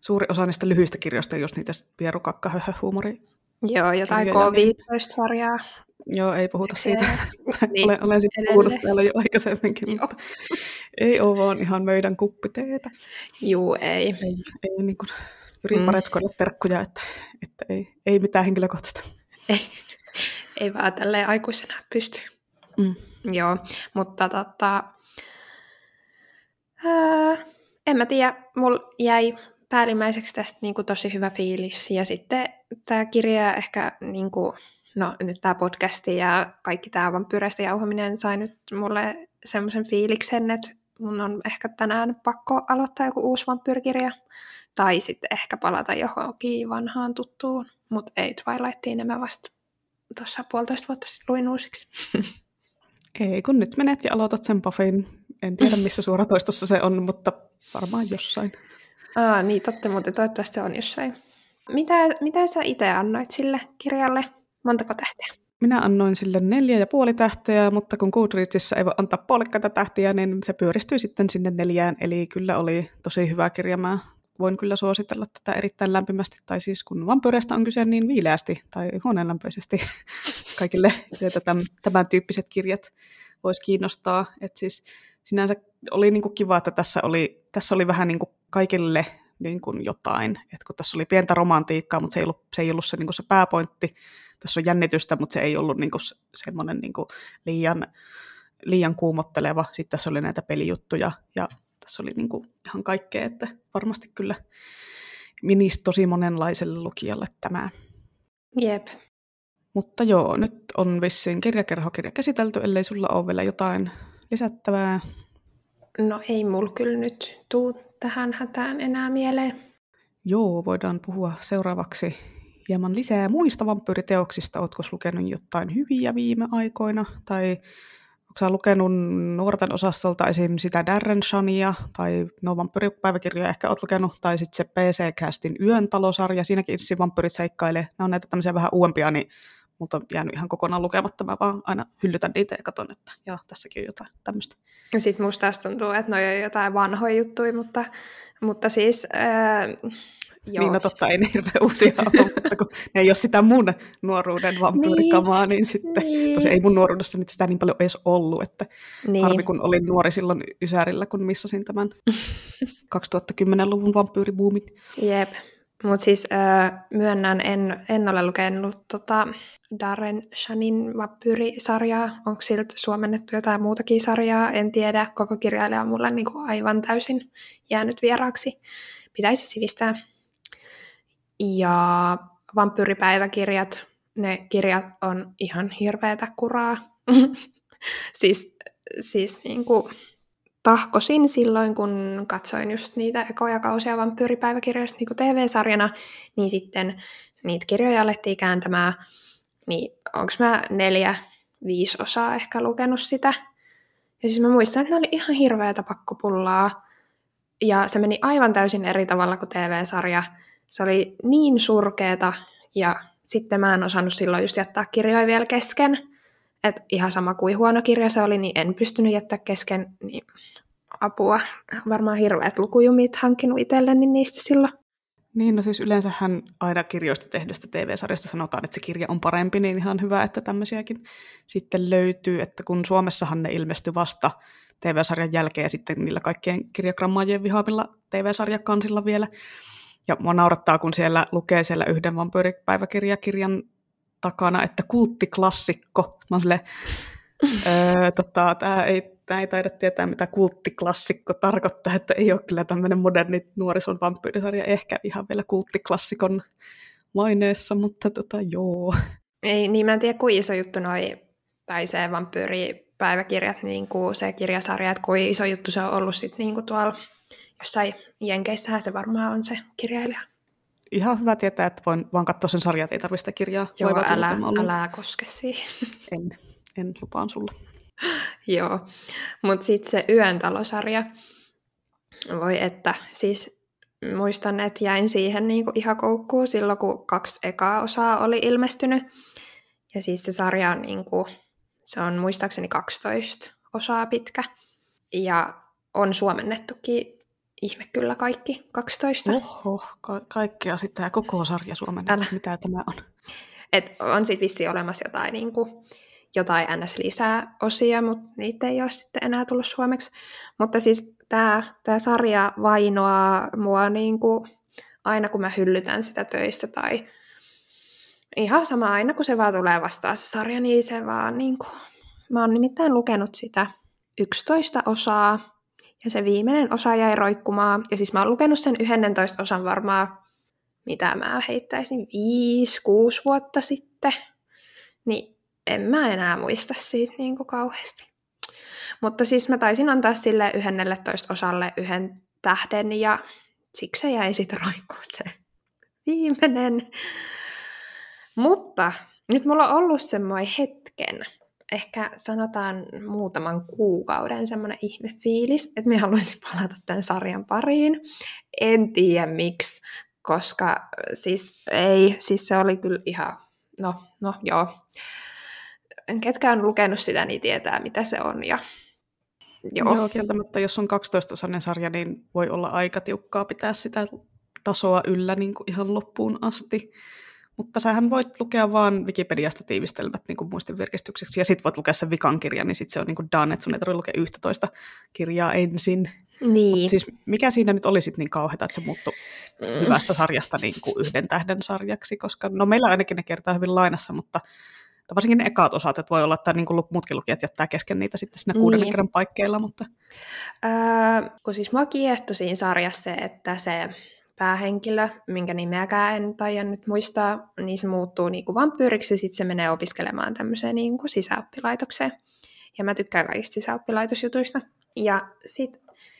suuri osa niistä lyhyistä kirjoista, jos niitä pierukakkahöhöhuumori. Joo, jotain K viisitoista-sarjaa. Niin, joo, ei puhuta se, siitä. Niin, olen olen sitten puhunut täällä jo aikaisemminkin, joo. Mutta ei ole vaan ihan meidän kuppiteetä. Joo, ei. Ei, ei niin kuin Jyri Paretskoille terkkuja, että, että ei, ei mitään henkilökohtaista. Ei, ei vaan tälleen aikuisena pysty. Mm. Joo, mutta tota, äh, en mä tiedä, mulla jäi päällimmäiseksi tästä niin kuin tosi hyvä fiilis. Ja sitten tämä kirja ehkä, niin kuin, no nyt tämä podcasti ja kaikki tämä vampyyreistä jauhaminen sai nyt mulle semmoisen fiiliksen, että mun on ehkä tänään pakko aloittaa joku uusi vampyyrikirja. Tai sitten ehkä palata johonkin vanhaan tuttuun. Mutta ei Twilightiin, mä vasta tuossa puolitoista vuotta sitten luin uusiksi. Ei, kun nyt menet ja aloitat sen Buffyn. En tiedä missä suoratoistossa se on, mutta varmaan jossain. Ah, niin totta, mutta toivottavasti se on jossain. Mitä, mitä sä itse annoit sille kirjalle? Montako tähteä? Minä annoin sille neljä ja puoli tähteä, mutta kun Goodreadsissa ei voi antaa puolikkaita tähtiä, niin se pyöristyi sitten sinne neljään. Eli kyllä oli tosi hyvä kirja. Mä voin kyllä suositella tätä erittäin lämpimästi. Tai siis kun vampyyreistä on kyse, niin viileästi tai huoneenlämpöisesti kaikille, joita tämän, tämän tyyppiset kirjat voisi kiinnostaa. Et siis sinänsä oli niinku kiva, että tässä oli, tässä oli vähän niinku kaikille niinku jotain. Et kun tässä oli pientä romantiikkaa, mutta se ei ollut se, ei ollut se, niinku se pääpointti. Tässä on jännitystä, mutta se ei ollut niinku semmoinen niinku liian, liian kuumotteleva. Sitten tässä oli näitä pelijuttuja ja tässä oli niinku ihan kaikkea. Että varmasti kyllä minisi tosi monenlaiselle lukijalle tämä. Jep. Mutta joo, nyt on vissiin kirjakerhokirja käsitelty, ellei sulla ole vielä jotain lisättävää. No ei mulla kyllä nyt tuu tähän hätään enää mieleen. Joo, voidaan puhua seuraavaksi hieman lisää muista vampyyriteoksista. Ootko lukenut jotain hyviä viime aikoina? Tai onko sä lukenut nuorten osastolta esim. Sitä Darren Shania? Tai no vampyyripäiväkirjoja ehkä oot lukenut. Tai sitten se P C-castin Yön talosarja. Siinäkin itse vampyyrit seikkailee. Nämä on näitä tämmöisiä vähän uudempia, niin mutta on jäänyt ihan kokonaan lukematta. Mä vaan aina hyllytän niitä ja katson, että jaa, tässäkin on jotain tämmöistä. Ja sitten musta taas tuntuu, että noi on jotain vanhoja juttuja, mutta, mutta siis Äh, joo. Niin no totta, ei ne hirveän uusia ole, mutta kun ne ei ole sitä mun nuoruuden vampyyrikamaa, niin, niin sitten niin. Tosi ei mun nuoruudessa niitä sitä niin paljon edes ollut, että niin. Harmi kun olin nuori silloin Ysärillä, kun missasin tämän kaksituhattakymmenluvun vampyyribuumin. Jep. Mutta siis äh, myönnän, en, en ole lukenut tota Darren Shanin vampyyrisarjaa. Onko siltä suomennettu jotain muutakin sarjaa? En tiedä. Koko kirjailija on mulle niinku aivan täysin jäänyt vieraaksi. Pitäisi sivistää. Ja vampyyripäiväkirjat, ne kirjat on ihan hirveätä kuraa. siis siis niin kuin tahkosin silloin, kun katsoin just niitä ekoja kausia vampyyripäiväkirjoista niin kuin tee vee-sarjana, niin sitten niitä kirjoja alettiin kääntämään, niin onko mä neljä, viisi osaa ehkä lukenut sitä. Ja siis mä muistan, että ne oli ihan hirveätä pakkopullaa. Ja se meni aivan täysin eri tavalla kuin tee vee-sarja. Se oli niin surkeeta, ja sitten mä en osannut silloin just jättää kirjoja vielä kesken. Että ihan sama kuin huono kirja se oli, niin en pystynyt jättää kesken, niin apua. Varmaan hirveät lukujumit hankkinut itselleni niistä silloin. Niin, no siis yleensähän aina kirjoista tehdystä tee vee-sarjasta sanotaan, että se kirja on parempi, niin ihan hyvä, että tämmöisiäkin sitten löytyy. Että kun Suomessahan ne ilmestyi vasta tee vee-sarjan jälkeen ja sitten niillä kaikkien kirjagrammaajien vihaamilla tee vee-sarjakansilla vielä. Ja mua naurattaa, kun siellä lukee siellä yhden vampyyripäiväkirjakirjan takana, että kulttiklassikko. Mä oon silleen, öö, tota, tää ei, tää ei taida tietää, mitä kulttiklassikko tarkoittaa, että ei ole kyllä tämmöinen moderni nuorison vampyyrisarja ehkä ihan vielä kulttiklassikon maineessa, mutta tota, joo. Ei, niin mä en tiedä, kuin iso juttu noi, tai se vampyyripäiväkirjat, niin kuin se kirjasarja, että kuin iso juttu se on ollut sit niin kuin tuolla jossain Jenkeissähän se varmaan on se kirjailija. Ihan hyvä tietää, että voin vaan katsoa sen sarjaa, että ei tarvitse sitä kirjaa. Joo, älä, älä koske siihen. En, en lupaan sulle. Joo, mutta sitten se Yön talosarja, voi että, siis muistan, että jäin siihen niinku ihan koukkuun silloin, kun kaksi ekaa osaa oli ilmestynyt. Ja siis se sarja on, niinku, se on muistaakseni kaksitoista osaa pitkä. Ja on suomennettukin. Ihme kyllä kaikki, kaksitoista. Oho, ka- kaikkea sitten tämä koko sarja suomennetaan, mitä tämä on. Et on sitten vissiin olemassa jotain, niin kuin, jotain ns. Lisää osia, mutta niitä ei ole sitten enää tullut suomeksi. Mutta siis tämä sarja vainoaa mua niin kuin, aina, kun mä hyllytän sitä töissä. Tai ihan sama, aina kun se vaan tulee vastaan se sarja, niin se vaan niin kuin... Mä oon nimittäin lukenut sitä yksitoista osaa. Ja se viimeinen osa jäi roikkumaan. Ja siis mä oon lukenut sen yhdentoista osan varmaan, mitä mä heittäisin, viisi, kuusi vuotta sitten. Niin en mä enää muista siitä niin kuin kauheasti. Mutta siis mä taisin antaa sille yhdentoista osalle yhden tähden, ja siksi se jäi sitten roikkuun se viimeinen. Mutta nyt mulla on ollut semmoinen hetken. Ehkä sanotaan muutaman kuukauden semmoinen ihmefiilis, että me haluaisin palata tämän sarjan pariin. En tiedä miksi, koska siis ei, siis se oli kyllä ihan, no, no joo. Ketkä on lukenut sitä, niin tietää mitä se on. Ja... Joo. joo, kieltämättä jos on kaksitoistaosainen sarja, niin voi olla aika tiukkaa pitää sitä tasoa yllä niin kuin ihan loppuun asti. Mutta sähän voit lukea vaan Wikipediasta tiivistelmät niin kuin muistin virkistykseksi, ja sitten voit lukea sen vikan kirjan, niin sitten se on niin kuin done, että sun ei tarvitse lukea yhtä toista kirjaa ensin. Niin. Mut siis mikä siinä nyt oli sitten niin kauheata, että se muuttui mm. hyvästä sarjasta niin kuin yhden tähden sarjaksi, koska no meillä ainakin ne kertaa hyvin lainassa, mutta varsinkin ne ekaat osat, että voi olla, että niin kuin muutkin lukijat jättää kesken niitä sitten siinä kuudennen niin. kerran paikkeilla. Mutta... Öö, kun siis mua kiehtoi siinä sarjassa se, että se... päähenkilö, minkä nimeäkään en taida nyt muistaa, niin se muuttuu niinku vampyyriksi, ja sitten se menee opiskelemaan tämmöiseen niinku sisäoppilaitokseen. Ja mä tykkään kaikista sisäoppilaitosjutuista. Ja sit,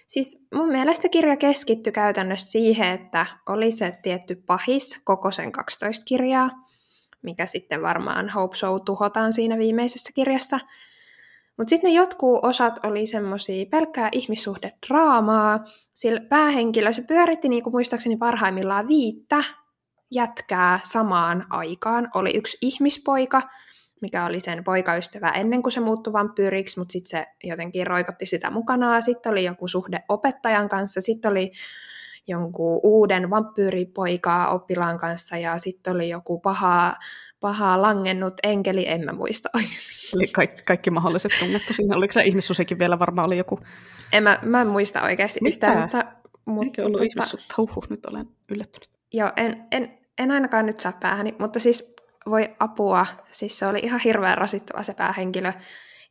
siis mun mielestä se kirja keskittyi käytännössä siihen, että oli se tietty pahis, koko sen kaksitoista kirjaa, mikä sitten varmaan Hope Show tuhotaan siinä viimeisessä kirjassa. Mutta sitten ne jotkut osat oli semmoisia pelkkää ihmissuhdedraamaa. Sillä päähenkilö, se pyöritti niinku muistaakseni parhaimmillaan viittä jätkää samaan aikaan. Oli yksi ihmispoika, mikä oli sen poikaystävä ennen kuin se muuttui vampyyriksi, mutta sitten se jotenkin roikotti sitä mukanaan. Sitten oli joku suhde opettajan kanssa, sitten oli jonkun uuden vampyyripoikaa oppilaan kanssa, ja sitten oli joku paha... pahaa langennut enkeli, en mä muista oikeasti. Eli kaikki, kaikki mahdolliset tunnettu siinä. Oliko se ihmissusikin vielä varmaan oli joku? En mä, mä en muista oikeasti mitä? Yhtään. Mutta, mutta, Eikä ollut mutta... ihmissutta. Huhhuh, nyt olen yllättynyt. Joo, en, en, en ainakaan nyt saa päähäni, mutta siis voi apua. Siis se oli ihan hirveän rasittava se päähenkilö.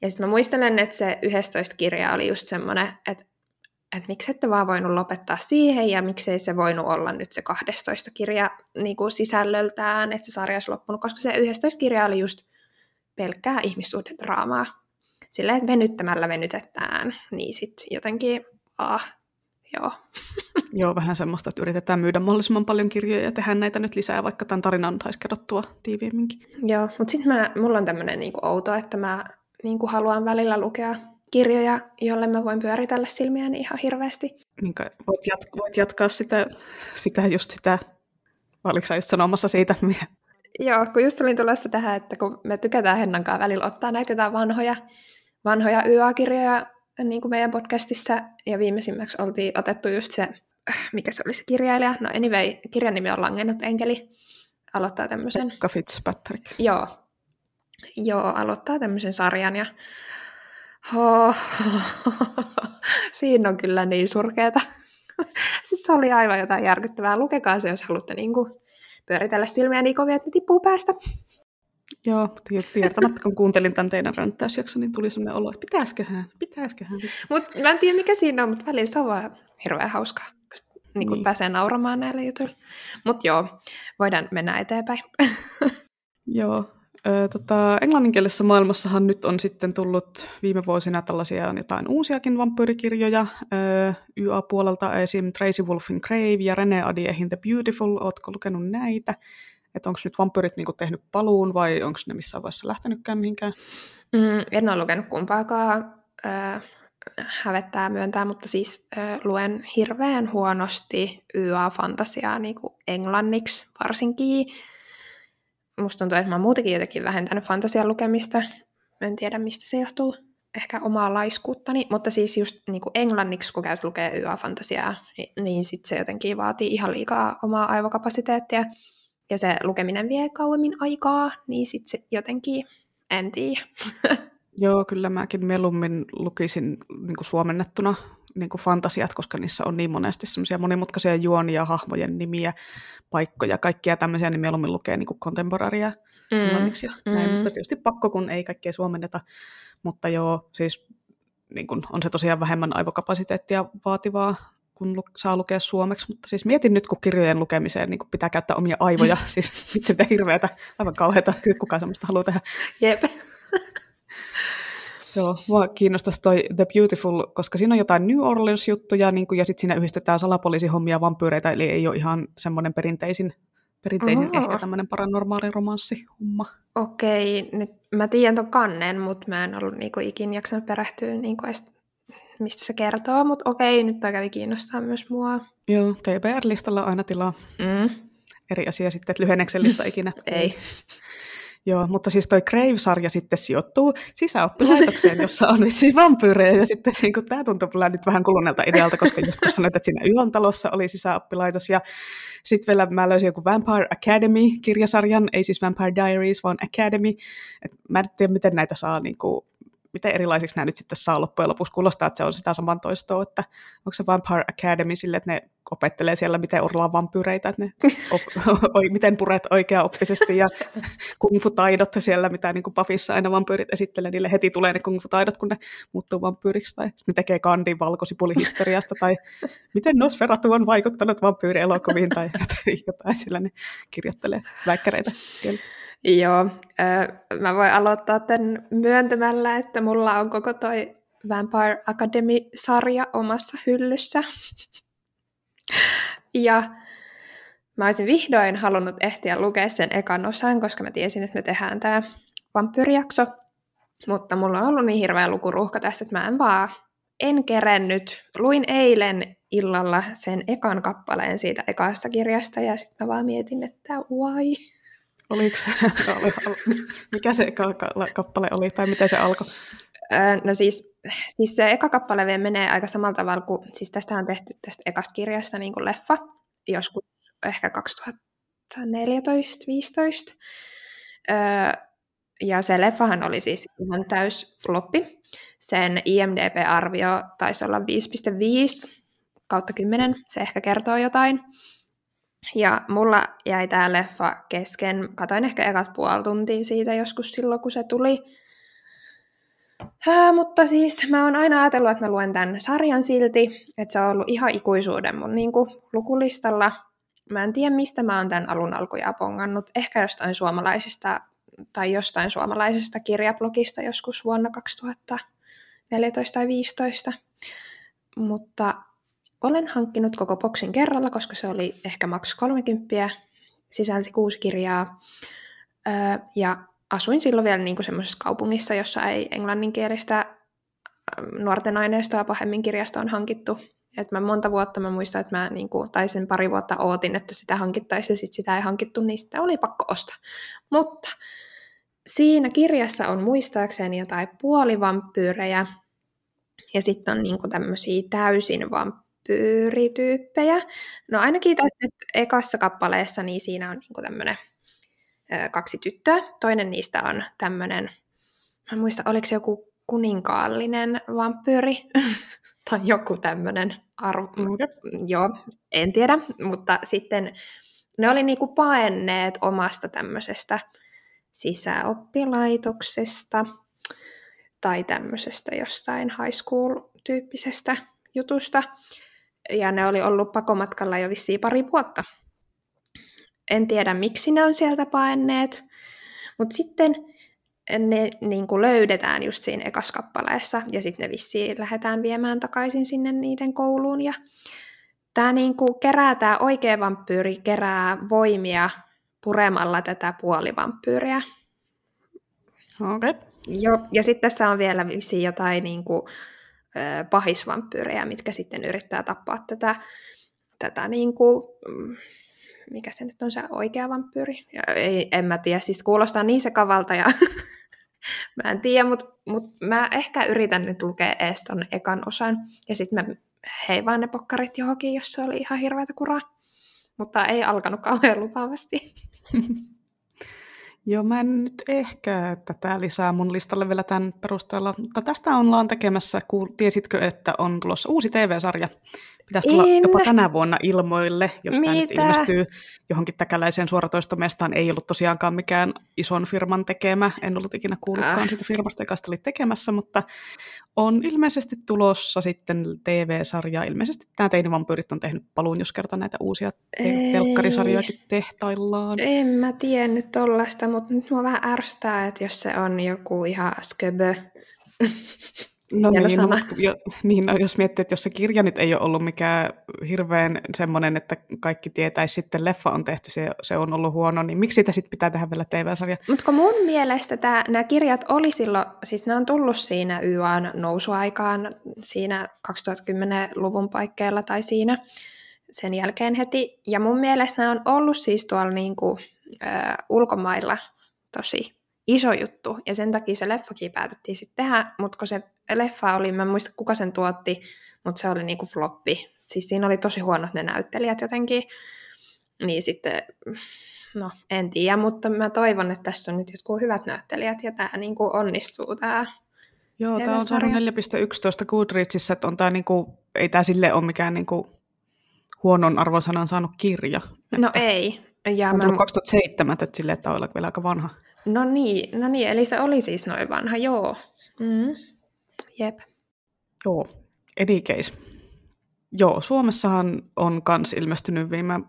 Ja sitten mä muistelen, että se yksitoista kirja oli just semmoinen, että että miksi ette vaan voinut lopettaa siihen, ja miksei se voinut olla nyt se kahdestoista kirja niin kuin sisällöltään, että se sarja olisi loppunut, koska se yhdestoista kirja oli just pelkkää ihmissuhdedraamaa. Silleen, että venyttämällä venytetään, niin sitten jotenkin, ah, joo. Joo, vähän semmoista, että yritetään myydä mahdollisimman paljon kirjoja ja tehdään näitä nyt lisää, vaikka tämän tarinan saisi kerrottua tiiviimminkin. Joo, mutta sitten mulla on tämmöinen niinku outo, että mä niinku haluan välillä lukea kirjoja, jolle mä voin pyöritellä silmiäni ihan hirveästi. Niin kai, voit, jat- voit jatkaa sitä, sitä just sitä, vai oliko sä just sanomassa siitä? Joo, kun just olin tulossa tähän, että kun me tykätään Hennankaan välillä ottaa näitä jotain vanhoja, vanhoja Y A-kirjoja niin kuin meidän podcastissa, ja viimeisimmäksi oltiin otettu just se, mikä se oli se kirjailija, no anyway, kirjan nimi on Langennut Enkeli, aloittaa tämmöisen. Pekka Fitzpatrick. Joo, joo, aloittaa tämmöisen sarjan, ja Ho, ho, ho, ho. Siinä on kyllä niin surkeeta. Siis se oli aivan jotain järkyttävää. Lukekaa se, jos haluatte niin kuin pyöritellä silmiä niin kovin, että ne tippuu päästä. Joo, tietämättä kun kuuntelin tämän teidän ränttäysjakson, niin tuli sellainen olo, että pitäisköhän, pitäisköhän. Mut mä en tiedä mikä siinä on, mutta välillä se on vaan hirveän hauskaa, kun niin niin. pääsee nauramaan näillä jutuilla. Mutta joo, voidaan mennä eteenpäin. Joo. Tota, englanninkielisessä maailmassahan nyt on sitten tullut viime vuosina tällaisia jotain uusiakin vampyyrikirjoja Y A-puolelta, esim. Tracy Wolfin Crave ja René Adiehin The Beautiful, ootko lukenut näitä? Että onko nyt vampyyrit niinku tehnyt paluun vai onko ne missään vaiheessa lähtenytkään mihinkään? Mm, en ole lukenut kumpaakaan, äh, hävettää myöntää, mutta siis äh, luen hirveän huonosti Y A-fantasiaa niinku englanniksi varsinkin. Musta tuntuu, että mä oon muutenkin jotenkin vähentänyt fantasian lukemista. Mä en tiedä, mistä se johtuu. Ehkä omaa laiskuuttani. Mutta siis just niin kuin englanniksi, kun käyt lukee Y A-fantasiaa, niin, niin sit se jotenkin vaatii ihan liikaa omaa aivokapasiteettia. Ja se lukeminen vie kauemmin aikaa, niin sit se jotenkin, en tiedä. Joo, kyllä mäkin mieluummin lukisin niin kuin suomennettuna niin kuin fantasiat, koska niissä on niin monesti semmoisia monimutkaisia juonia, hahmojen nimiä, paikkoja, kaikkia tämmöisiä, niin mieluummin lukee niin kuin contemporaria mm. englanniksi ja mm. näin, mutta tietysti pakko, kun ei kaikkea suomenneta, mutta joo, siis niin kuin on se tosiaan vähemmän aivokapasiteettia vaativaa, kun lu- saa lukea suomeksi, mutta siis mietin nyt, kun kirjojen lukemiseen niin kun pitää käyttää omia aivoja, siis nyt sitä hirveätä, aivan kauheata, kukaan semmoista haluaa tehdä. Jep. Joo, mua kiinnostaisi toi The Beautiful, koska siinä on jotain New Orleans-juttuja, niin kun, ja sitten siinä yhdistetään salapoliisihommia, vampyyreitä, eli ei ole ihan semmoinen perinteisin, perinteisin ehkä tämmöinen paranormaali romanssihomma. Okei, nyt mä tiedän ton kannen, mutta mä en ollut niinku ikin jaksanut perehtyä, niinku edes, mistä se kertoo, mutta okei, nyt toi kävi kiinnostaa myös mua. Joo, T B R-listalla aina tilaa. Mm. Eri asia sitten, että lyhenneksellistä ikinä. Ei. Joo, mutta siis toi Crave-sarja sitten sijoittuu sisäoppilaitokseen, jossa on vissiin vampyyrejä, ja sitten niin kun, tämä tuntuu nyt vähän kuluneelta idealta, koska just kun sanoit, että siinä Ylan talossa oli sisäoppilaitos, ja sitten vielä mä löysin joku Vampire Academy-kirjasarjan, ei siis Vampire Diaries, vaan Academy. Et mä en tiedä, miten näitä saa, niin kun, miten erilaisiksi nämä nyt sitten saa loppujen lopuksi kuulostaa, että se on sitä saman toistoa, että onko se Vampire Academy sille, että ne opettelee siellä, miten orlaan vampyyreitä, että ne op- o- miten puret oikeaoppisesti ja kungfu-taidot siellä, mitä niin kuin Buffyssa aina vampyyrit esittelee, niille heti tulee ne kungfu-taidot, kun ne muuttuu vampyyriksi, tai sitten ne tekee kandin valkosipulihistoriasta, tai miten Nosferatu on vaikuttanut vampyyrielokuviin, tai jotain sillä ne kirjoittelee väikkäreitä siellä. Joo, öö, mä voin aloittaa tämän myöntämällä, että mulla on koko toi Vampire Academy-sarja omassa hyllyssä. Ja mä olisin vihdoin halunnut ehtiä lukea sen ekan osan, koska mä tiesin, että me tehdään tää vampyyrijakso. Mutta mulla on ollut niin hirveä lukuruuhka tässä, että mä en vaan en kerennyt. Luin eilen illalla sen ekan kappaleen siitä ekasta kirjasta ja sitten mä vaan mietin, että why? Oliko se, mikä se eka kappale oli tai miten se alkoi? No siis, siis se eka kappale vielä menee aika samalla tavalla kuin, siis tästä on tehty tästä ekasta kirjasta niin kuin leffa, joskus ehkä kaksituhattaneljätoista viisitoista. Ja se leffahan oli siis ihan täys floppi. Sen I M D B-arvio taisi olla viisi pilkku viisi kautta kymmenen, se ehkä kertoo jotain. Ja mulla jäi tää leffa kesken, katoin ehkä ekat puoli tuntia siitä joskus silloin, kun se tuli. Äh, mutta siis mä oon aina ajatellut, että mä luen tämän sarjan silti, että se on ollut ihan ikuisuuden mun niin kuin lukulistalla. Mä en tiedä, mistä mä oon tämän alun alkujaan pongannut. Ehkä jostain suomalaisista tai jostain suomalaisesta kirjablogista joskus vuonna kaksituhattaneljätoista tai kaksituhattaviisitoista. Mutta olen hankkinut koko boksin kerralla, koska se oli ehkä maks kolmekymmentä, sisälsi kuusi kirjaa. Öö, ja asuin silloin vielä niin kuin semmoisessa kaupungissa, jossa ei englanninkielistä nuorten aineistoa pahemmin kirjasta on hankittu. Et mä monta vuotta mä muistan, että mä niin kuin, tai sen pari vuotta ootin, että sitä hankittaisi ja sit sitä ei hankittu, niin sitä oli pakko ostaa. Mutta siinä kirjassa on muistaakseni jotain puolivampyyrejä ja sitten on niin kuin tämmöisiä täysin vampyyrityyppejä. No ainakin tässä nyt ekassa kappaleessa niin siinä on niin kuin tämmöinen kaksi tyttöä. Toinen niistä on tämmöinen, mä en muista, oliko se joku kuninkaallinen vampyyri tai joku tämmöinen arvo. Joo, en tiedä, mutta sitten ne oli niinku paenneet omasta tämmöisestä sisäoppilaitoksesta tai tämmöisestä jostain high school-tyyppisestä jutusta. Ja ne oli ollut pakomatkalla jo vissiin pari vuotta. En tiedä, miksi ne on sieltä paenneet, mutta sitten ne niin kuin löydetään just siinä ekassa kappaleessa, ja sitten ne vissiin lähdetään viemään takaisin sinne niiden kouluun. Ja tämä niin kuin kerää, tämä oikea vampyyri kerää voimia puremalla tätä puolivampyyriä. Okay. Jo, ja sitten tässä on vielä vissiin jotain niin kuin, ö, pahisvampyyriä, mitkä sitten yrittää tappaa tätä, tätä niin kuin, mikä se nyt on se oikea vampyyri? Ja ei, en mä tiedä, siis kuulostaa niin sekavalta ja mä en tiedä, mutta mut mä ehkä yritän nyt lukea ees ton ekan osan ja sitten mä heivaan ne pokkarit johonkin, jos se oli ihan hirveätä kuraa, mutta ei alkanut kauhean lupaavasti. Joo, mä en nyt ehkä tätä lisää mun listalle vielä tämän perusteella, mutta tästä ollaan tekemässä, kun tiesitkö, että on tulossa uusi T V-sarja. Pitäisi tulla en. jopa tänä vuonna ilmoille, jos Mitä? tämä nyt ilmestyy johonkin täkäläiseen suoratoistomestaan. Ei ollut tosiaankaan mikään ison firman tekemä, en ollut ikinä kuullutkaan ah. siitä firmasta, joka sitä oli tekemässä, mutta on ilmeisesti tulossa sitten T V-sarja. Ilmeisesti nämä teinivampyyrit on tehnyt paluun, jos kerta näitä uusia te- telkkarisarjojakin tehtaillaan. En mä tiennyt tollaista, mutta nyt mua vähän ärsyttää, että jos se on joku ihan sköbö. No niin, no, jo, niin no, jos miettii, että jos se kirja nyt ei ole ollut mikään hirveän semmoinen, että kaikki tietäisi sitten leffa on tehty, se, se on ollut huono, niin miksi sitä sitten pitää tehdä vielä T V-sarja? Mutta mun mielestä tää, nämä kirjat oli silloin, siis nämä on tullut siinä Y A:n nousuaikaan, siinä kaksituhattakymmenluvun paikkeilla tai siinä sen jälkeen heti, ja mun mielestä nämä on ollut siis tuolla niinku, äh, ulkomailla tosi iso juttu, ja sen takia se leffakin päätettiin sitten tehdä, mutta kun se leffa oli, mä en muista kuka sen tuotti, mutta se oli niinku floppi. Siis siinä oli tosi huonot ne näyttelijät jotenkin, niin sitten, no en tiedä, mutta mä toivon, että tässä on nyt jotkut hyvät näyttelijät, ja tää niinku onnistuu tää. Joo, tää on saanut neljä pilkku yksitoista Goodreadsissa, että on tää niinku, ei tää silleen ole mikään niinku huonon arvosanan saanut kirja. No että ei. Ja on tullut mä... kaksituhattaseitsemän, että silleen, että on vielä aika vanha. No niin, no niin, eli se oli siis noin vanha, joo. Mm. Jep. Joo, any case. Joo, Suomessahan on kans ilmestynyt viime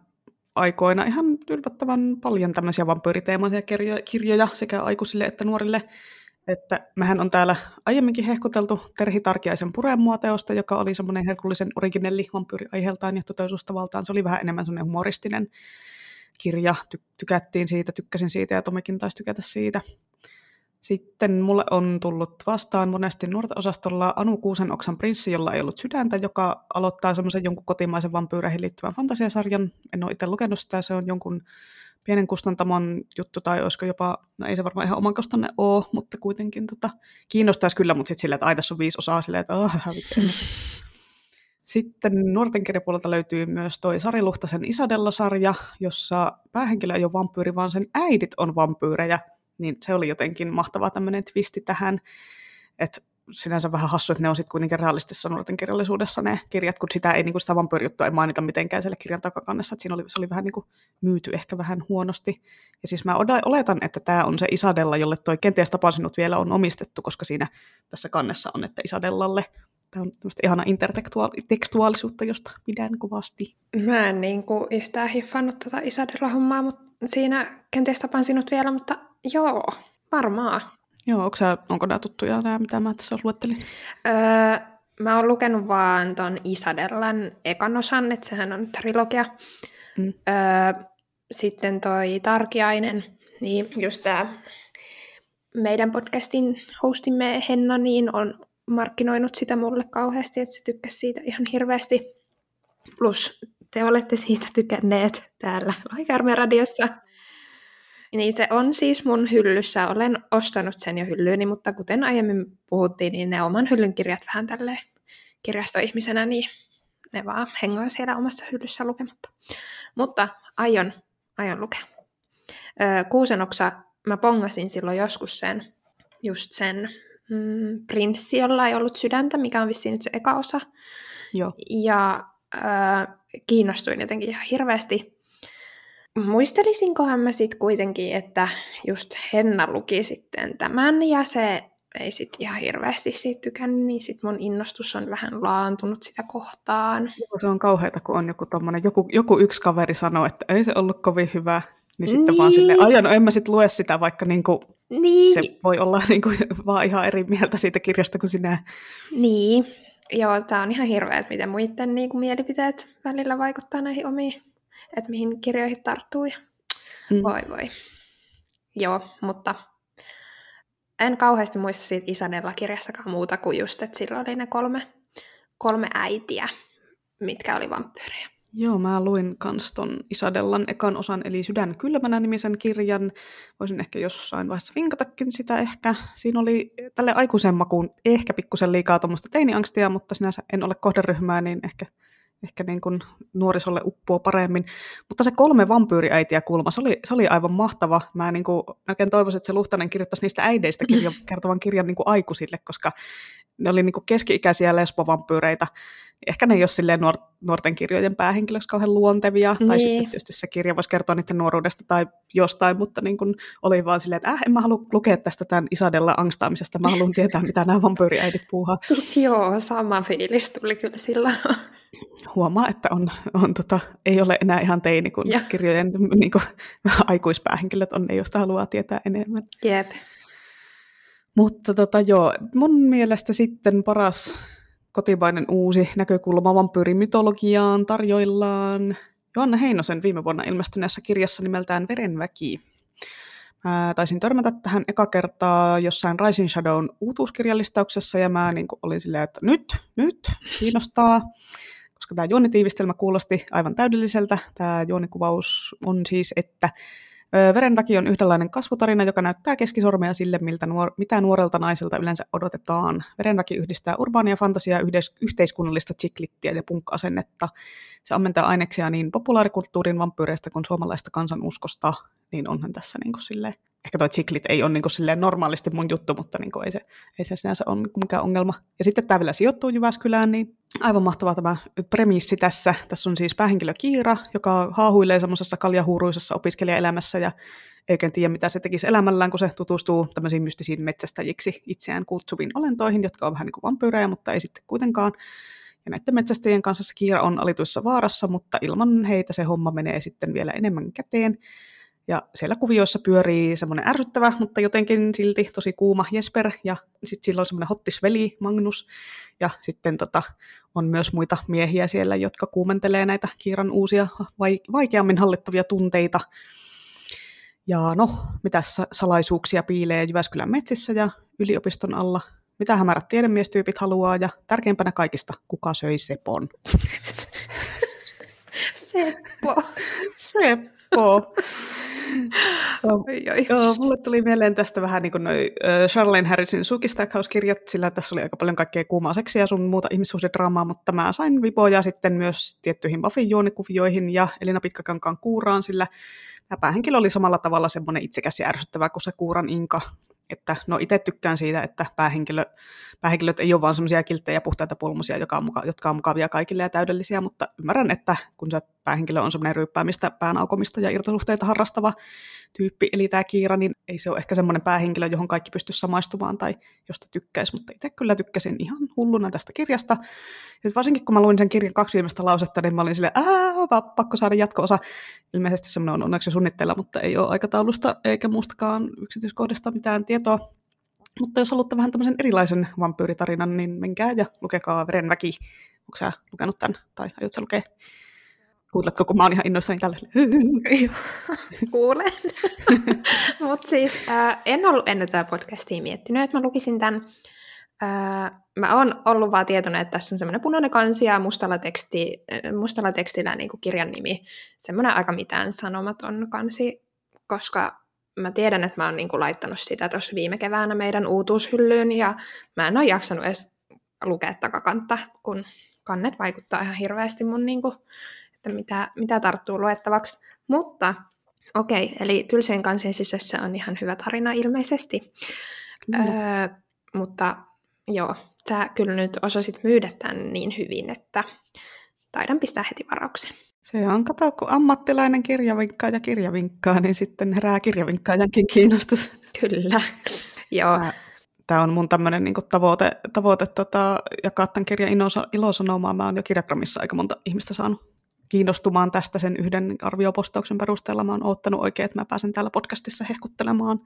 aikoina ihan yllättävän paljon tämmöisiä vampyyriteemaisia kirjoja sekä aikuisille että nuorille. Että mehän on täällä aiemminkin hehkuteltu Terhi Tarkiaisen Puremuoteosta, joka oli semmoinen herkullisen originelli vampyyriaiheeltaan ja toteutustavaltaan. Se oli vähän enemmän semmoinen humoristinen kirja. Ty- tykättiin siitä, tykkäsin siitä ja Tomekin taisi tykätä siitä. Sitten mulle on tullut vastaan monesti nuorten osastolla Anu Kuusenoksan Prinssi, jolla ei ollut sydäntä, joka aloittaa semmoisen jonkun kotimaisen vampyyreihin liittyvän fantasiasarjan. En ole itse lukenut sitä, se on jonkun pienen kustantamon juttu, tai olisiko jopa, no ei se varmaan ihan oman kustanne ole, mutta kuitenkin tota, kiinnostaisi kyllä, mutta sitten silleen, että ai tässä on viisi osaa, silleen, että oh, vitsi. Sitten nuorten kirjapuolelta löytyy myös toi Sari Luhtasen Isadella-sarja, jossa päähenkilö ei ole vampyyri, vaan sen äidit on vampyyrejä. Niin se oli jotenkin mahtava tämmöinen twisti tähän, että sinänsä vähän hassu, että ne on sitten kuitenkin realistisessa nuorten kirjallisuudessa ne kirjat, kun sitä ei, niin kuin sitä vampyyrijuttua ei mainita mitenkään siellä kirjan takakannessa, että siinä oli, se oli vähän niin kuin myyty ehkä vähän huonosti. Ja siis mä oletan, että tämä on se Isadella, jolle toi Kenties tapan sinut vielä on omistettu, koska siinä tässä kannessa on, että Isadellalle. Tämä on tämmöistä ihanaa intertekstuaalisuutta, josta pidän kovasti. Mä en niin kuin yhtään hiffannut tuota Isadella-hommaa, mutta siinä Kenties tapan sinut vielä, mutta joo, varmaan. Joo, onko sä, onko nämä tuttuja, nämä, mitä mä tässä luettelin? Öö, mä oon lukenut vaan ton Isadellan ekan osan, että sehän on trilogia. Mm. Öö, sitten toi Tarkiainen, niin just tää meidän podcastin hostimme Henna, niin on markkinoinut sitä mulle kauheasti, että se tykkäsi siitä ihan hirveästi. Plus te olette siitä tykänneet täällä Lohikäärme-radiossa. Niin se on siis mun hyllyssä. Olen ostanut sen jo hyllyyni, mutta kuten aiemmin puhuttiin, niin ne oman hyllyn kirjat vähän tälleen kirjastoihmisenä, niin ne vaan hengaa siellä omassa hyllyssä lukematta. Mutta aion, aion lukea. Öö, Kuusenoksa, mä pongasin silloin joskus sen, just sen mm, prinssi, jolla ei ollut sydäntä, mikä on vissiin nyt se eka osa. Joo. Ja öö, kiinnostuin jotenkin ihan hirveästi. Muistelisinkohan mä sitten kuitenkin, että just Henna luki sitten tämän ja se ei sitten ihan hirveästi siitä tykännyt, niin sitten mun innostus on vähän laantunut sitä kohtaan. Se on kauheata, kun on joku tommonen, joku, joku yksi kaveri sanoo, että ei se ollut kovin hyvä, niin sitten niin. Vaan silleen, ajan en mä sitten lue sitä, vaikka niinku niin. Se voi olla niinku vaan ihan eri mieltä siitä kirjasta kuin sinä. Niin, joo, tää on ihan hirveä, miten muiden niinku mielipiteet välillä vaikuttaa näihin omiin. Että mihin kirjoihin tarttuu. Mm. Voi voi. Joo, mutta en kauheasti muista siitä Isadella-kirjastakaan muuta kuin just, että silloin oli ne kolme, kolme äitiä, mitkä oli vampyyrejä. Joo, mä luin kans ton Isadellan ekan osan, eli Sydän kylmänä nimisen kirjan. Voisin ehkä jossain vaiheessa vinkatakin sitä ehkä. Siinä oli tälle aikuisen makuun ehkä pikkusen liikaa tuommoista teiniangstia, mutta sinänsä en ole kohderyhmää, niin ehkä... Ehkä niin kuin nuorisolle uppoo paremmin. Mutta se kolme vampyyriäitiä kulma, se oli, se oli aivan mahtava. Mä niin kuin, melkein toivoisin, että se Luhtanen kirjoittaisi niistä äideistä kirjo, kertovan kirjan niin kuin aikuisille, koska ne oli niin kuin keski-ikäisiä lesbovampyyreitä. Ehkä ne ei ole silleen nuor, nuorten kirjojen päähenkilöksi kauhean luontevia. Niin. Tai sitten tietysti se kirja voisi kertoa niiden nuoruudesta tai jostain, mutta niin kuin oli vaan silleen, että äh, en mä halua lukea tästä tämän Isadella angstaamisesta. Mä haluan tietää, mitä nämä vampyyriäidit puuhaa. Siis joo, sama fiilis tuli kyllä silloin. Huomaa, että on, on, tota, ei ole enää ihan teini, kun ja. kirjojen niin kuin, aikuispäähenkilöt on ne, josta haluaa tietää enemmän. Jep. Mutta tota, joo, mun mielestä sitten paras kotimainen uusi näkökulma vampyyrimytologiaan tarjoillaan Johanna Heinosen viime vuonna ilmestyneessä kirjassa nimeltään Verenväki. Mä taisin törmätä tähän eka kertaa jossain Rising Shadown uutuuskirjalistauksessa, ja mä niin kuin olin silleen, että nyt, nyt, kiinnostaa, koska tämä juonitiivistelmä kuulosti aivan täydelliseltä. Tämä juonikuvaus on siis, että Verenväki on yhdenlainen kasvutarina, joka näyttää keskisormea sille, miltä nuor- mitä nuorelta naiselta yleensä odotetaan. Verenväki yhdistää urbaania fantasiaa, yhdes- yhteiskunnallista chiklittiä ja punkka-asennetta. Se ammentaa aineksia niin populaarikulttuurin vampyyreistä kuin suomalaista kansanuskosta. Niin onhan tässä niin kuin silleen, ehkä toi chiklit ei ole niin kuin silleen normaalisti mun juttu, mutta niin kuin ei, se, ei se sinänsä ole mikään ongelma. Ja sitten tämä vielä sijoittuu Jyväskylään, niin aivan mahtava tämä premissi tässä. Tässä on siis päähenkilö Kiira, joka haahuilee semmoisessa kaljahuuruisessa opiskelijaelämässä ja ei oikein tiedä, mitä se tekisi elämällään, kun se tutustuu tämmöisiin mystisiin metsästäjiksi itseään kutsuviin olentoihin, jotka on vähän niin kuin vampyyrejä, mutta ei sitten kuitenkaan. Ja näiden metsästäjien kanssa se Kiira on alituissa vaarassa, mutta ilman heitä se homma menee sitten vielä enemmän käteen. Ja siellä kuvioissa pyörii semmoinen ärsyttävä, mutta jotenkin silti tosi kuuma Jesper, ja sitten silloin semmoinen hottisveli Magnus, ja sitten tota, on myös muita miehiä siellä, jotka kuumentelee näitä Kiiran uusia vaikeammin hallittavia tunteita. Ja no, mitä salaisuuksia piilee Jyväskylän metsissä ja yliopiston alla? Mitä hämärät tiedemiestyypit haluaa, ja tärkeimpänä kaikista, kuka söi Sepon? Seppo. Seppo. Oi, oi. Joo, mulle tuli mieleen tästä vähän niin kuin noi Charlene Harrisin Suki Stackhouse-kirjat, sillä tässä oli aika paljon kaikkea kuumaa seksiä ja sun muuta ihmissuhdedraamaa, mutta mä sain vipoja sitten myös tiettyihin Buffyn juonikuvioihin ja Elina Pitkäkankaan Kuuraan, sillä tämä päähenkilö oli samalla tavalla semmoinen itsekäs ja ärsyttävä kuin se Kuuran Inka. Että no itse tykkään siitä, että päähenkilö, päähenkilöt ei ole vaan semmoisia kilttejä puhtaita pulmusia, joka on muka, jotka on mukavia kaikille ja täydellisiä, mutta ymmärrän, että kun se päähenkilö on semmoinen ryyppäämistä, päänaukomista ja irtosuhteita harrastava tyyppi, eli tämä Kiira, niin ei se ole ehkä semmoinen päähenkilö, johon kaikki pystyisi samaistumaan tai josta tykkäisi, mutta itse kyllä tykkäsin ihan hulluna tästä kirjasta. Ja varsinkin kun mä luin sen kirjan kaksi viimeistä lausetta, niin mä olin silleen, aah, pakko saada jatko-osa. Ilmeisesti semmoinen on onneksi suunnitteilla, mutta ei ole aikataulusta eikä muustakaan yksityiskohdista mitään tietoa. Mutta jos haluatte vähän tämmöisen erilaisen vampyyritarinan, niin menkää ja lukekaa Verenväki. Onko sä lukenut tämän? Tai aiot sä lukea? Kuuletko, kun mä oon ihan innoissani tälle? Kuulen. Mutta siis äh, en ollut ennen tätä podcastia miettinyt, että mä lukisin tämän. Äh, mä oon ollut vaan tietoinen, että tässä on semmoinen punainen kansi ja mustalla, teksti, mustalla tekstillä niin kuin kirjan nimi. Semmoinen aika mitään sanomaton kansi, koska mä tiedän, että mä oon niin kuin laittanut sitä tuossa viime keväänä meidän uutuushyllyyn ja mä en ole jaksanut edes lukea takakantta, kun kannet vaikuttaa ihan hirveästi mun niin kuin että mitä, mitä tarttuu luettavaksi, mutta okei, eli tylsien kansien sisässä on ihan hyvä tarina ilmeisesti, mm. öö, mutta joo, sä kyllä nyt osasit myydä tämän niin hyvin, että taidan pistää heti varauksen. Se on, kato, kun ammattilainen kirjavinkkaaja kirjavinkkaa, niin sitten herää kirjavinkkaajankin kiinnostus. Kyllä, joo. Tämä on mun tämmöinen niin tavoite, tavoite tota, jakaa tämän kirjan ilosanomaa. Mä oon jo kirjagramissa aika monta ihmistä saanut kiinnostumaan tästä sen yhden arviopostauksen perusteella. Mä oon oottanut oikein, että mä pääsen täällä podcastissa hehkuttelemaan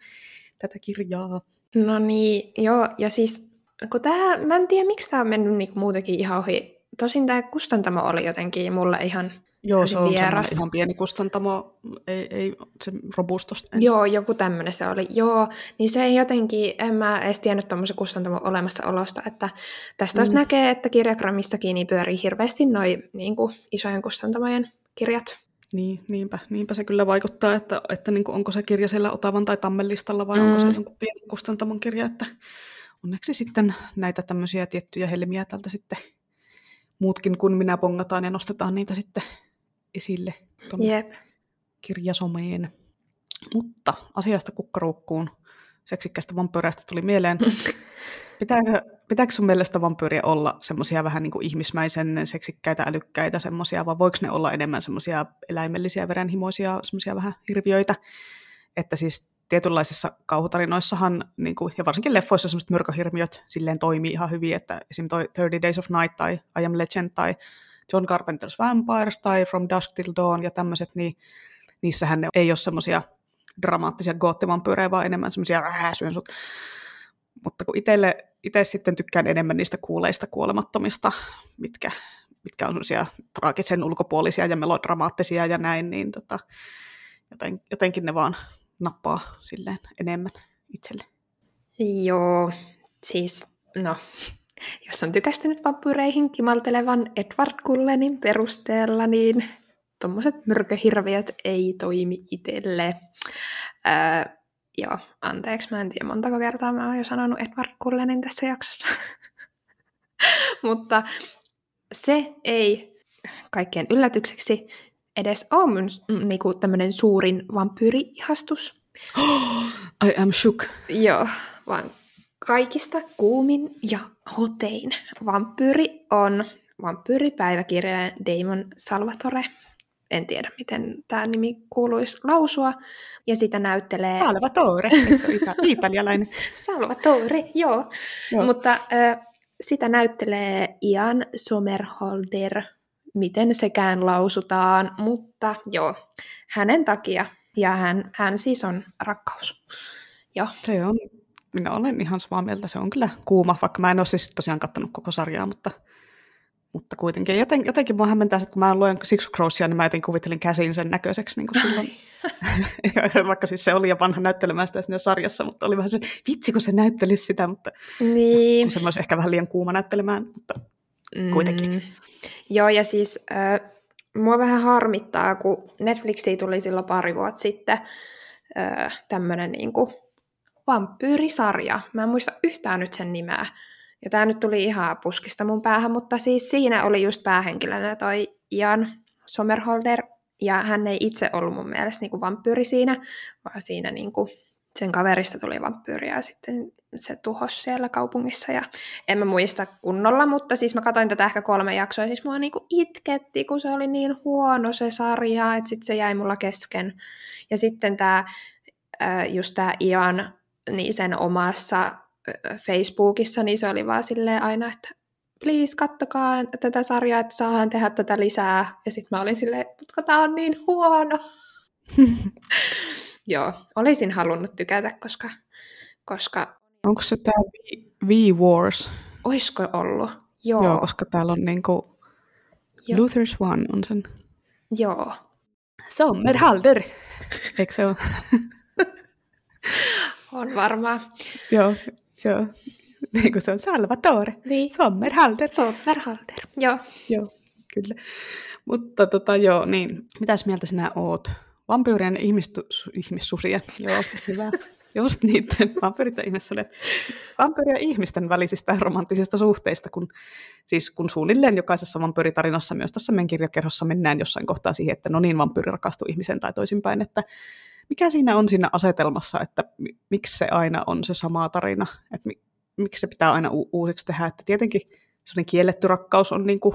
tätä kirjaa. No niin, joo, ja siis, kun tää, mä en tiedä, miksi tää on mennyt niinku muutenkin ihan ohi. Tosin tää kustantamo oli jotenkin mulle ihan joo, se on ihan pieni kustantamo, ei, ei se robustos. En. Joo, joku tämmöinen se oli. Joo, niin se ei jotenkin, en mä edes tiennyt tuommoisen kustantamon olemassaolosta, että tästä mm. näkee, että kirjagrammissakin niin pyörii hirveästi noi niin kuin, isojen kustantamojen kirjat. Niin, niinpä, niinpä se kyllä vaikuttaa, että, että niin kuin, onko se kirja siellä Otavan tai Tammen listalla vai mm. onko se jonkun pienen kustantamon kirja, että onneksi sitten näitä tämmöisiä tiettyjä helmiä tältä sitten muutkin kuin minä pongataan ja nostetaan niitä sitten esille tuonne yep. kirjasomeen. Mutta asiasta kukkaruukkuun seksikkäistä vampyyreistä tuli mieleen. Pitääkö, pitääkö sun mielestä vampyyriä olla semmoisia vähän niin kuin ihmismäisen seksikkäitä, älykkäitä semmoisia, vai voiko ne olla enemmän semmoisia eläimellisiä, verenhimoisia, semmoisia vähän hirviöitä? Että siis tietynlaisissa kauhutarinoissahan, niin kuin, ja varsinkin leffoissa semmoiset myrköhirmiöt silleen toimii ihan hyvin, että esimerkiksi thirty Days of Night tai I Am Legend tai John Carpenter's Vampires tai From Dusk Till Dawn ja tämmöiset, niin niissähän ne ei ole semmoisia dramaattisia goottivampyyrejä, vaan enemmän semmoisia syön sut. Mutta kun itse sitten tykkään enemmän niistä kuuleista kuolemattomista, mitkä, mitkä on semmoisia traagisen ulkopuolisia ja melodramaattisia ja näin, niin tota, joten, jotenkin ne vaan nappaa silleen enemmän itselle. Joo, siis no... Jos on tykästynyt vampyyreihin kimaltelevan Edward Cullenin perusteella, niin tuommoiset myrköhirviöt ei toimi itselle. Öö, joo, anteeksi, mä en tiedä montako kertaa mä oon jo sanonut Edward Cullenin tässä jaksossa. Mutta se ei kaikkien yllätykseksi edes ole mun mm, niinku tämmönen suurin vampyyri-ihastus. I am shook. Joo, vaan... Kaikista kuumin ja hotein vampyyri on vampyyripäiväkirjailija Damon Salvatore. En tiedä, miten tämä nimi kuuluisi lausua. Ja sitä näyttelee... Salvatore, eikö se ole italialainen? Salvatore, joo. joo. Mutta äh, sitä näyttelee Ian Somerhalder, miten sekään lausutaan. Mutta joo, hänen takia. Ja hän, hän siis on rakkaus. Joo. Se on... Minä olen ihan samaa mieltä, se on kyllä kuuma, vaikka mä en ole siis tosiaan kattonut koko sarjaa, mutta, mutta kuitenkin. Joten, jotenkin mua hämmentää, että kun mä luen Six of Crowsia, niin mä jotenkin kuvittelin käsin sen näköiseksi niin kuin silloin. Vaikka siis se oli jo vanha näyttelemään sitä siinä sarjassa, mutta oli vähän se, vitsi kun se näyttelisi sitä, mutta niin. Se olisi ehkä vähän liian kuuma näyttelemään, mutta kuitenkin. Mm. Joo, ja siis äh, mua vähän harmittaa, kun Netflixiin tuli silloin pari vuotta sitten äh, tämmöinen niinku... vampyyrisarja. Mä en muista yhtään nyt sen nimeä. Ja tää nyt tuli ihan puskista mun päähän, mutta siis siinä oli just päähenkilönä toi Ian Somerhalder, ja hän ei itse ollut mun mielestä niinku vampyyri siinä, vaan siinä niinku sen kaverista tuli vampyyri ja sitten se tuhosi siellä kaupungissa. Ja en mä muista kunnolla, mutta siis mä katsoin tätä ehkä kolme jaksoa. Siis mua niinku itketti, kun se oli niin huono se sarja, että sitten se jäi mulla kesken. Ja sitten tää, just tää Ian, niin sen omassa Facebookissa, niin se oli vaan silleen aina, että please, kattokaa tätä sarjaa, että saadaan tehdä tätä lisää. Ja sitten mä olin silleen, mutta tää on niin huono. Joo, olisin halunnut tykätä, koska... koska... Onko se tää V-Wars? Oisko ollut? Joo. Joo, koska täällä on niinku... Joo. Luther's One on sen. Joo. Sommerhalder! Eikö se ole? On varmaan. Joo, joo. Niin kuin se on Salvatore. Niin. Sommerhalder. Sommerhalder, joo. Joo, kyllä. Mutta tota joo, niin. Mitäs mieltä sinä oot? Vampyyrien ihmistus, ihmissusia. Joo, hyvä. Just niiden vampyyrit ja ihmissudet. Vampyyrien ihmisten välisistä romanttisista suhteista, kun, siis kun suunnilleen jokaisessa vampyyritarinassa, myös tässä meidän kirjakerhossa, mennään jossain kohtaa siihen, että no niin, vampyyri rakastuu ihmiseen tai toisinpäin, että mikä siinä on siinä asetelmassa, että miksi se aina on se sama tarina, että mi- miksi se pitää aina u- uusiksi tehdä, että tietenkin semmoinen kielletty rakkaus on niin kuin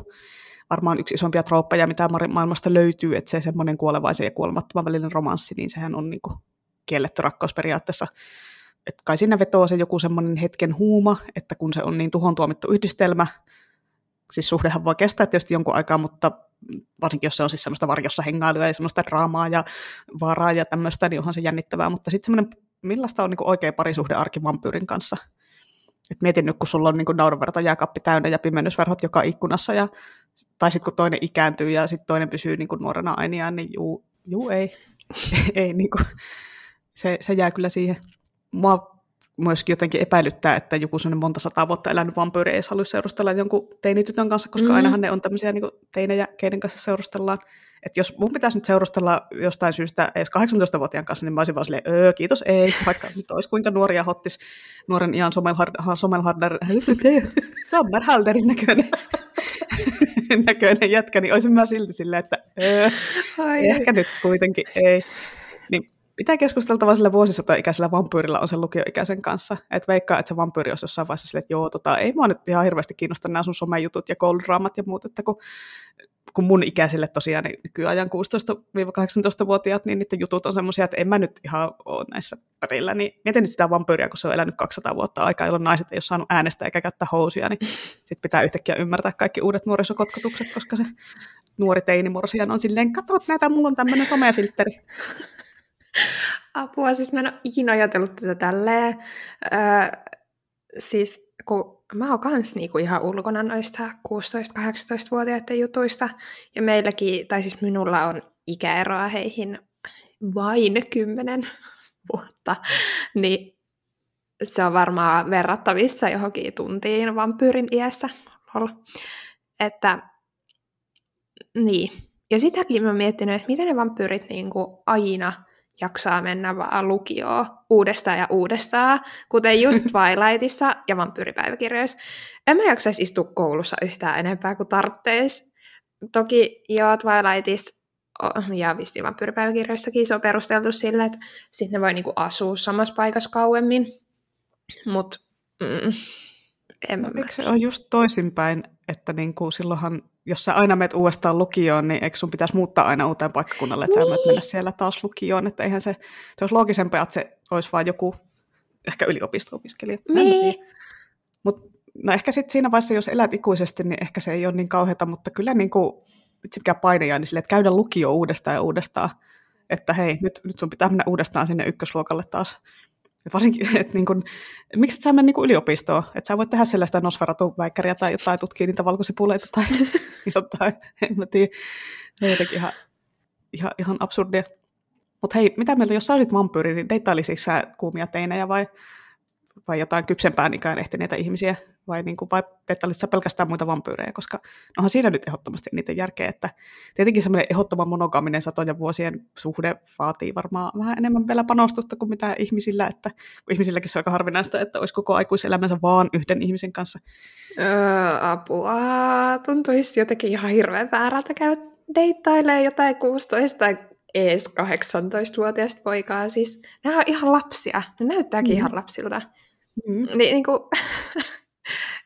varmaan yksi isompia trooppeja, mitä maailmasta löytyy, että se semmoinen kuolevaisen ja kuolemattoman välinen romanssi, niin sehän on niin kuin kielletty rakkaus periaatteessa. Että kai siinä vetoo se joku semmoinen hetken huuma, että kun se on niin tuhon tuomittu yhdistelmä, siis suhdehan voi kestää tietysti jonkun aikaa, mutta varsinkin jos se on siis semmoista varjossa hengailua ja semmoista draamaa ja vaaraa ja tämmöistä, niin onhan se jännittävää. Mutta sitten semmoinen, millaista on niin kuin oikea parisuhde arki vampyyrin kanssa? Et mietin nyt, kun sulla on niin kuin naudanverta jääkaappi täynnä ja pimennysverhot joka ikkunassa, ja, tai sitten kun toinen ikääntyy ja sitten toinen pysyy niin kuin nuorena ainiaan, niin juu, juu ei. ei niin kuin. Se, se jää kyllä siihen. Mua myöskin jotenkin epäilyttää, että joku sellainen monta sataa vuotta elänyt vampyyri ei edes halua seurustella jonkun teinitytön kanssa, koska mm-hmm. ainahan ne on tämmöisiä niin kuin teinejä, keiden kanssa seurustellaan. Että jos mun pitäisi nyt seurustella jostain syystä edes kahdeksantoistavuotiaan kanssa, niin mä olisin vaan silleen, öö, kiitos, ei, vaikka nyt olisi kuinka nuoria hottis nuoren Ian Somerhalder, Sommerhalderin näköinen, näköinen jätkä, niin olisin mä silti silleen, että öö, ehkä nyt kuitenkin ei. Niin pitää keskusteltavaa sillä vuosisatoikäisellä vampyyrillä on sen lukioikäisen kanssa. Että veikkaa, että se vampyyri olisi jossain vaiheessa silleen, että joo, tota, ei mua nyt ihan hirveästi kiinnosta nämä sun somejutut ja kouludraamat ja muut, että kun kun mun ikäisille tosiaan niin nykyajan kuusitoista-kahdeksantoistavuotiaat, niin niiden jutut on semmoisia, että en mä nyt ihan ole näissä perillä. Niin mietin nyt sitä vampyyriä, kun se on elänyt kaksisataa vuotta aikaa, jolloin naiset ei ole saanut äänestää eikä käyttää housuja, niin sitten pitää yhtäkkiä ymmärtää kaikki uudet nuorisokotkotukset, koska se nuori teinimorsian on silleen, katot näitä, mulla on tämmöinen somefiltteri. Apua, siis mä en ole ikinä ajatellut tätä tälleen. Öö, siis kun... Mä oon kans niinku ihan ulkona noista kuusitoista-kahdeksantoistavuotiaiden jutuista, ja meilläkin, tai siis minulla on ikäeroa heihin vain kymmenen vuotta, niin se on varmaan verrattavissa johonkin tuntiin vampyyrin iässä. Että, niin. Ja sitäkin mä oon miettinyt, että miten ne vampyyrit niinku aina jaksaa mennä vaan lukioon uudestaan ja uudestaan, kuten just Twilightissa ja vampyyripäiväkirjoissa. En mä jaksaisi istua koulussa yhtään enempää kuin tarvitsisi. Toki joo, Twilightissa ja vissiin vampyyripäiväkirjoissakin se on perusteltu sillä, että sitten ne voi niinku asua samassa paikassa kauemmin. Mutta mm, en mä no, Eikö se ole just toisinpäin, että niinku silloinhan... Jos sä aina meet uudestaan lukioon, niin eikö sun pitäisi muuttaa aina uuteen paikkakunnalle, että niin. Sä menet mennä siellä taas lukioon, että eihän se, se olisi loogisempaa, että se olisi vaan joku ehkä yliopisto-opiskelija. Niin. Mut, no ehkä sitten siinä vaiheessa, jos elät ikuisesti, niin ehkä se ei ole niin kauheata, mutta kyllä niin kuin itse mikään paineja, niin silleen, että käydä lukioon uudestaan ja uudestaan, että hei, nyt, nyt sun pitää mennä uudestaan sinne ykkösluokalle taas. Et varsinkin, että niin kun, miksi et sä mene niin yliopistoon? Että sä voit tehdä sellaista Nosferatu-väikkäriä tai jotain, tutkia niitä valkosipuleita tai jotain. En mä tiedä. Se on jotenkin ihan, ihan, ihan absurdia. Mutta hei, mitä mieltä, jos sä olisit vampyyri, niin deittailisitko sä kuumia teinejä vai, vai jotain kypsempään ikään ehtineitä ihmisiä? Vai, niin vai deittailisitko sä pelkästään muita vampyyrejä? Koska onhan siinä nyt ehdottomasti niitä järkeä, että tietenkin semmoinen ehdottoman monogaaminen satojen vuosien suhde vaatii varmaan vähän enemmän vielä panostusta kuin mitä ihmisillä, että kun ihmisilläkin se on aika harvinaista, että olisi koko aikuiselämänsä vaan yhden ihmisen kanssa. Öö, apua, tuntuisi jotenkin ihan hirveän väärältä käydä deittailemaan jotain kuusitoista tai ees kahdeksantoistavuotiaista poikaa. Siis nämä on ihan lapsia. Ne näyttääkin mm. ihan lapsilta. Mm. Ni, niin kuin,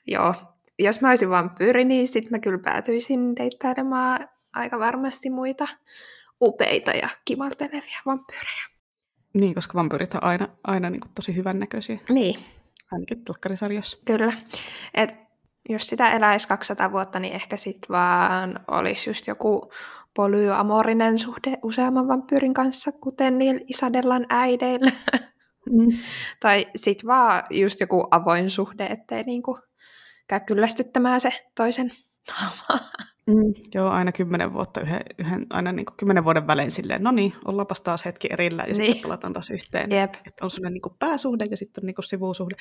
joo. Jos mä olisin vampyyri, niin sit mä kyllä päätyisin deittailemaan aika varmasti muita upeita ja kimaltelevia vampyyrejä. Niin, koska vampyyrit on aina, aina niin kuin tosi hyvännäköisiä. Niin. Ainakin telkkarisarjassa. Kyllä. Et jos sitä eläisi kaksisataa vuotta, niin ehkä sitten vaan olisi just joku polyamorinen suhde useamman vampyyrin kanssa, kuten niillä Isadellan äideillä. Mm. Tai sitten vaan just joku avoin suhde, ettei niinku käy kyllästyttämään se toisen naamaa. Mm. Joo, aina kymmenen vuotta, yhden, yhden, aina niinku kymmenen vuoden välein silleen, no niin, ollaanpas taas hetki erillään ja niin. Sitten palataan taas yhteen. Yep. Että on sellainen niinku pääsuhde ja sitten on niinku sivusuhde.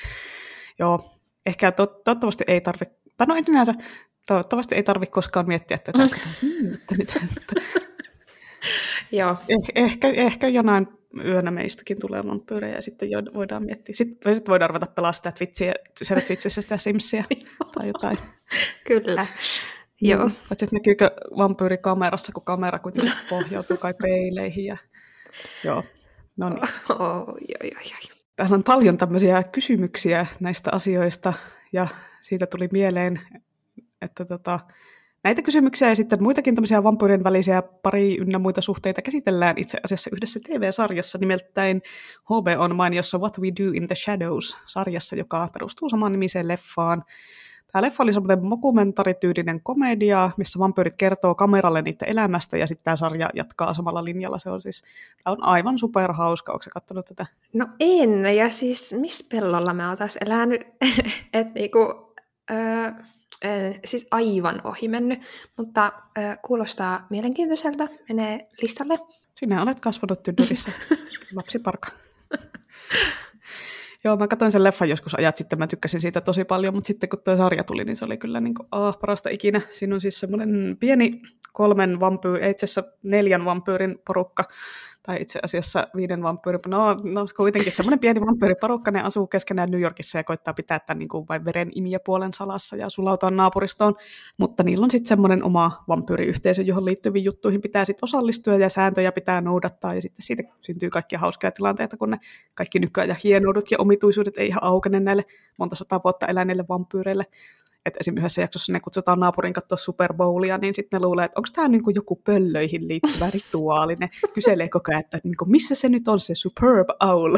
Joo, ehkä to- toivottavasti ei tarvitse, tai no ensinnänsä, toivottavasti ei tarvitse koskaan miettiä tätä. Mm. Mm, että mitä, että... Joo. Eh- ehkä, ehkä jonain yönä meistäkin tulee vampyyrejä ja sitten jo voidaan miettiä. Sitten, sitten voidaan ruveta pelaa sitä Twitchiä, siellä Twitchissä sitä Simsiä tai jotain. Kyllä. Joo. Että näkyykö vampyyri kamerassa, kun kamera kuitenkin pohjautuu kai peileihin. Ja... Joo. No niin. Oh, oh, joo, joo, joo. Täällä on paljon tämmöisiä kysymyksiä näistä asioista ja siitä tuli mieleen, että tota, näitä kysymyksiä ja sitten muitakin tämmöisiä vampyyrien välisiä pari ynnä muita suhteita käsitellään itse asiassa yhdessä T V-sarjassa nimeltäin H B O:n mainiossa What We Do in the Shadows-sarjassa, joka perustuu samaan nimiseen leffaan. Tämä leffa oli semmoinen mokumentaarityylinen komedia, missä vampyyrit kertoo kameralle niiden elämästä, ja sitten tämä sarja jatkaa samalla linjalla. Se on siis, tämä on aivan superhauska. Oletko sä katsonut tätä? No en, ja siis missä pellolla mä oon taas elänyt? Et niinku, öö, en, siis aivan ohi mennyt, mutta öö, kuulostaa mielenkiintoiselta. Menee listalle. Sinä olet kasvanut tyndurissä, lapsiparka. Joo, mä katsoin sen leffan joskus ajat sitten, mä tykkäsin siitä tosi paljon, mutta sitten kun tuo sarja tuli, niin se oli kyllä niin kuin, ah, parasta ikinä. Siinä on siis semmoinen pieni kolmen vampyyrin, itse asiassa neljän vampyyrin porukka, tai itse asiassa viiden vampyyrin, no, no kuitenkin semmoinen pieni vampyyriporukka, ne asuu keskenään New Yorkissa ja koittaa pitää tämän niin kuin vain veren imijäpuolen salassa ja sulautaa naapuristoon, mutta niillä on sitten semmoinen oma vampyyriyhteisö, johon liittyviin juttuihin pitää sitten osallistua ja sääntöjä pitää noudattaa ja sitten siitä syntyy kaikkia hauskoja tilanteita, kun ne kaikki nykyään ja hienoudut ja omituisuudet ei ihan aukene näille monta sataa vuotta eläneille vampyyreille. Että esimerkiksi yhdessä jaksossa ne kutsutaan naapurin katsoa Super Bowlia, niin sitten ne luulee, että onko tämä niinku joku pöllöihin liittyvä rituaali. Ne kyselee koko ajan, että niinku, missä se nyt on se Superb Owl.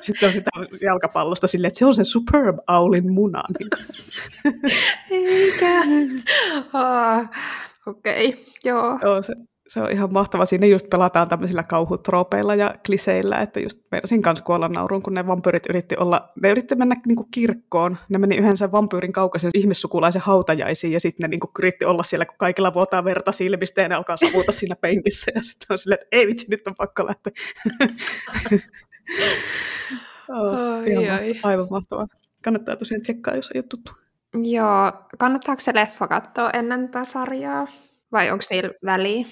Sitten on sitä jalkapallosta silleen, että se on se Superb Owlin muna. Eikä. Oh, okei, okay, joo. Joo, se, se on ihan mahtava. Siinä just pelataan tämmöisillä kauhutroopeilla ja kliseillä, että just meinasin kanssa kuolla nauruun, kun ne vampyyrit yritti olla, ne yritti mennä niinku kirkkoon, ne meni yhdensä vampyyrin kaukaisen ihmissukulaisen hautajaisiin, ja sitten ne niinku yritti olla siellä, kun kaikilla vuotaa verta silmistä, ja ne alkaa savuta siinä penkissä, ja sitten on silleen, että ei vitsi, nyt on pakko lähteä. oh, ihan, aivan mahtavaa. Kannattaa tosiaan tsekkaa, jos ei ole tuttu. Joo, kannattaako se leffa katsoa ennen tätä sarjaa, vai onko niillä väliä?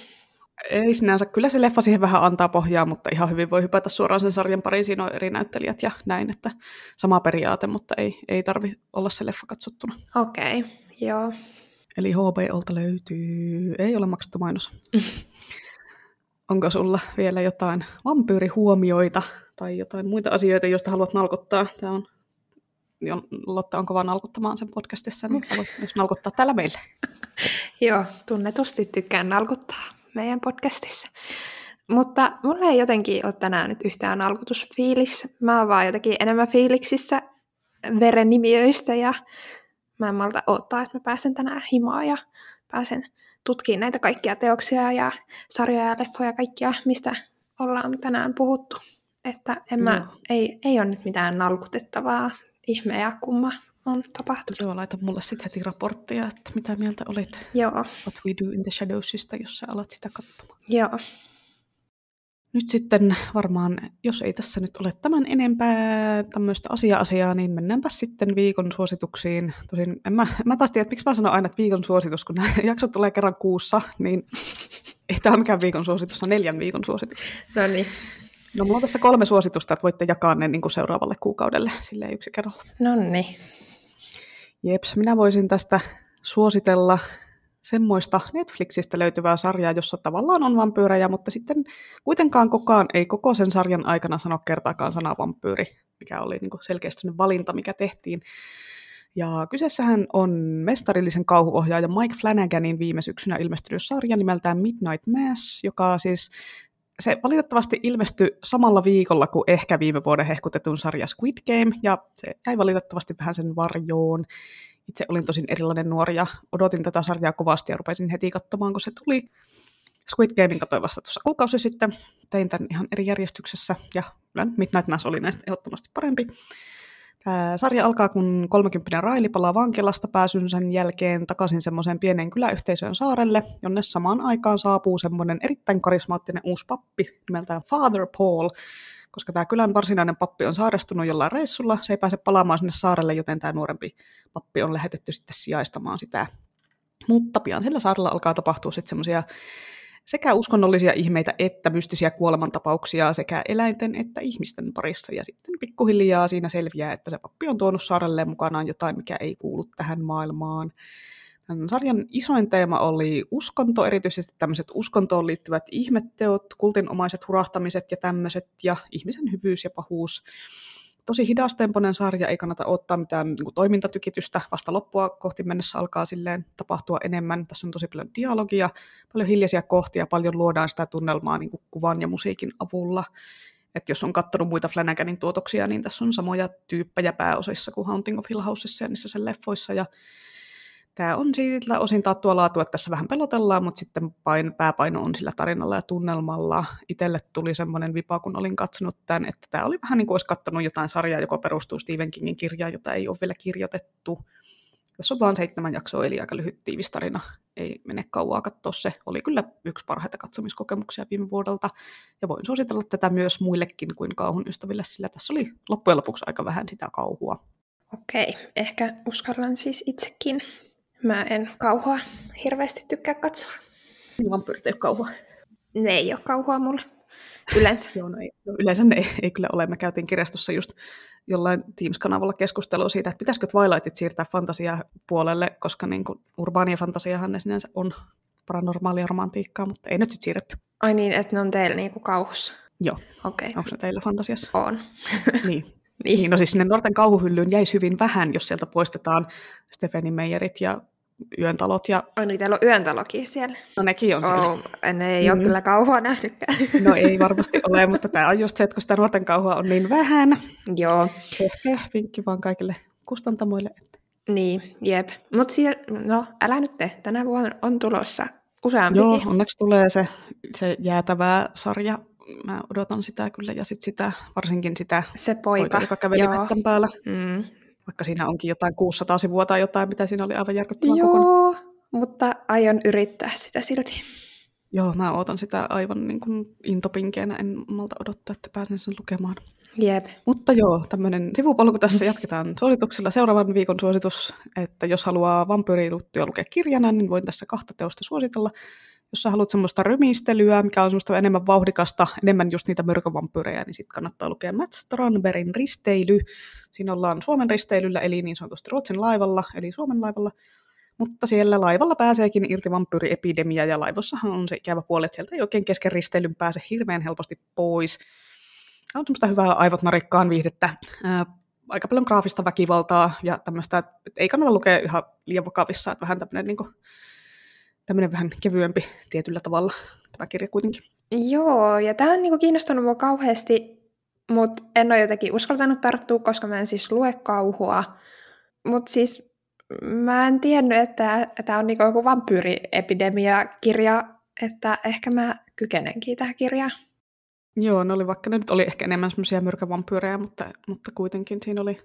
Ei sinänsä. Kyllä se leffa siihen vähän antaa pohjaa, mutta ihan hyvin voi hypätä suoraan sen sarjan pariin. Siinä on eri näyttelijät ja näin, että sama periaate, mutta ei, ei tarvitse olla se leffa katsottuna. Okei, okay, joo. Eli H B O:lta löytyy. Ei ole maksettu mainos. Onko sulla vielä jotain vampyyrihuomioita tai jotain muita asioita, joista haluat nalkottaa? Tämä on... Lotta on kova nalkuttamaan sen podcastissa, niin voit myös nalkuttaa täällä meille. Joo, tunnetusti tykkään nalkuttaa meidän podcastissa. Mutta mulla ei jotenkin ole tänään nyt yhtään alkutusfiilis. Mä oon vaan jotenkin enemmän fiiliksissä verenimiöistä ja mä en malta odottaa, että mä pääsen tänään himaan ja pääsen tutkimaan näitä kaikkia teoksia ja sarjoja ja leffoja ja kaikkia, mistä ollaan tänään puhuttu. Että en mä, no. ei, ei ole nyt mitään nalkutettavaa ihmeä, kumma on tapahtunut. Joo, laita mulle sitten heti raporttia, että mitä mieltä olet. Joo. What We Do in the Shadowsista, jos sä alat sitä katsomaan. Joo. Nyt sitten varmaan, jos ei tässä nyt ole tämän enempää tämmöistä asia-asiaa, niin mennäänpä sitten viikon suosituksiin. Tosin en mä, mä taas tiedä, miksi mä sanon aina, että viikon suositus, kun nämä jaksot tulee kerran kuussa, niin ei tämä ole mikään viikon suositus, vaan neljän viikon suositus. No niin. No mulla on tässä kolme suositusta, että voitte jakaa ne niin kuin seuraavalle kuukaudelle, silleen yksi kerralla. Nonni. Jeps, minä voisin tästä suositella semmoista Netflixistä löytyvää sarjaa, jossa tavallaan on vampyyrejä, mutta sitten kuitenkaan kukaan ei koko sen sarjan aikana sano kertaakaan sanaa vampyyri, mikä oli niin kuin selkeästi valinta, mikä tehtiin. Ja kyseessähän on mestarillisen kauhuohjaaja Mike Flanaganin viime syksynä ilmestynyt sarja nimeltään Midnight Mass, joka siis se valitettavasti ilmestyi samalla viikolla kuin ehkä viime vuoden hehkutetun sarja Squid Game, ja se jäi valitettavasti vähän sen varjoon. Itse olin tosin erilainen nuori ja odotin tätä sarjaa kovasti ja rupesin heti katsomaan, kun se tuli. Squid Gamein katsoin vasta tuossa kuukausi sitten. Tein tämän ihan eri järjestyksessä ja Midnight Mass oli näistä ehdottomasti parempi. Tämä sarja alkaa, kun kolmekymppinen Riley palaa vankilasta pääsyn sen jälkeen takaisin semmoiseen pieneen kyläyhteisöön saarelle, jonne samaan aikaan saapuu semmoinen erittäin karismaattinen uusi pappi nimeltään Father Paul. Koska tämä kylän varsinainen pappi on sairastunut jollain reissulla, se ei pääse palaamaan sinne saarelle, joten tämä nuorempi pappi on lähetetty sitten sijaistamaan sitä. Mutta pian sillä saarella alkaa tapahtua sitten semmoisia sekä uskonnollisia ihmeitä että mystisiä kuolemantapauksia sekä eläinten että ihmisten parissa. Ja sitten pikkuhiljaa siinä selviää, että se pappi on tuonut saarelleen mukanaan jotain, mikä ei kuulu tähän maailmaan. Tämän sarjan isoin teema oli uskonto, erityisesti tämmöiset uskontoon liittyvät ihmetteot, kultinomaiset hurahtamiset ja tämmöiset, ja ihmisen hyvyys ja pahuus. Tosi hidastempoinen sarja, ei kannata ottaa mitään niin kuin toimintatykitystä, vasta loppua kohti mennessä alkaa silleen tapahtua enemmän. Tässä on tosi paljon dialogia, paljon hiljaisia kohtia, paljon luodaan sitä tunnelmaa niin kuin kuvan ja musiikin avulla. Et jos on katsonut muita Flanaganin tuotoksia, niin tässä on samoja tyyppejä pääosissa kuin Haunting of Hill Housessa ja niissä sen leffoissa, ja tämä on siitä osin taattua laatua, että tässä vähän pelotellaan, mutta sitten pain, pääpaino on sillä tarinalla ja tunnelmalla. Itselle tuli semmoinen vipa, kun olin katsonut tämän, että tämä oli vähän niin kuin olisi katsonut jotain sarjaa, joka perustuu Stephen Kingin kirjaan, jota ei ole vielä kirjoitettu. Tässä on vaan seitsemän jaksoa, eli aika lyhyt tiivistarina. Ei mene kauaa katsoa se. Oli kyllä yksi parhaita katsomiskokemuksia viime vuodelta. Ja voin suositella tätä myös muillekin kuin kauhun ystäville, sillä tässä oli loppujen lopuksi aika vähän sitä kauhua. Okei, ehkä uskallan siis itsekin. Mä en kauhua hirveästi tykkää katsoa. Niin vampyyrit ei ole kauhua. Ne ei ole kauhua mulle. Yleensä. Joo, no ei, no yleensä ne ei, ei kyllä ole. Mä käytiin kirjastossa just jollain Teams-kanavalla keskustelua siitä, että pitäisikö Twilightit siirtää fantasiapuolelle, koska niin kuin urbaania fantasiahan ne sinänsä on paranormaalia romantiikkaa, mutta ei nyt sitten siirretty. Ai niin, että ne on teillä niin kuin kauhussa? Joo. Okei. Okay. Onko ne teillä fantasiassa? On. Niin. Niin, no siis sinne nuorten kauhuhyllyyn jäisi hyvin vähän, jos sieltä poistetaan Stephenie Meyerit ja Yön talot. Ja... Oh, niin, teillä on Yön talokin siellä. No nekin on siellä. Oh, ne ei mm. ole kyllä kauhua nähnytkään. No ei varmasti ole, mutta tämä on just se, että kun sitä nuorten kauhua on niin vähän. Joo. Ehkä vinkki vaan kaikille kustantamoille. Että... Niin, jep. Mutta siellä, no älä nyt te, tänä vuonna on tulossa useampi. Joo, onneksi tulee se, se jäätävää sarja. Mä odotan sitä kyllä, ja sit sitä, varsinkin sitä se poika, poika joka käveli metsän päällä. Mm. Vaikka siinä onkin jotain kuusisataa sivua tai jotain, mitä siinä oli aivan järkyttävän kokonaan. Joo, mutta aion yrittää sitä silti. Joo, mä ootan sitä aivan niin kuin intopinkeenä, en malta odottaa, että pääsen sen lukemaan. Jep. Mutta joo, tämmöinen sivupolku tässä jatketaan suosituksilla. Seuraavan viikon suositus, että jos haluaa vampyyriluttuja lukea kirjana, niin voin tässä kahta teosta suositella. Jos sä haluat semmoista rymistelyä, mikä on semmoista enemmän vauhdikasta, enemmän just niitä mörkövampyyrejä, niin sit kannattaa lukea Mats Strandbergin Risteily. Siinä ollaan Suomen risteilyllä, eli niin sanotusti Ruotsin laivalla, eli Suomen laivalla. Mutta siellä laivalla pääseekin irti vampyyriepidemia, ja laivossahan on se ikävä puoli, että sieltä ei oikein kesken risteilyn pääse hirveän helposti pois. Tämä on semmoista hyvää aivot narikkaan viihdettä. Aika paljon graafista väkivaltaa ja tämmöistä, että ei kannata lukea ihan liian vakavissa, että vähän tämmöinen niinku... Tämmöinen vähän kevyempi tietyllä tavalla tämä kirja kuitenkin. Joo, ja tämä on niinku kiinnostunut mua kauheasti, mutta en ole jotenkin uskaltanut tarttua, koska mä en siis lue kauhua. Mutta siis mä en tiennyt, että tämä on niinku joku vampyyriepidemia-kirja, että ehkä mä kykenenkin tähän kirjaan. Joo, ne oli vaikka, ne nyt oli ehkä enemmän semmoisia myrkävampyyrejä, mutta, mutta kuitenkin siinä oli.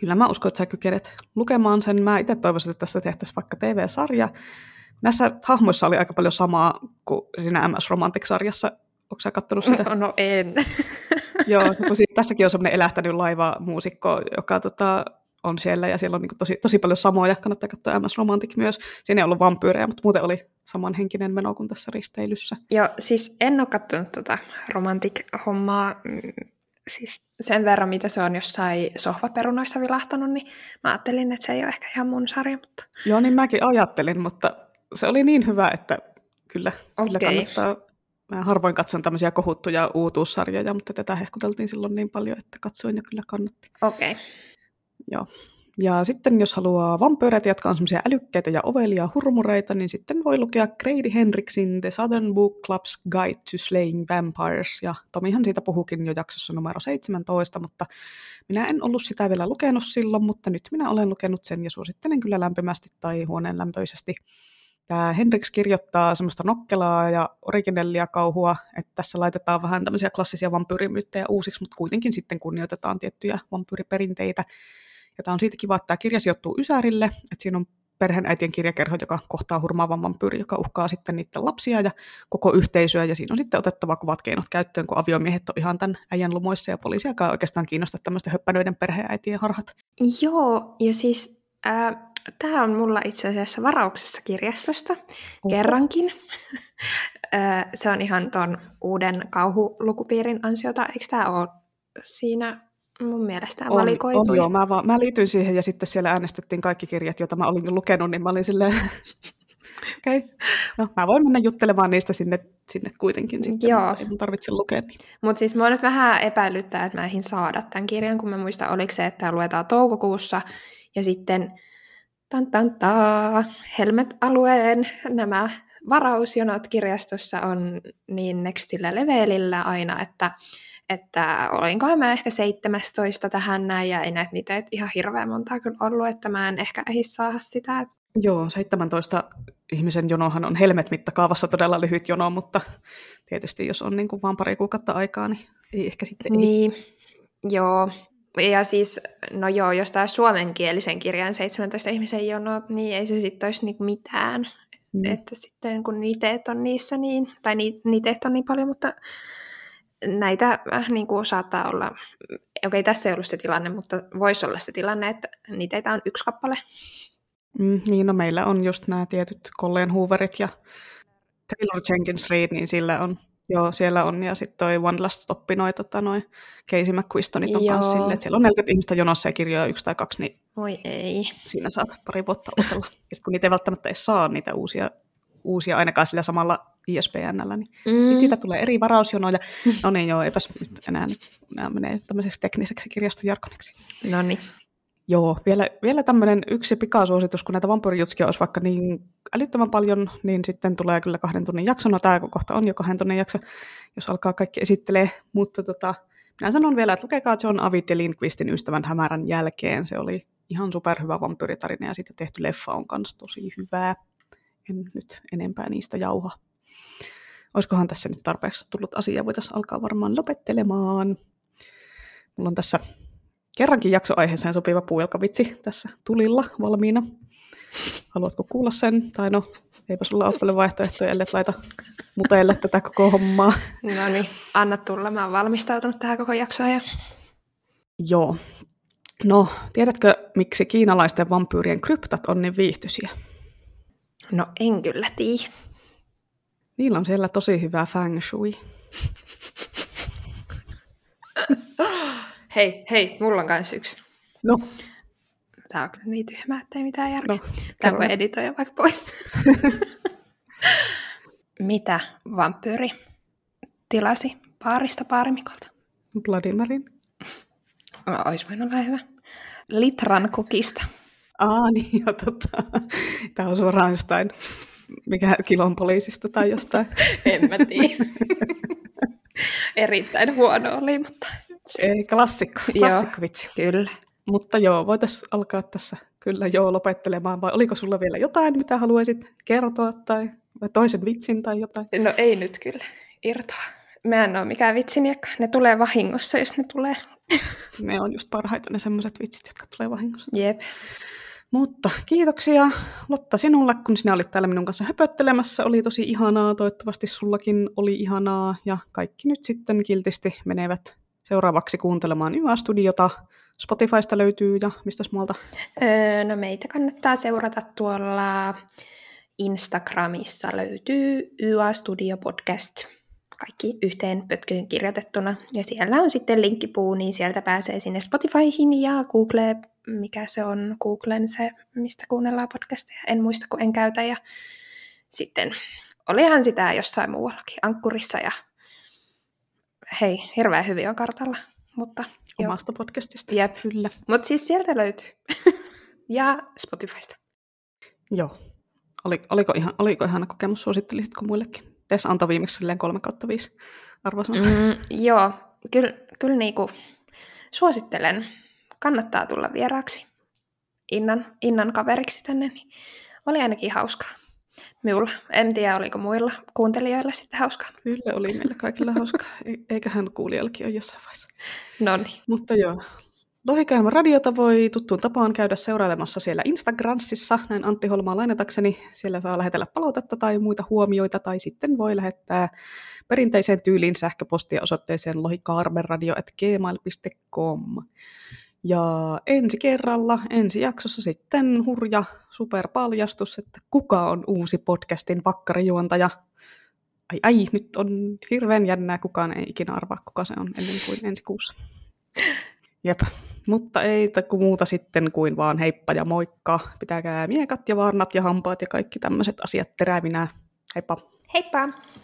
Kyllä mä uskon, että sä kykenet lukemaan sen. Mä itse toivoisin, että tästä tehtäisiin vaikka T V-sarja. Näissä hahmoissa oli aika paljon samaa kuin siinä M S Romantic-sarjassa. Oletko sä kattonut sitä? No en. Joo, no, siis tässäkin on semmoinen elähtänyt laiva muusikko, joka tota, on siellä, ja siellä on niin tosi, tosi paljon samoja. Kannattaa katsoa M S Romantic myös. Siinä ei ollut vampyyrejä, mutta muuten oli samanhenkinen meno kuin tässä risteilyssä. Joo, siis en ole katsonut tuota Romantic-hommaa siis sen verran, mitä se on jossain sohvaperunoissa vilahtanut, niin mä ajattelin, että se ei ole ehkä ihan mun sarja. Mutta... Joo, niin mäkin ajattelin, mutta... se oli niin hyvä, että kyllä, okay. kyllä kannattaa. Mä harvoin katson tämmöisiä kohuttuja uutuussarjoja, mutta tätä hehkuteltiin silloin niin paljon, että katsoin ja kyllä kannatti. Okei. Okay. Joo. Ja sitten jos haluaa vampyyreitä, jotka on semmoisia älykkäitä ja ovelia hurmureita, niin sitten voi lukea Grady Henriksin The Southern Book Club's Guide to Slaying Vampires. Ja Tomihan siitä puhukin jo jaksossa numero seitsemäntoista, mutta minä en ollut sitä vielä lukenut silloin, mutta nyt minä olen lukenut sen ja suosittelen kyllä lämpimästi tai huoneen lämpöisesti. Tämä Henriks kirjoittaa semmoista nokkelaa ja originellia kauhua, että tässä laitetaan vähän tämmöisiä klassisia vampyyrimyyttejä uusiksi, mutta kuitenkin sitten kunnioitetaan tiettyjä vampyyriperinteitä. Ja tämä on siitä kiva, että tämä kirja sijoittuu Ysärille, että siinä on perheenäitien kirjakerho, joka kohtaa hurmaavan vampyyri, joka uhkaa sitten niiden lapsia ja koko yhteisöä, ja siinä on sitten otettava kuvat keinot käyttöön, kun aviomiehet on ihan tämän äijän lumoissa, ja poliisiakaan oikeastaan kiinnostaa tämmöistä höppänöiden perheenäitien harhat. Joo, ja siis äh, tämä on mulla itse asiassa varauksessa kirjastosta, Oho. kerrankin. äh, se on ihan ton uuden kauhulukupiirin ansiota, eikö tämä ole siinä... Mun mielestä on, valikoitui. On joo, mä, vaan, mä liityin siihen ja sitten siellä äänestettiin kaikki kirjat, joita mä olin lukenut, niin mä olin silleen, okei, okay. no mä voin mennä juttelemaan niistä sinne, sinne kuitenkin sitten, joo. mutta ei mun tarvitse lukea niitä. Mutta siis mua nyt vähän epäilyttää, että mä eihin saada tämän kirjan, kun mä muistan, oliko se, että luetaan toukokuussa ja sitten tan tan taa, Helmet-alueen nämä varausjonot kirjastossa on niin nextillä levelillä aina, että että olinkohan mä ehkä seitsemästoista tähän näin, ja ei näitä niitä ihan hirveän montaa kyllä ollut, että mä en ehkä ehdi saada sitä. Joo, seitsemäntoista ihmisen jonohan on Helmet-mittakaavassa todella lyhyt jono, mutta tietysti jos on niin kuin vaan pari kuukautta aikaa, niin ei ehkä sitten ei. Niin, joo. Ja siis, no joo, jos tämä suomenkielisen kirjan seitsemäntoista ihmisen jonot, niin ei se sitten olisi niinku mitään. Mm. Että sitten kun niteet on niissä, niin, tai ni, niteet on niin paljon, mutta... Näitä niin kuin saattaa olla, okei okay, tässä ei ollut se tilanne, mutta voisi olla se tilanne, että niitä on yksi kappale. Mm, niin, no meillä on just nämä tietyt Colleen Hooverit ja Taylor Jenkins Reid, niin sillä on, joo siellä on, ja sitten toi One Last Stop, noi, tota, noi Casey McQuistonit on kanssa silleen, että siellä on neljäkymmentä ihmistä jonossa ja kirjoja yksi tai kaksi, niin Oi ei. siinä saat pari vuotta otella. Ja sitten kun niitä ei välttämättä edes saa niitä uusia, uusia ainakaan sillä samalla I S B N:llä, niin mm. siitä tulee eri varausjonoja. No niin, joo, eipäs nyt enää, nämä menee tämmöiseksi tekniseksi kirjastojarkoniksi. No niin. Joo, vielä, vielä tämmöinen yksi pikasuositus, kun näitä vampyyrijutskia olisi vaikka niin älyttömän paljon, niin sitten tulee kyllä kahden tunnin jakso. No tämä kohta on jo kahden tunnin jakso, jos alkaa kaikki esittelee. Mutta tota, minä sanon vielä, että lukekaa John Avid ja Lindqvistin Ystävän hämärän jälkeen. Se oli ihan superhyvä vampyyritarina ja siitä tehty leffa on kanssa tosi hyvää. En nyt enempää niistä jauha. Olisikohan tässä nyt tarpeeksi tullut asiaa, voitaisiin alkaa varmaan lopettelemaan. Mulla on tässä kerrankin jaksoaiheeseen sopiva puujalkavitsi tässä tulilla valmiina. Haluatko kuulla sen? Tai no, eipä sulla ole paljon vaihtoehtoja, ellei laita muteille tätä koko hommaa. No niin, anna tulla. Mä oon valmistautunut tähän koko jaksoon. Ja... Joo. No, tiedätkö, miksi kiinalaisten vampyyrien kryptat on niin viihtyisiä? No en kyllä tiedä. Niillä on siellä tosi hyvä feng shui. Hei, hei, mulla on kans yksi. No. Tää on kyllä niin tyhmää, ettei mitään järkeä. No, tää voi editoida vaikka pois. Mitä vampyyri tilasi baarista baarimikolta? Bloody Maryn. Ois voinut olla hyvä. Litran kokista. Aa, niin jo, totta. Tää on suoraan jostain. Mikä kilon poliisista tai jostain. En mä tiedä. Erittäin huono oli, mutta... Ei, klassikko, klassikko vitsi. Kyllä. Mutta joo, voitaisiin alkaa tässä kyllä joo lopettelemaan, vai oliko sulla vielä jotain, mitä haluaisit kertoa, tai toisen vitsin tai jotain? No ei nyt kyllä, irtoa. Mä en ole mikään vitsiniekka, ne tulee vahingossa, jos ne tulee. Ne on just parhaita ne semmoiset vitsit, jotka tulee vahingossa. Jep. Mutta kiitoksia Lotta sinulle, kun sinä olit täällä minun kanssa höpöttelemässä. Oli tosi ihanaa, toivottavasti sullakin oli ihanaa. Ja kaikki nyt sitten kiltisti menevät seuraavaksi kuuntelemaan Y A-studiota. Spotifysta löytyy ja mistäs muualta? Öö, no meitä kannattaa seurata tuolla Instagramissa löytyy Y A-studio podcast. Kaikki yhteen pötkyyn kirjoitettuna. Ja siellä on sitten linkkipuu, niin sieltä pääsee sinne Spotifyhin ja Google. Mikä se on Googlen se, mistä kuunnellaan podcasteja. En muista, kun en käytä. Ja sitten olihan sitä jossain muuallakin, Ankkurissa ja hei, hirveän hyvin on kartalla. Mutta omasta jo podcastista. Jep. Kyllä. Mutta siis sieltä löytyy. Ja Spotifysta. Joo. Oliko, oliko, ihan, oliko ihana kokemus? Suosittelisitko muillekin? Edes antoi viimeksi silleen kolme kautta viisi arvosana. Mm, joo. Kyllä kyl niinku suosittelen. Kannattaa tulla vieraaksi. Innan, innan kaveriksi tänne. Niin oli ainakin hauskaa. Minulla. En tiedä, oliko muilla kuuntelijoilla sitten hauskaa. Kyllä oli meillä kaikilla hauskaa. Eiköhän kuulijallakin ole jossain vaiheessa. Noniin. Mutta joo. Lohikäymä radiota voi tuttuun tapaan käydä seurailemassa siellä Instagramsissa. Näin Antti Holmaa lainatakseni. Siellä saa lähetellä palautetta tai muita huomioita. Tai sitten voi lähettää perinteiseen tyyliin sähköpostia osoitteeseen lohikaarmeradio at gmail dot com. Ja ensi kerralla, ensi jaksossa sitten hurja superpaljastus, että kuka on uusi podcastin vakkarijuontaja. Ai ai, nyt on hirveän jännää, kukaan ei ikinä arvaa, kuka se on ennen kuin ensi kuussa. Jep, mutta ei muuta sitten kuin vaan heippa ja moikka. Pitäkää miekat ja varnat ja hampaat ja kaikki tämmöiset asiat terävinä. Heippa! Heippa!